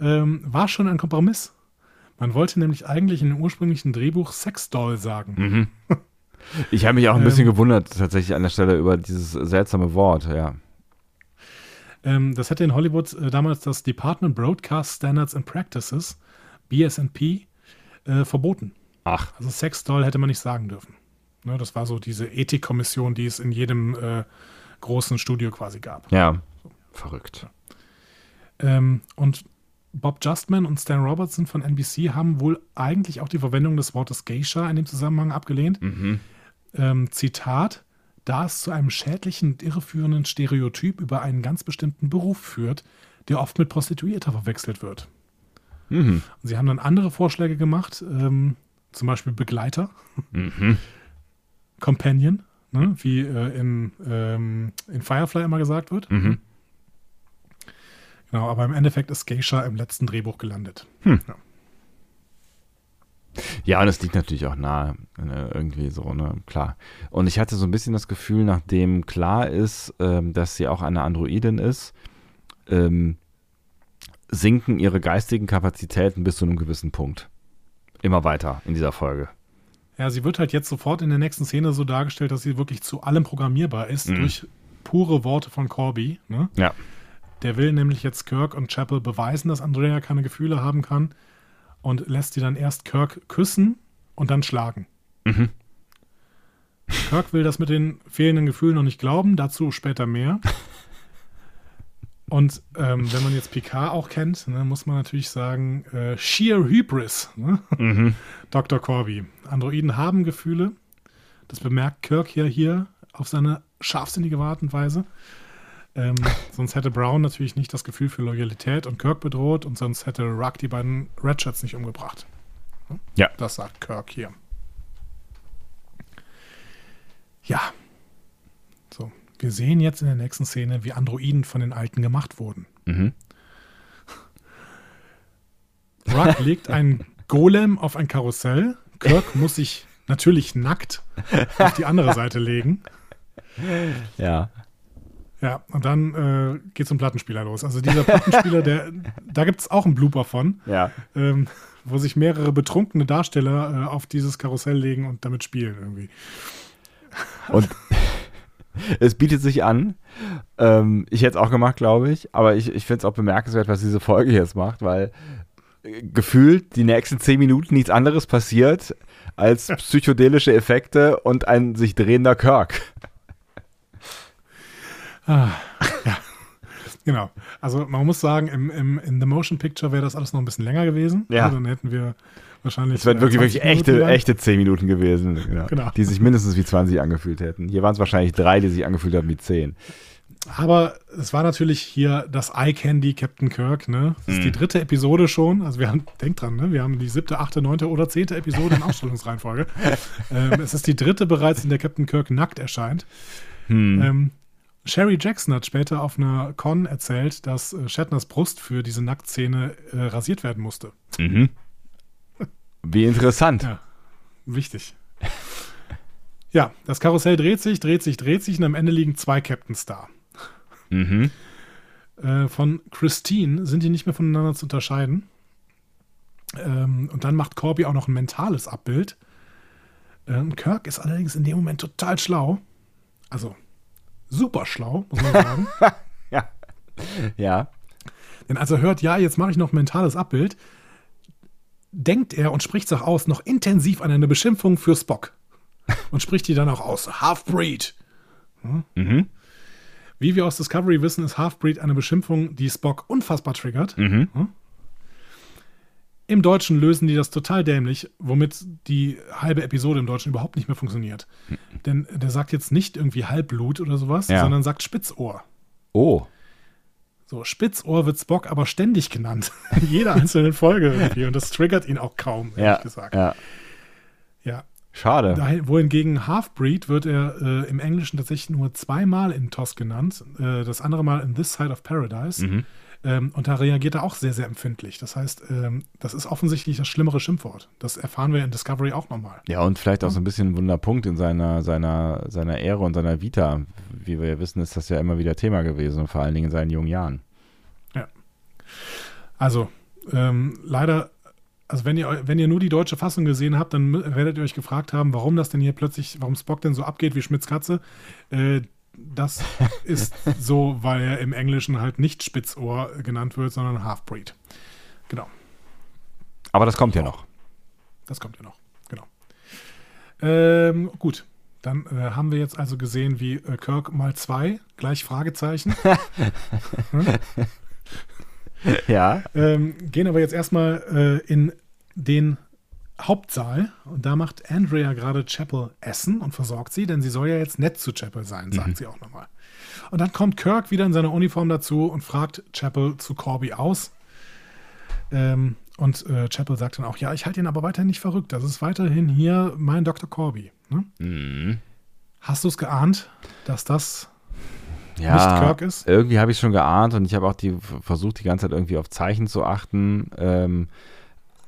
war schon ein Kompromiss. Man wollte nämlich eigentlich in dem ursprünglichen Drehbuch Sexdoll sagen. Mhm. Ich habe mich auch ein bisschen gewundert tatsächlich an der Stelle über dieses seltsame Wort, ja. Das hätte in Hollywood damals das Department Broadcast Standards and Practices, BS&P, verboten. Ach. Also Sexdoll hätte man nicht sagen dürfen. Ne, das war so diese Ethikkommission, die es in jedem großen Studio quasi gab. Ja, verrückt. Und Bob Justman und Stan Robertson von NBC haben wohl eigentlich auch die Verwendung des Wortes Geisha in dem Zusammenhang abgelehnt. Mhm. Zitat, da es zu einem schädlichen und irreführenden Stereotyp über einen ganz bestimmten Beruf führt, der oft mit Prostituierter verwechselt wird. Mhm. Und sie haben dann andere Vorschläge gemacht, zum Beispiel Begleiter, Companion, wie in Firefly immer gesagt wird. Mhm. Genau, aber im Endeffekt ist Geisha im letzten Drehbuch gelandet. Hm. Ja, und das liegt natürlich auch nahe, irgendwie so, ne, klar. Und ich hatte so ein bisschen das Gefühl, nachdem klar ist, dass sie auch eine Androidin ist, sinken ihre geistigen Kapazitäten bis zu einem gewissen Punkt. Immer weiter in dieser Folge. Ja, sie wird halt jetzt sofort in der nächsten Szene so dargestellt, dass sie wirklich zu allem programmierbar ist, durch pure Worte von Korby, ne? Ja. Der will nämlich jetzt Kirk und Chapel beweisen, dass Andrea keine Gefühle haben kann, und lässt sie dann erst Kirk küssen und dann schlagen. Mhm. Kirk will das mit den fehlenden Gefühlen noch nicht glauben, dazu später mehr. Und wenn man jetzt Picard auch kennt, ne, muss man natürlich sagen, sheer Hybris, ne? Mhm. Dr. Korby. Androiden haben Gefühle. Das bemerkt Kirk ja hier auf seine scharfsinnige Art und Weise. Sonst hätte Brown natürlich nicht das Gefühl für Loyalität und Kirk bedroht, und sonst hätte Ruk die beiden Redshirts nicht umgebracht. Ja. Das sagt Kirk hier. Ja. So, wir sehen jetzt in der nächsten Szene, wie Androiden von den Alten gemacht wurden. Mhm. Ruk legt einen Golem auf ein Karussell. Kirk muss sich natürlich nackt auf die andere Seite legen. Ja. Ja, und dann geht es um Plattenspieler los. Also dieser Plattenspieler, da gibt es auch einen Blooper von, ja. Wo sich mehrere betrunkene Darsteller auf dieses Karussell legen und damit spielen irgendwie. Und es bietet sich an. Ich hätte es auch gemacht, glaube ich. Aber ich finde es auch bemerkenswert, was diese Folge jetzt macht, weil gefühlt die nächsten 10 Minuten nichts anderes passiert als psychedelische Effekte und ein sich drehender Kirk. Ah, ja, genau. Also man muss sagen, in The Motion Picture wäre das alles noch ein bisschen länger gewesen. Ja. Also dann hätten wir wahrscheinlich... Es wären wirklich echte 10 Minuten gewesen, genau. Die sich mindestens wie 20 angefühlt hätten. Hier waren es wahrscheinlich 3, die sich angefühlt haben wie 10. Aber es war natürlich hier das Eye Candy Captain Kirk, ne? Das ist die 3. Episode schon. Also wir haben, denkt dran, ne? Wir haben die 7., 8., 9. oder 10. Episode in Ausstellungsreihenfolge. Es ist die 3. bereits, in der Captain Kirk nackt erscheint. Sherry Jackson hat später auf einer Con erzählt, dass Shatners Brust für diese Nacktszene rasiert werden musste. Mhm. Wie interessant. Ja, wichtig. Ja, das Karussell dreht sich und am Ende liegen 2 Captains da. Mhm. Von Christine sind die nicht mehr voneinander zu unterscheiden. Und dann macht Korby auch noch ein mentales Abbild. Kirk ist allerdings in dem Moment total schlau. Also super schlau, muss man sagen. Ja. Ja. Denn als er hört, ja, jetzt mache ich noch ein mentales Abbild, denkt er und spricht es auch aus, noch intensiv an eine Beschimpfung für Spock. Und spricht die dann auch aus. Half-Breed. Hm? Mhm. Wie wir aus Discovery wissen, ist Half-Breed eine Beschimpfung, die Spock unfassbar triggert. Mhm. Hm? Im Deutschen lösen die das total dämlich, womit die halbe Episode im Deutschen überhaupt nicht mehr funktioniert. Denn der sagt jetzt nicht irgendwie Halbblut oder sowas, ja, sondern sagt Spitzohr. Oh. So, Spitzohr wird Spock aber ständig genannt. In jeder einzelnen Folge irgendwie. Und das triggert ihn auch kaum, ehrlich gesagt. Ja. Ja. Schade. Wohingegen Half-Breed wird er im Englischen tatsächlich nur 2-mal in TOS genannt. Das andere Mal in This Side of Paradise. Mhm. Und da reagiert er auch sehr, sehr empfindlich. Das heißt, das ist offensichtlich das schlimmere Schimpfwort. Das erfahren wir in Discovery auch nochmal. Ja, und vielleicht auch so ein bisschen ein Wunderpunkt in seiner Ehre und seiner Vita. Wie wir ja wissen, ist das ja immer wieder Thema gewesen, und vor allen Dingen in seinen jungen Jahren. Ja. Also, leider, also wenn ihr nur die deutsche Fassung gesehen habt, dann werdet ihr euch gefragt haben, warum das denn hier plötzlich, warum Spock denn so abgeht wie Schmitz Katze. Das ist so, weil er im Englischen halt nicht Spitzohr genannt wird, sondern Halfbreed. Genau. Aber das kommt ja noch. Das kommt ja noch, genau. Gut, dann haben wir jetzt also gesehen, wie Kirk mal 2 gleich Fragezeichen. Ja. Gehen aber jetzt erstmal in den Hauptsaal, und da macht Andrea gerade Chapel Essen und versorgt sie, denn sie soll ja jetzt nett zu Chapel sein, sagt sie auch nochmal. Und dann kommt Kirk wieder in seiner Uniform dazu und fragt Chapel zu Korby aus. Chapel sagt dann auch, ja, ich halte ihn aber weiterhin nicht verrückt, das ist weiterhin hier mein Dr. Korby. Ne? Mhm. Hast du es geahnt, dass das nicht Kirk ist? Irgendwie habe ich schon geahnt und ich habe auch versucht, die ganze Zeit irgendwie auf Zeichen zu achten.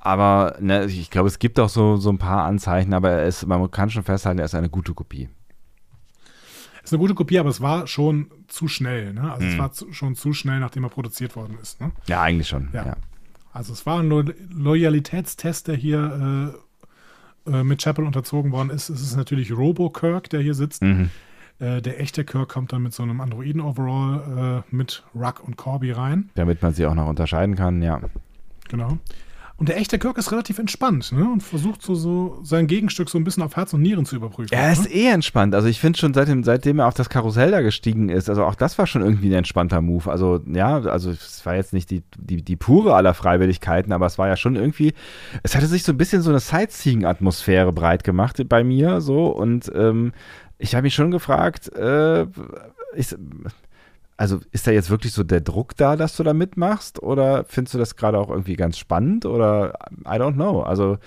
Aber ne, ich glaube, es gibt auch so ein paar Anzeichen, aber man kann schon festhalten, er ist eine gute Kopie. Ist eine gute Kopie, aber es war schon zu schnell. Ne? Also es war schon zu schnell, nachdem er produziert worden ist. Ne? Ja, eigentlich schon. Ja. Ja. Also es war ein Loyalitätstest, der hier mit Chapel unterzogen worden ist. Es ist natürlich Robo-Kirk, der hier sitzt. Mhm. Der echte Kirk kommt dann mit so einem Androiden-Overall mit Ruk und Korby rein. Damit man sie auch noch unterscheiden kann, ja. Genau. Und der echte Kirk ist relativ entspannt, ne? Und versucht so sein Gegenstück so ein bisschen auf Herz und Nieren zu überprüfen. Er ist eh entspannt. Also ich finde schon, seitdem er auf das Karussell da gestiegen ist, also auch das war schon irgendwie ein entspannter Move. Also ja, also es war jetzt nicht die pure aller Freiwilligkeiten, aber es war ja schon irgendwie, es hatte sich so ein bisschen so eine Sightseeing-Atmosphäre breit gemacht bei mir so. Und ich habe mich schon gefragt, also ist da jetzt wirklich so der Druck da, dass du da mitmachst? Oder findest du das gerade auch irgendwie ganz spannend? Oder I don't know. Also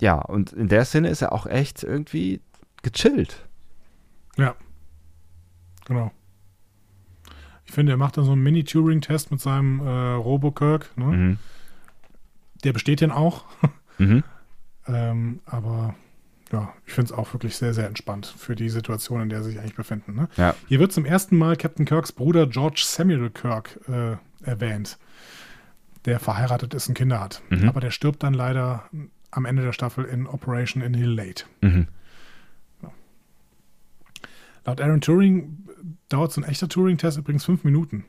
ja, und in der Szene ist er auch echt irgendwie gechillt. Ja, genau. Ich finde, er macht dann so einen Mini-Turing-Test mit seinem Robo-Kirk. Ne? Mhm. Der besteht den auch. Mhm. Aber ja, ich finde es auch wirklich sehr, sehr entspannt für die Situation, in der sie sich eigentlich befinden. Ne? Ja. Hier wird zum ersten Mal Captain Kirks Bruder George Samuel Kirk erwähnt, der verheiratet ist und Kinder hat. Mhm. Aber der stirbt dann leider am Ende der Staffel in Operation Annihilate. Mhm. Ja. Laut Alan Turing dauert so ein echter Turing-Test übrigens 5 Minuten.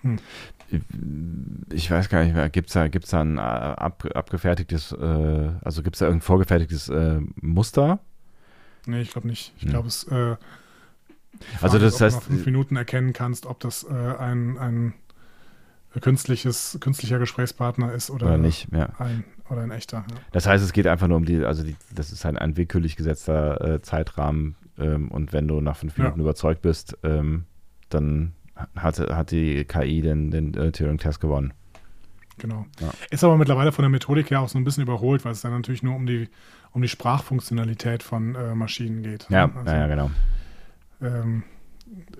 Hm. Ich weiß gar nicht mehr, gibt's da ein abgefertigtes, also gibt es da irgendein vorgefertigtes Muster? Nee, ich glaube nicht. Ich glaube, es also das heißt, ob du nach 5 Minuten erkennen kannst, ob das ein künstlicher Gesprächspartner ist oder nicht, ja. Oder ein echter. Ja. Das heißt, es geht einfach nur um das ist halt ein willkürlich gesetzter Zeitrahmen und wenn du nach 5 Minuten überzeugt bist, dann hat die KI den Turing-Test gewonnen. Genau. Ja. Ist aber mittlerweile von der Methodik her auch so ein bisschen überholt, weil es dann natürlich nur um die Sprachfunktionalität von Maschinen geht. Ja, also, ja genau.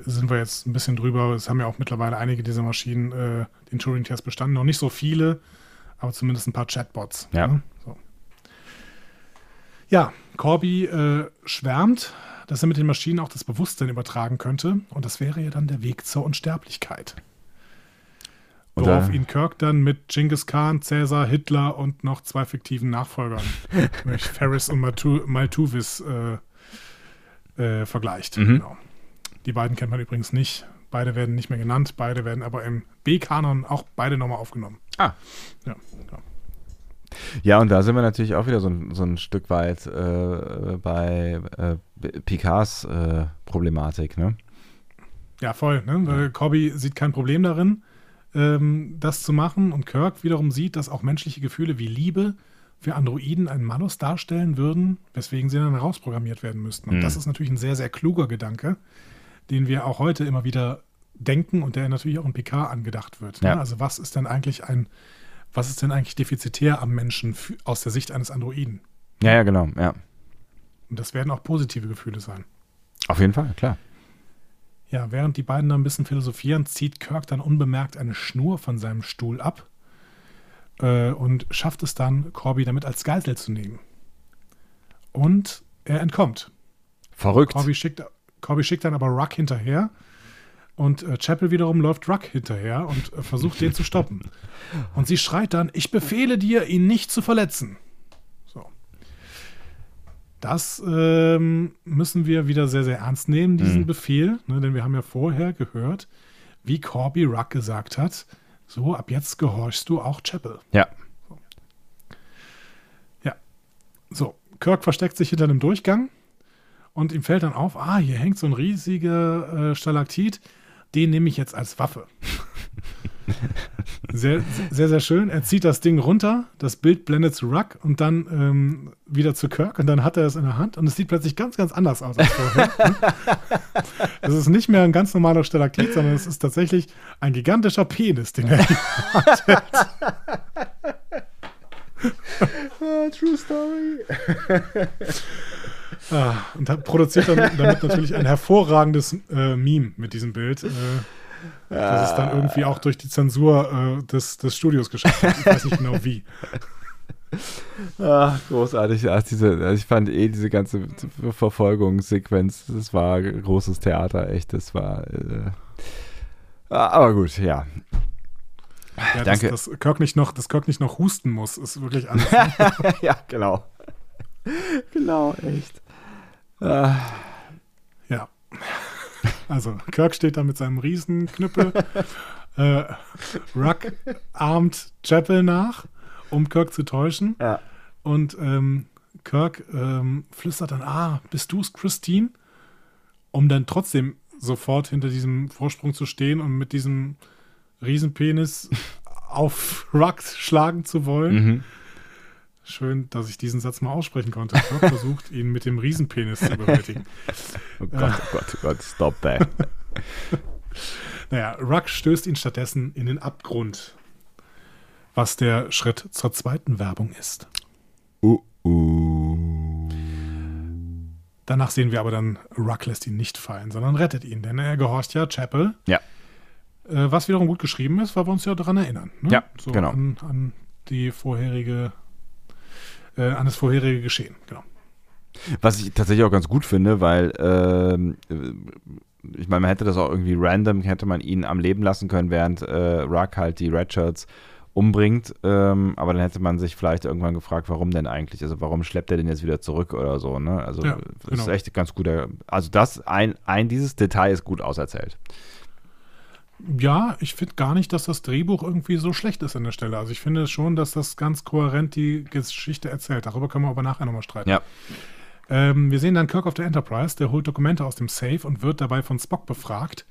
Sind wir jetzt ein bisschen drüber. Es haben ja auch mittlerweile einige dieser Maschinen den Turing-Test bestanden. Noch nicht so viele, aber zumindest ein paar Chatbots. Ja. Ne? So. Ja, Korby schwärmt, dass er mit den Maschinen auch das Bewusstsein übertragen könnte. Und das wäre ja dann der Weg zur Unsterblichkeit. Worauf ihn Kirk dann mit Genghis Khan, Cäsar, Hitler und noch 2 fiktiven Nachfolgern, nämlich Ferris und Maltuvis, vergleicht. Mhm. Genau. Die beiden kennt man übrigens nicht. Beide werden nicht mehr genannt. Beide werden aber im B-Kanon auch beide nochmal aufgenommen. Ah. Ja, genau. Ja, und da sind wir natürlich auch wieder so ein Stück weit bei Picards Problematik, ne? Ja, voll, ne? Weil Korby sieht kein Problem darin, das zu machen und Kirk wiederum sieht, dass auch menschliche Gefühle wie Liebe für Androiden einen Malus darstellen würden, weswegen sie dann rausprogrammiert werden müssten. Und das ist natürlich ein sehr, sehr kluger Gedanke, den wir auch heute immer wieder denken und der natürlich auch in Picard angedacht wird. Ja. Ne? Also was ist denn eigentlich defizitär am Menschen aus der Sicht eines Androiden? Ja, genau, ja. Und das werden auch positive Gefühle sein. Auf jeden Fall, klar. Ja, während die beiden da ein bisschen philosophieren, zieht Kirk dann unbemerkt eine Schnur von seinem Stuhl ab und schafft es dann, Korby damit als Geisel zu nehmen. Und er entkommt. Verrückt. Korby schickt dann aber Ruk hinterher. Und Chapel wiederum läuft Ruk hinterher und versucht, den zu stoppen. Und sie schreit dann, ich befehle dir, ihn nicht zu verletzen. So. Das müssen wir wieder sehr, sehr ernst nehmen, diesen Befehl. Ne, denn wir haben ja vorher gehört, wie Korby Ruk gesagt hat, so, ab jetzt gehorchst du auch Chapel. Ja. So. Ja. So, Kirk versteckt sich hinter einem Durchgang. Und ihm fällt dann auf, hier hängt so ein riesiger Stalaktit. Den nehme ich jetzt als Waffe. Sehr, sehr, sehr schön. Er zieht das Ding runter, das Bild blendet zu Ruk und dann wieder zu Kirk und dann hat er es in der Hand und es sieht plötzlich ganz, ganz anders aus als vorher. Es ist nicht mehr ein ganz normaler Stalaktit, sondern es ist tatsächlich ein gigantischer Penis, den er hat. True Story. Und hat produziert dann damit natürlich ein hervorragendes Meme mit diesem Bild. Das ist dann irgendwie auch durch die Zensur des Studios geschafft hat. Ich weiß nicht genau wie. Ach, großartig. Ich fand diese ganze Verfolgungssequenz, das war großes Theater, echt. Das war. Aber gut, ja. Ja, danke. Dass Kirk nicht noch husten muss, ist wirklich alles. Ja, genau. Genau, echt. Ja. Also, Kirk steht da mit seinem Riesenknüppel. Ruk armt Chapel nach, um Kirk zu täuschen. Ja. Und Kirk flüstert dann, bist du's, Christine? Um dann trotzdem sofort hinter diesem Vorsprung zu stehen und mit diesem Riesenpenis auf Ruk schlagen zu wollen. Mhm. Schön, dass ich diesen Satz mal aussprechen konnte. Kirk versucht, ihn mit dem Riesenpenis zu bewältigen. Oh Gott, stop that. Naja, Ruk stößt ihn stattdessen in den Abgrund, was der Schritt zur zweiten Werbung ist. Danach sehen wir aber dann, Ruk lässt ihn nicht fallen, sondern rettet ihn, denn er gehorcht ja Chapel. Ja. Was wiederum gut geschrieben ist, weil wir uns ja daran erinnern. Ne? Ja, so genau. An das vorherige Geschehen, genau. Was ich tatsächlich auch ganz gut finde, weil ich meine, man hätte das auch irgendwie random, hätte man ihn am Leben lassen können, während Ruk halt die Redshirts umbringt, aber dann hätte man sich vielleicht irgendwann gefragt, warum denn eigentlich, also warum schleppt er den jetzt wieder zurück oder so, ne? Also ja, das ist echt ganz guter, also dieses Detail ist gut auserzählt. Ja, ich finde gar nicht, dass das Drehbuch irgendwie so schlecht ist an der Stelle. Also ich finde schon, dass das ganz kohärent die Geschichte erzählt. Darüber können wir aber nachher nochmal streiten. Ja. Wir sehen dann Kirk auf der Enterprise, der holt Dokumente aus dem Safe und wird dabei von Spock befragt.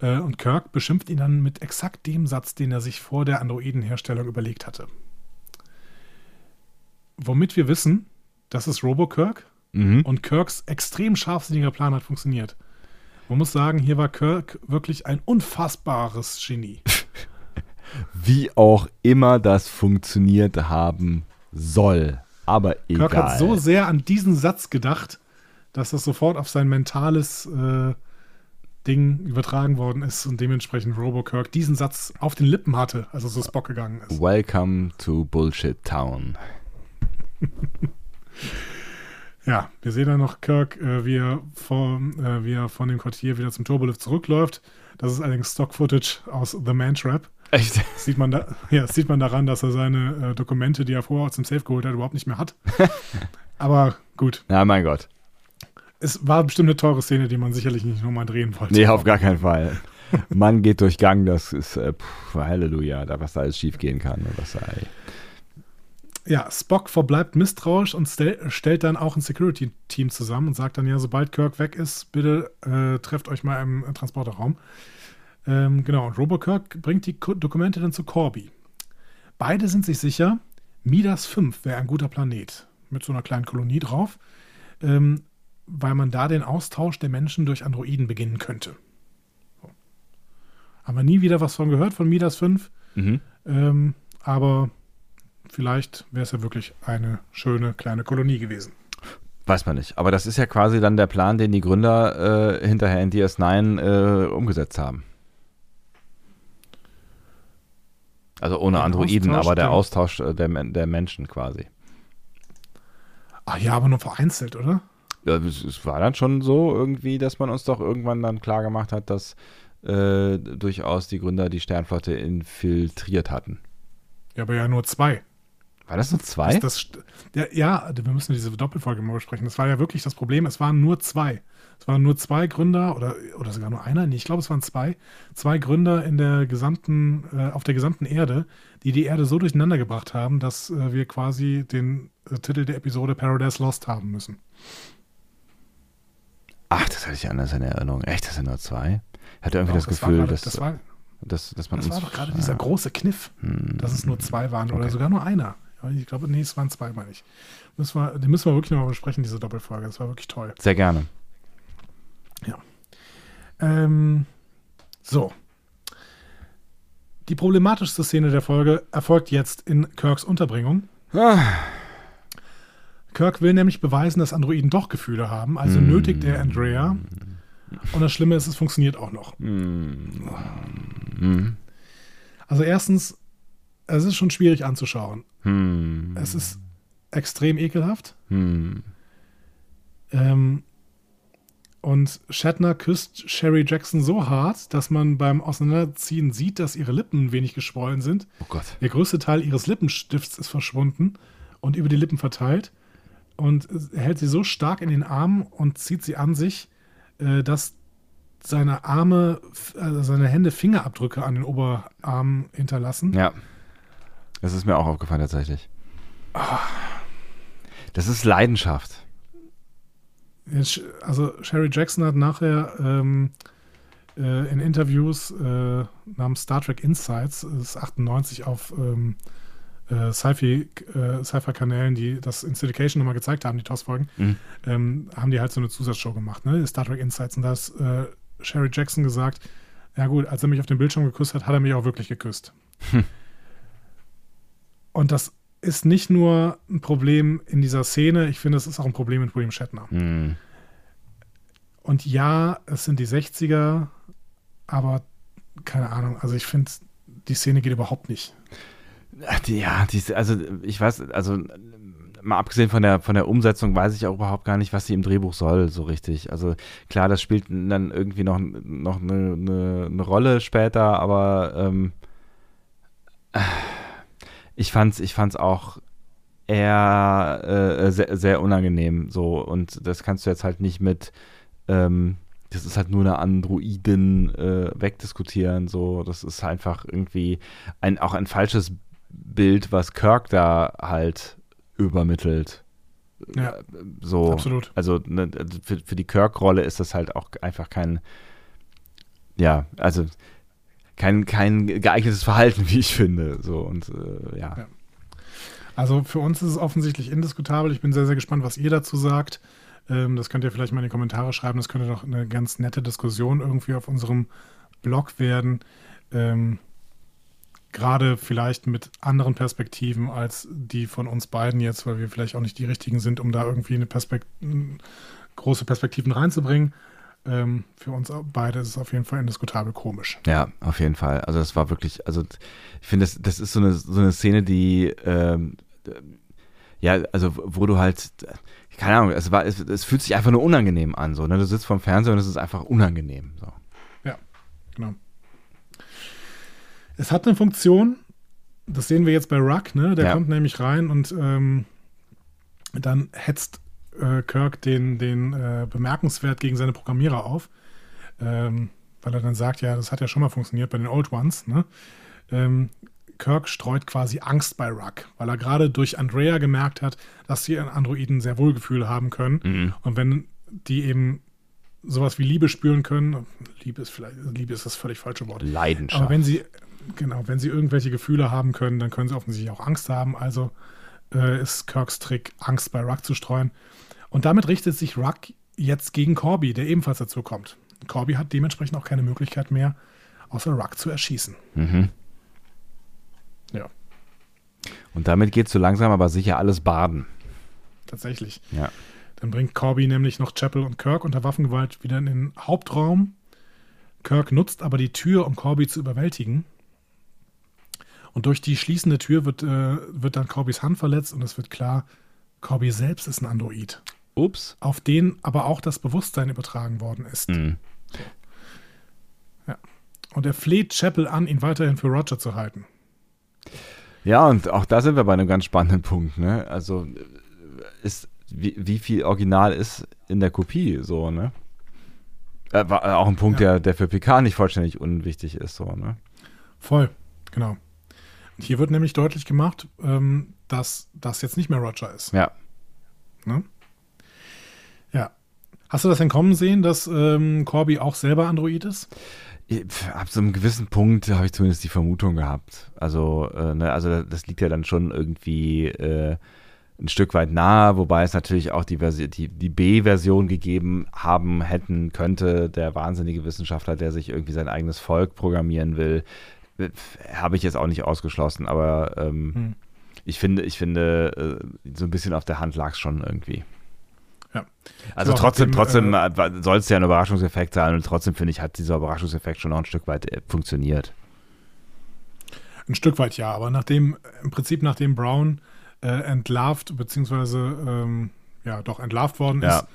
Und Kirk beschimpft ihn dann mit exakt dem Satz, den er sich vor der Androidenherstellung überlegt hatte. Womit wir wissen, das ist Robo-Kirk und Kirks extrem scharfsinniger Plan hat funktioniert. Man muss sagen, hier war Kirk wirklich ein unfassbares Genie. Wie auch immer das funktioniert haben soll, aber egal. Kirk hat so sehr an diesen Satz gedacht, dass das sofort auf sein mentales Ding übertragen worden ist und dementsprechend Robo-Kirk diesen Satz auf den Lippen hatte, als er so Spock gegangen ist. Welcome to Bullshit Town. Ja, wir sehen dann noch Kirk, wie er von dem Quartier wieder zum Turbolift zurückläuft. Das ist allerdings Stock-Footage aus The Man Trap. Echt? Das sieht man daran, dass er seine Dokumente, die er vorher aus dem Safe geholt hat, überhaupt nicht mehr hat. Aber gut. Ja, mein Gott. Es war bestimmt eine teure Szene, die man sicherlich nicht nochmal drehen wollte. Nee, auf gar keinen Fall. Mann geht durch Gang, das ist Halleluja, was da alles schief gehen kann. Ja, Spock verbleibt misstrauisch und stellt dann auch ein Security-Team zusammen und sagt dann, ja, sobald Kirk weg ist, bitte trefft euch mal im Transporterraum. Genau, und Robo-Kirk bringt die Dokumente dann zu Korby. Beide sind sich sicher, Midas 5 wäre ein guter Planet mit so einer kleinen Kolonie drauf, weil man da den Austausch der Menschen durch Androiden beginnen könnte. So. Haben wir nie wieder was von gehört, von Midas 5. Aber vielleicht wäre es ja wirklich eine schöne kleine Kolonie gewesen. Weiß man nicht. Aber das ist ja quasi dann der Plan, den die Gründer hinterher in DS9 umgesetzt haben. Also ohne Androiden, aber der Austausch der Menschen quasi. Ach ja, aber nur vereinzelt, oder? Ja, es war dann schon so irgendwie, dass man uns doch irgendwann dann klar gemacht hat, dass durchaus die Gründer die Sternflotte infiltriert hatten. Ja, aber ja nur 2. War das nur 2? Wir müssen diese Doppelfolge mal besprechen. Das war ja wirklich das Problem. Es waren nur 2. Es waren nur 2 Gründer oder sogar nur einer. Nee, ich glaube, es waren 2. 2 Gründer auf der gesamten Erde, die Erde so durcheinander gebracht haben, dass wir quasi den Titel der Episode Paradise Lost haben müssen. Ach, das hatte ich anders in Erinnerung. Echt, das sind nur 2? Ich hatte irgendwie das Gefühl, dass das war doch gerade dieser große Kniff, dass es nur 2 waren oder sogar nur einer. Ich glaube, es waren 2, meine ich. Den müssen wir wirklich nochmal besprechen, diese Doppelfolge. Das war wirklich toll. Sehr gerne. Ja. So. Die problematischste Szene der Folge erfolgt jetzt in Kirks Unterbringung. Ah. Kirk will nämlich beweisen, dass Androiden doch Gefühle haben, also nötigt er Andrea. Und das Schlimme ist, es funktioniert auch noch. Also erstens, es ist schon schwierig anzuschauen. Es ist extrem ekelhaft. Und Shatner küsst Sherry Jackson so hart, dass man beim Auseinanderziehen sieht, dass ihre Lippen ein wenig geschwollen sind. Oh Gott. Der größte Teil ihres Lippenstifts ist verschwunden und über die Lippen verteilt. Und er hält sie so stark in den Armen und zieht sie an sich, dass seine Arme, also seine Hände Fingerabdrücke an den Oberarmen hinterlassen. Ja, das ist mir auch aufgefallen tatsächlich. Das ist Leidenschaft. Also Sherry Jackson hat nachher in Interviews namens Star Trek Insights, das ist 98 auf Sci-Fi-Kanälen, die das in Syndication nochmal gezeigt haben, die TOS-Folgen, haben die halt so eine Zusatzshow gemacht, ne? Star Trek Insights. Und da ist Sherry Jackson gesagt, ja gut, als er mich auf dem Bildschirm geküsst hat, hat er mich auch wirklich geküsst. Und das ist nicht nur ein Problem in dieser Szene, ich finde, es ist auch ein Problem mit William Shatner. Und ja, es sind die 60er, aber keine Ahnung, also ich finde, die Szene geht überhaupt nicht. Ja, also ich weiß, also mal abgesehen von der Umsetzung weiß ich auch überhaupt gar nicht, was sie im Drehbuch soll, so richtig. Also klar, das spielt dann irgendwie noch eine Rolle später, aber Ich fand's auch eher sehr, sehr unangenehm so, und das kannst du jetzt halt nicht mit das ist halt nur eine Androidin wegdiskutieren, so, das ist einfach irgendwie auch ein falsches Bild, was Kirk da halt übermittelt. Ja, so, absolut. Also ne, für die Kirk-Rolle ist das halt auch einfach kein geeignetes Verhalten, wie ich finde. So, und ja. Also für uns ist es offensichtlich indiskutabel. Ich bin sehr, sehr gespannt, was ihr dazu sagt. Das könnt ihr vielleicht mal in die Kommentare schreiben. Das könnte doch eine ganz nette Diskussion irgendwie auf unserem Blog werden. Gerade vielleicht mit anderen Perspektiven als die von uns beiden jetzt, weil wir vielleicht auch nicht die richtigen sind, um da irgendwie eine große Perspektiven reinzubringen. Für uns beide ist es auf jeden Fall indiskutabel komisch. Ja, auf jeden Fall. Also das war wirklich, also ich finde, das ist so eine Szene, die ja, also wo du halt, keine Ahnung, es fühlt sich einfach nur unangenehm an, so, ne? Du sitzt vorm Fernseher und es ist einfach unangenehm. So. Ja, genau. Es hat eine Funktion, das sehen wir jetzt bei Ruk, ne? Der kommt nämlich rein und dann hetzt Kirk den bemerkenswert gegen seine Programmierer auf, weil er dann sagt, ja, das hat ja schon mal funktioniert bei den Old Ones, ne? Kirk streut quasi Angst bei Ruk, weil er gerade durch Andrea gemerkt hat, dass sie Androiden sehr Wohlgefühl haben können. Und wenn die eben sowas wie Liebe spüren können, Liebe ist das völlig falsche Wort. Leidenschaft. Aber wenn sie irgendwelche Gefühle haben können, dann können sie offensichtlich auch Angst haben, also ist Kirks Trick, Angst bei Ruk zu streuen. Und damit richtet sich Ruk jetzt gegen Korby, der ebenfalls dazu kommt. Korby hat dementsprechend auch keine Möglichkeit mehr, außer Ruk zu erschießen. Ja. Und damit geht so langsam aber sicher alles baden. Tatsächlich. Ja. Dann bringt Korby nämlich noch Chapel und Kirk unter Waffengewalt wieder in den Hauptraum. Kirk nutzt aber die Tür, um Korby zu überwältigen. Und durch die schließende Tür wird dann Korbys Hand verletzt und es wird klar, Korby selbst ist ein Android. Ups. Auf den aber auch das Bewusstsein übertragen worden ist. Ja. Und er fleht Chapel an, ihn weiterhin für Roger zu halten. Ja, und auch da sind wir bei einem ganz spannenden Punkt, ne? Also ist, wie viel Original ist in der Kopie, so, ne? War auch ein Punkt, der für Picard nicht vollständig unwichtig ist, so, ne? Voll, genau. Hier wird nämlich deutlich gemacht, dass das jetzt nicht mehr Roger ist. Ja. Ne? Ja. Hast du das denn kommen sehen, dass Korby auch selber Android ist? Ab so einem gewissen Punkt habe ich zumindest die Vermutung gehabt. Also, also das liegt ja dann schon irgendwie ein Stück weit nahe, wobei es natürlich auch die B-Version gegeben hätten könnte, der wahnsinnige Wissenschaftler, der sich irgendwie sein eigenes Volk programmieren will. Habe ich jetzt auch nicht ausgeschlossen, aber Ich finde, so ein bisschen auf der Hand lag es schon irgendwie. Ja. Also trotzdem soll es ja ein Überraschungseffekt sein und trotzdem finde ich, hat dieser Überraschungseffekt schon noch ein Stück weit funktioniert. Ein Stück weit ja, aber nachdem Brown entlarvt, beziehungsweise entlarvt worden ist,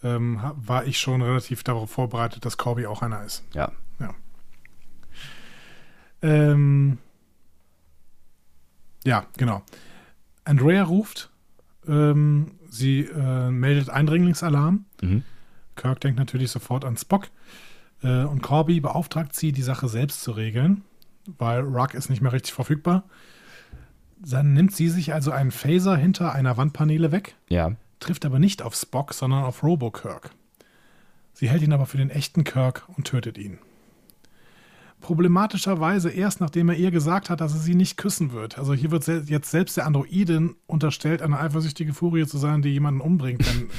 war ich schon relativ darauf vorbereitet, dass Korby auch einer ist. Ja. Ja. Ja, genau. Andrea ruft, sie meldet Eindringlingsalarm. Mhm. Kirk denkt natürlich sofort an Spock. Und Korby beauftragt sie, die Sache selbst zu regeln, weil Ruk ist nicht mehr richtig verfügbar. Dann nimmt sie sich also einen Phaser hinter einer Wandpaneele weg, trifft aber nicht auf Spock, sondern auf Robo-Kirk. Sie hält ihn aber für den echten Kirk und tötet ihn. Problematischerweise erst, nachdem er ihr gesagt hat, dass er sie nicht küssen wird. Also hier wird jetzt selbst der Androidin unterstellt, eine eifersüchtige Furie zu sein, die jemanden umbringt, wenn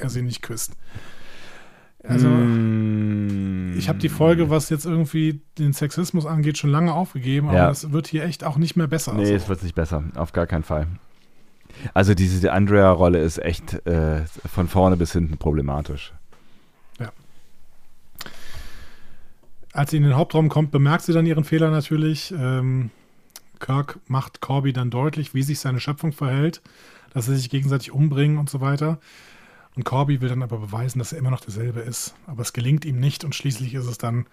er sie nicht küsst. Also ich habe die Folge, was jetzt irgendwie den Sexismus angeht, schon lange aufgegeben, aber es wird hier echt auch nicht mehr besser. Nee, es wird nicht besser, auf gar keinen Fall. Also diese Andrea-Rolle ist echt von vorne bis hinten problematisch. Als sie in den Hauptraum kommt, bemerkt sie dann ihren Fehler natürlich. Kirk macht Korby dann deutlich, wie sich seine Schöpfung verhält, dass sie sich gegenseitig umbringen und so weiter. Und Korby will dann aber beweisen, dass er immer noch derselbe ist. Aber es gelingt ihm nicht und schließlich ist es dann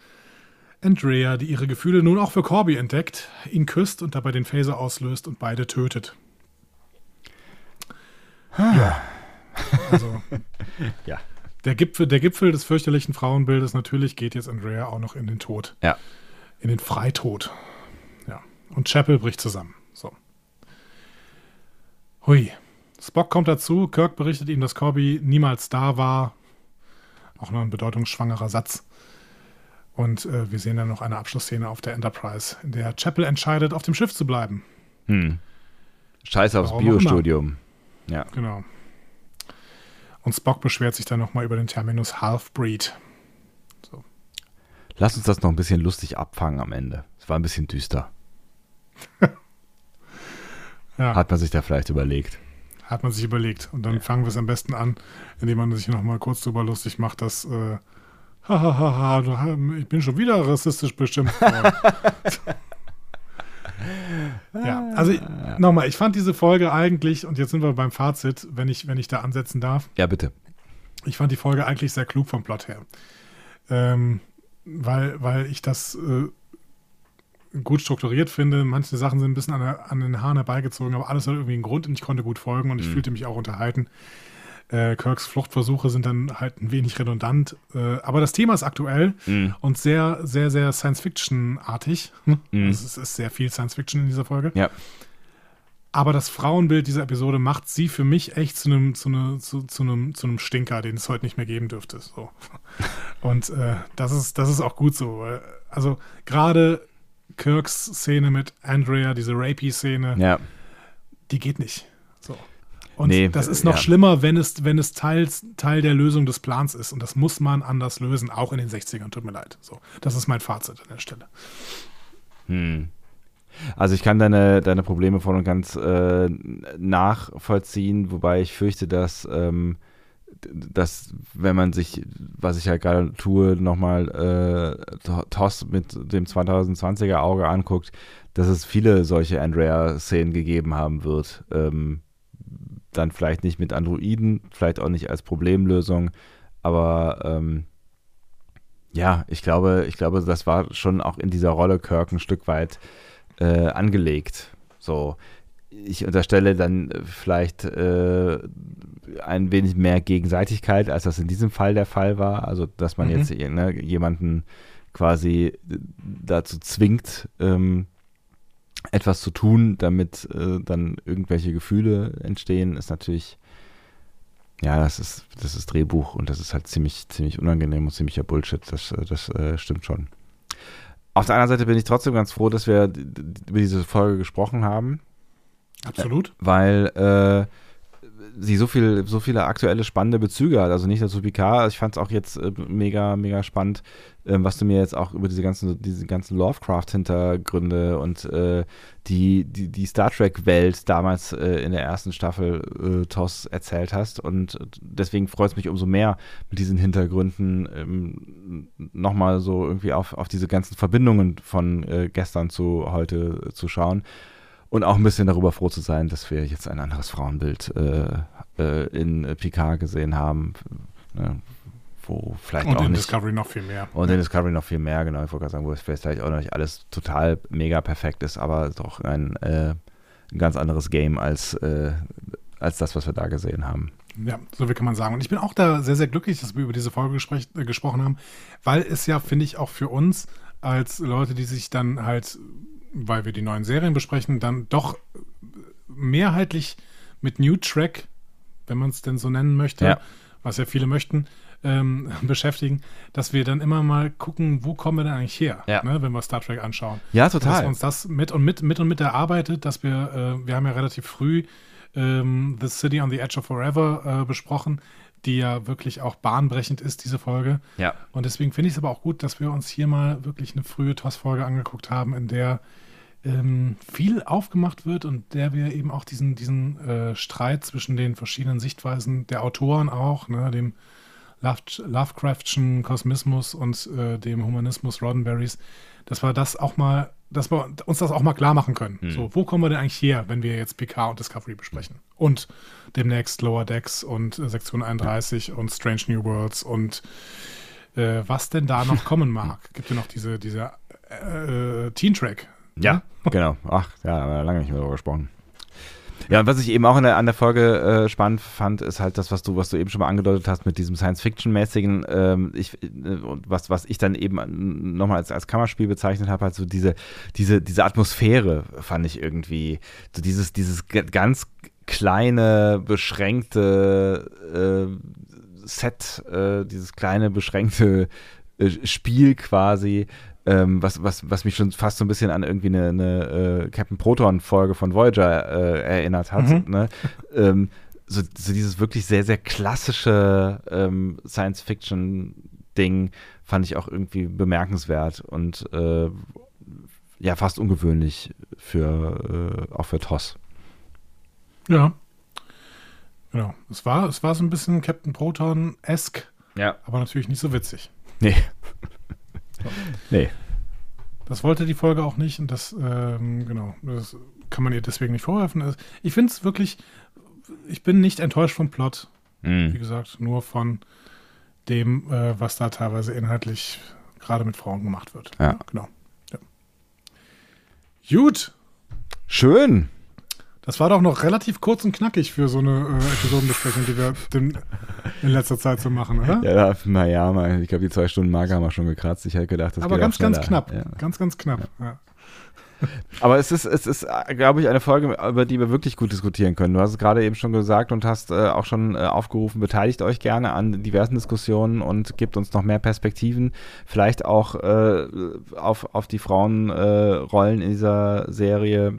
Andrea, die ihre Gefühle nun auch für Korby entdeckt, ihn küsst und dabei den Phaser auslöst und beide tötet. Ja. Also. Ja. Der Gipfel des fürchterlichen Frauenbildes, natürlich geht jetzt Andrea auch noch in den Tod. Ja. In den Freitod. Ja. Und Chapel bricht zusammen. So. Hui. Spock kommt dazu. Kirk berichtet ihm, dass Korby niemals da war. Auch noch ein bedeutungsschwangerer Satz. Und wir sehen dann noch eine Abschlussszene auf der Enterprise, in der Chapel entscheidet, auf dem Schiff zu bleiben. Scheiße aufs Biostudium. Ja. Genau. Und Spock beschwert sich dann nochmal über den Terminus Half-Breed. So. Lass uns das noch ein bisschen lustig abfangen am Ende. Es war ein bisschen düster. Ja. Hat man sich da vielleicht überlegt. Hat man sich überlegt. Und dann fangen wir es am besten an, indem man sich nochmal kurz drüber lustig macht, dass ich bin schon wieder rassistisch bestimmt worden. Ja, also nochmal, ich fand diese Folge eigentlich, und jetzt sind wir beim Fazit, wenn ich da ansetzen darf. Ja, bitte. Ich fand die Folge eigentlich sehr klug vom Plot her. Weil ich das gut strukturiert finde. Manche Sachen sind ein bisschen an den Haaren herbeigezogen, aber alles hat irgendwie einen Grund und ich konnte gut folgen und ich fühlte mich auch unterhalten. Kirks Fluchtversuche sind dann halt ein wenig redundant. Aber das Thema ist aktuell und sehr, sehr, sehr Science-Fiction-artig. Also es ist sehr viel Science-Fiction in dieser Folge. Ja. Aber das Frauenbild dieser Episode macht sie für mich echt zu einem Stinker, den es heute nicht mehr geben dürfte. So. Und das ist auch gut so. Weil, also gerade Kirks Szene mit Andrea, diese Rapey-Szene, die geht nicht. So. Und das ist noch schlimmer, wenn es Teil der Lösung des Plans ist. Und das muss man anders lösen, auch in den 60ern. Tut mir leid. So, das ist mein Fazit an der Stelle. Also ich kann deine Probleme voll und ganz nachvollziehen, wobei ich fürchte, dass wenn man sich, was ich halt gerade tue, nochmal TOS mit dem 2020er-Auge anguckt, dass es viele solche Andrea-Szenen gegeben haben wird, dann vielleicht nicht mit Androiden, vielleicht auch nicht als Problemlösung, aber ich glaube, das war schon auch in dieser Rolle Kirk ein Stück weit angelegt. So, ich unterstelle dann vielleicht ein wenig mehr Gegenseitigkeit, als das in diesem Fall der Fall war, also dass man jetzt jemanden quasi dazu zwingt, etwas zu tun, damit dann irgendwelche Gefühle entstehen, ist natürlich, das ist Drehbuch und das ist halt ziemlich, ziemlich unangenehm und ziemlicher Bullshit. Das stimmt schon. Auf der anderen Seite bin ich trotzdem ganz froh, dass wir über diese Folge gesprochen haben. Absolut. Weil sie so viele aktuelle spannende Bezüge hat. Also nicht nur zu Picard, ich fand es auch jetzt mega spannend, was du mir jetzt auch über diese ganzen Lovecraft-Hintergründe und die Star Trek-Welt damals in der ersten Staffel TOS erzählt hast. Und deswegen freut es mich umso mehr, mit diesen Hintergründen nochmal so irgendwie auf diese ganzen Verbindungen von gestern zu heute zu schauen. Und auch ein bisschen darüber froh zu sein, dass wir jetzt ein anderes Frauenbild in Picard gesehen haben. Ne? Wo vielleicht und auch in Discovery noch viel mehr. Und in Discovery noch viel mehr, genau. Ich wollte gerade sagen, wo es vielleicht auch noch nicht alles total mega perfekt ist, aber doch ein ganz anderes Game als das, was wir da gesehen haben. Ja, so wie kann man sagen. Und ich bin auch da sehr, sehr glücklich, dass wir über diese Folge gesprochen haben, weil es ja, finde ich, auch für uns als Leute, die sich dann halt, weil wir die neuen Serien besprechen, dann doch mehrheitlich mit New Track, wenn man es denn so nennen möchte, ja, was ja viele möchten, beschäftigen, dass wir dann immer mal gucken, wo kommen wir denn eigentlich her, ja, ne, wenn wir Star Trek anschauen. Ja, total. Dass uns das mit erarbeitet, dass wir haben ja relativ früh The City on the Edge of Forever besprochen, die ja wirklich auch bahnbrechend ist, diese Folge. Ja. Und deswegen finde ich es aber auch gut, dass wir uns hier mal wirklich eine frühe TOS-Folge angeguckt haben, in der viel aufgemacht wird und der wir eben auch diesen Streit zwischen den verschiedenen Sichtweisen der Autoren auch, ne, dem Lovecraftschen Kosmismus und dem Humanismus Roddenberrys, dass wir uns das auch mal klar machen können. Mhm. So, wo kommen wir denn eigentlich her, wenn wir jetzt Picard und Discovery besprechen? Und demnächst Lower Decks und Sektion 31 und Strange New Worlds und was denn da noch kommen mag. Gibt ja noch diese Teen Track. Ja, genau. Ach, ja, da haben wir lange nicht mehr darüber gesprochen. Ja, und was ich eben auch an der Folge spannend fand, ist halt das, was du eben schon mal angedeutet hast mit diesem Science-Fiction-mäßigen, was ich dann eben nochmal als Kammerspiel bezeichnet habe, halt so diese Atmosphäre fand ich irgendwie, so dieses ganz kleine, beschränkte Set, dieses kleine, beschränkte Spiel quasi, was mich schon fast so ein bisschen an irgendwie eine Captain Proton-Folge von Voyager erinnert hat. Mhm. Ne? So dieses wirklich sehr, sehr klassische Science-Fiction-Ding fand ich auch irgendwie bemerkenswert und ja, fast ungewöhnlich auch für TOS. Ja. Genau. Es war so ein bisschen Captain Proton-esque, ja, aber natürlich nicht so witzig. Nee. Nee. Das wollte die Folge auch nicht und das, genau, das kann man ihr deswegen nicht vorwerfen. Ich finde es wirklich, ich bin nicht enttäuscht vom Plot, wie gesagt, nur von dem, was da teilweise inhaltlich gerade mit Frauen gemacht wird. Ja. Genau. Ja. Gut. Schön. Das war doch noch relativ kurz und knackig für so eine Episodenbesprechung, die wir in letzter Zeit so machen, oder? Ja, naja, ich glaube, die 2-Stunden-Marke haben wir schon gekratzt. Ich hätte gedacht, das geht ganz, ganz knapp. Ja. Ganz, ganz knapp. Ja. Aber es ist, glaube ich, eine Folge, über die wir wirklich gut diskutieren können. Du hast es gerade eben schon gesagt und hast auch schon aufgerufen, beteiligt euch gerne an diversen Diskussionen und gebt uns noch mehr Perspektiven, vielleicht auch auf die Frauenrollen in dieser Serie.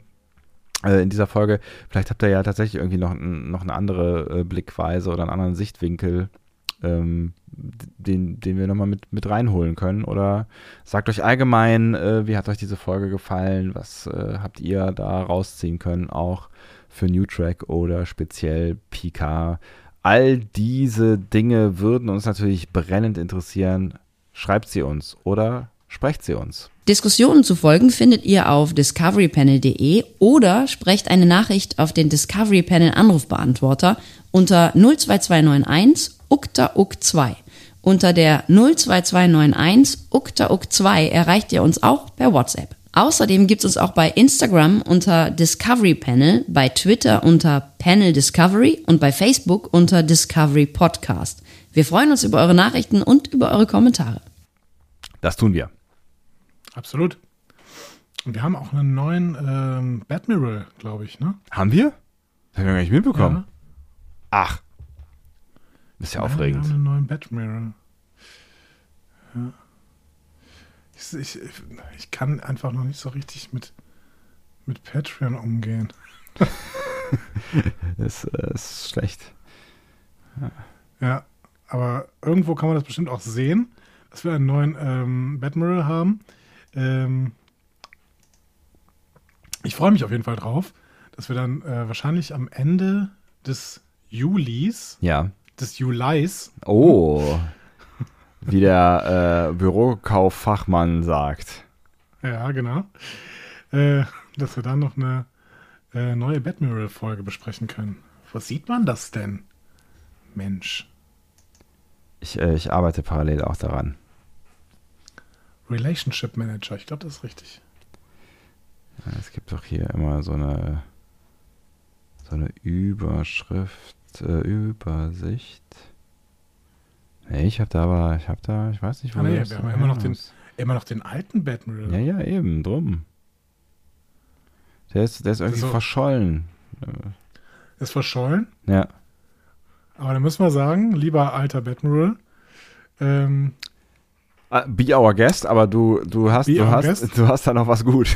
In dieser Folge, vielleicht habt ihr ja tatsächlich irgendwie noch eine andere Blickweise oder einen anderen Sichtwinkel, den wir nochmal mit reinholen können. Oder sagt euch allgemein, wie hat euch diese Folge gefallen? Was habt ihr da rausziehen können, auch für New Track oder speziell Picard? All diese Dinge würden uns natürlich brennend interessieren. Schreibt sie uns oder sprecht sie uns. Diskussionen zu folgen findet ihr auf discoverypanel.de oder sprecht eine Nachricht auf den Discovery Panel Anrufbeantworter unter 02291 ukta uk 2. Unter der 02291 ukta uk 2 erreicht ihr uns auch per WhatsApp. Außerdem gibt's uns auch bei Instagram unter Discovery Panel, bei Twitter unter Panel Discovery und bei Facebook unter Discovery Podcast. Wir freuen uns über eure Nachrichten und über eure Kommentare. Das tun wir. Absolut. Und wir haben auch einen neuen Batmiral, glaube ich, ne? Haben wir? Das haben wir gar nicht mitbekommen. Ja. Ach. Ist ja aufregend. Wir haben einen neuen Batmiral. Ja. Ich kann einfach noch nicht so richtig mit Patreon umgehen. ist schlecht. Ja. Ja, aber irgendwo kann man das bestimmt auch sehen, dass wir einen neuen Batmoral haben. Ich freue mich auf jeden Fall drauf, dass wir dann wahrscheinlich am Ende des Julis, ja, des Julis, oh, wie der Bürokauffachmann sagt. Ja, genau. Dass wir dann noch eine neue Batmural-Folge besprechen können. Was sieht man das denn? Mensch. Ich arbeite parallel auch daran. Relationship Manager, ich glaube, das ist richtig. Ja, es gibt doch hier immer so eine Überschrift, Übersicht. Nee, ich habe da, ich weiß nicht, wo das ist. Wir haben immer noch den alten Batman. Ja, ja, eben, drum. Der ist irgendwie so verschollen. Ist verschollen? Ja. Aber dann müssen wir sagen, lieber alter Batman, be our guest, aber du hast da noch was gut.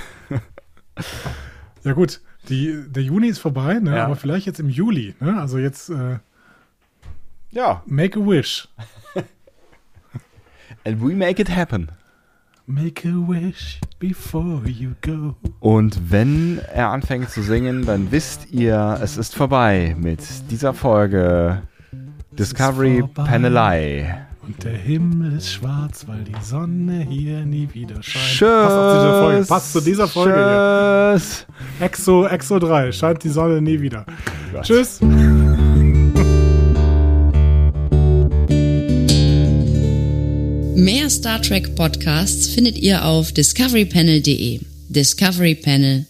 Ja gut, der Juni ist vorbei, ne? Ja. Aber vielleicht jetzt im Juli, ne? Also jetzt ja, make a wish. And we make it happen. Make a wish before you go. Und wenn er anfängt zu singen, dann wisst ihr, es ist vorbei mit dieser Folge Discovery Panelei. Und der Himmel ist schwarz, weil die Sonne hier nie wieder scheint. Tschüss. Passt zu dieser Folge hier. Exo 3, scheint die Sonne nie wieder. Oh, tschüss. Mehr Star Trek Podcasts findet ihr auf discoverypanel.de. Discovery Panel.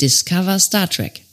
Discover Star Trek.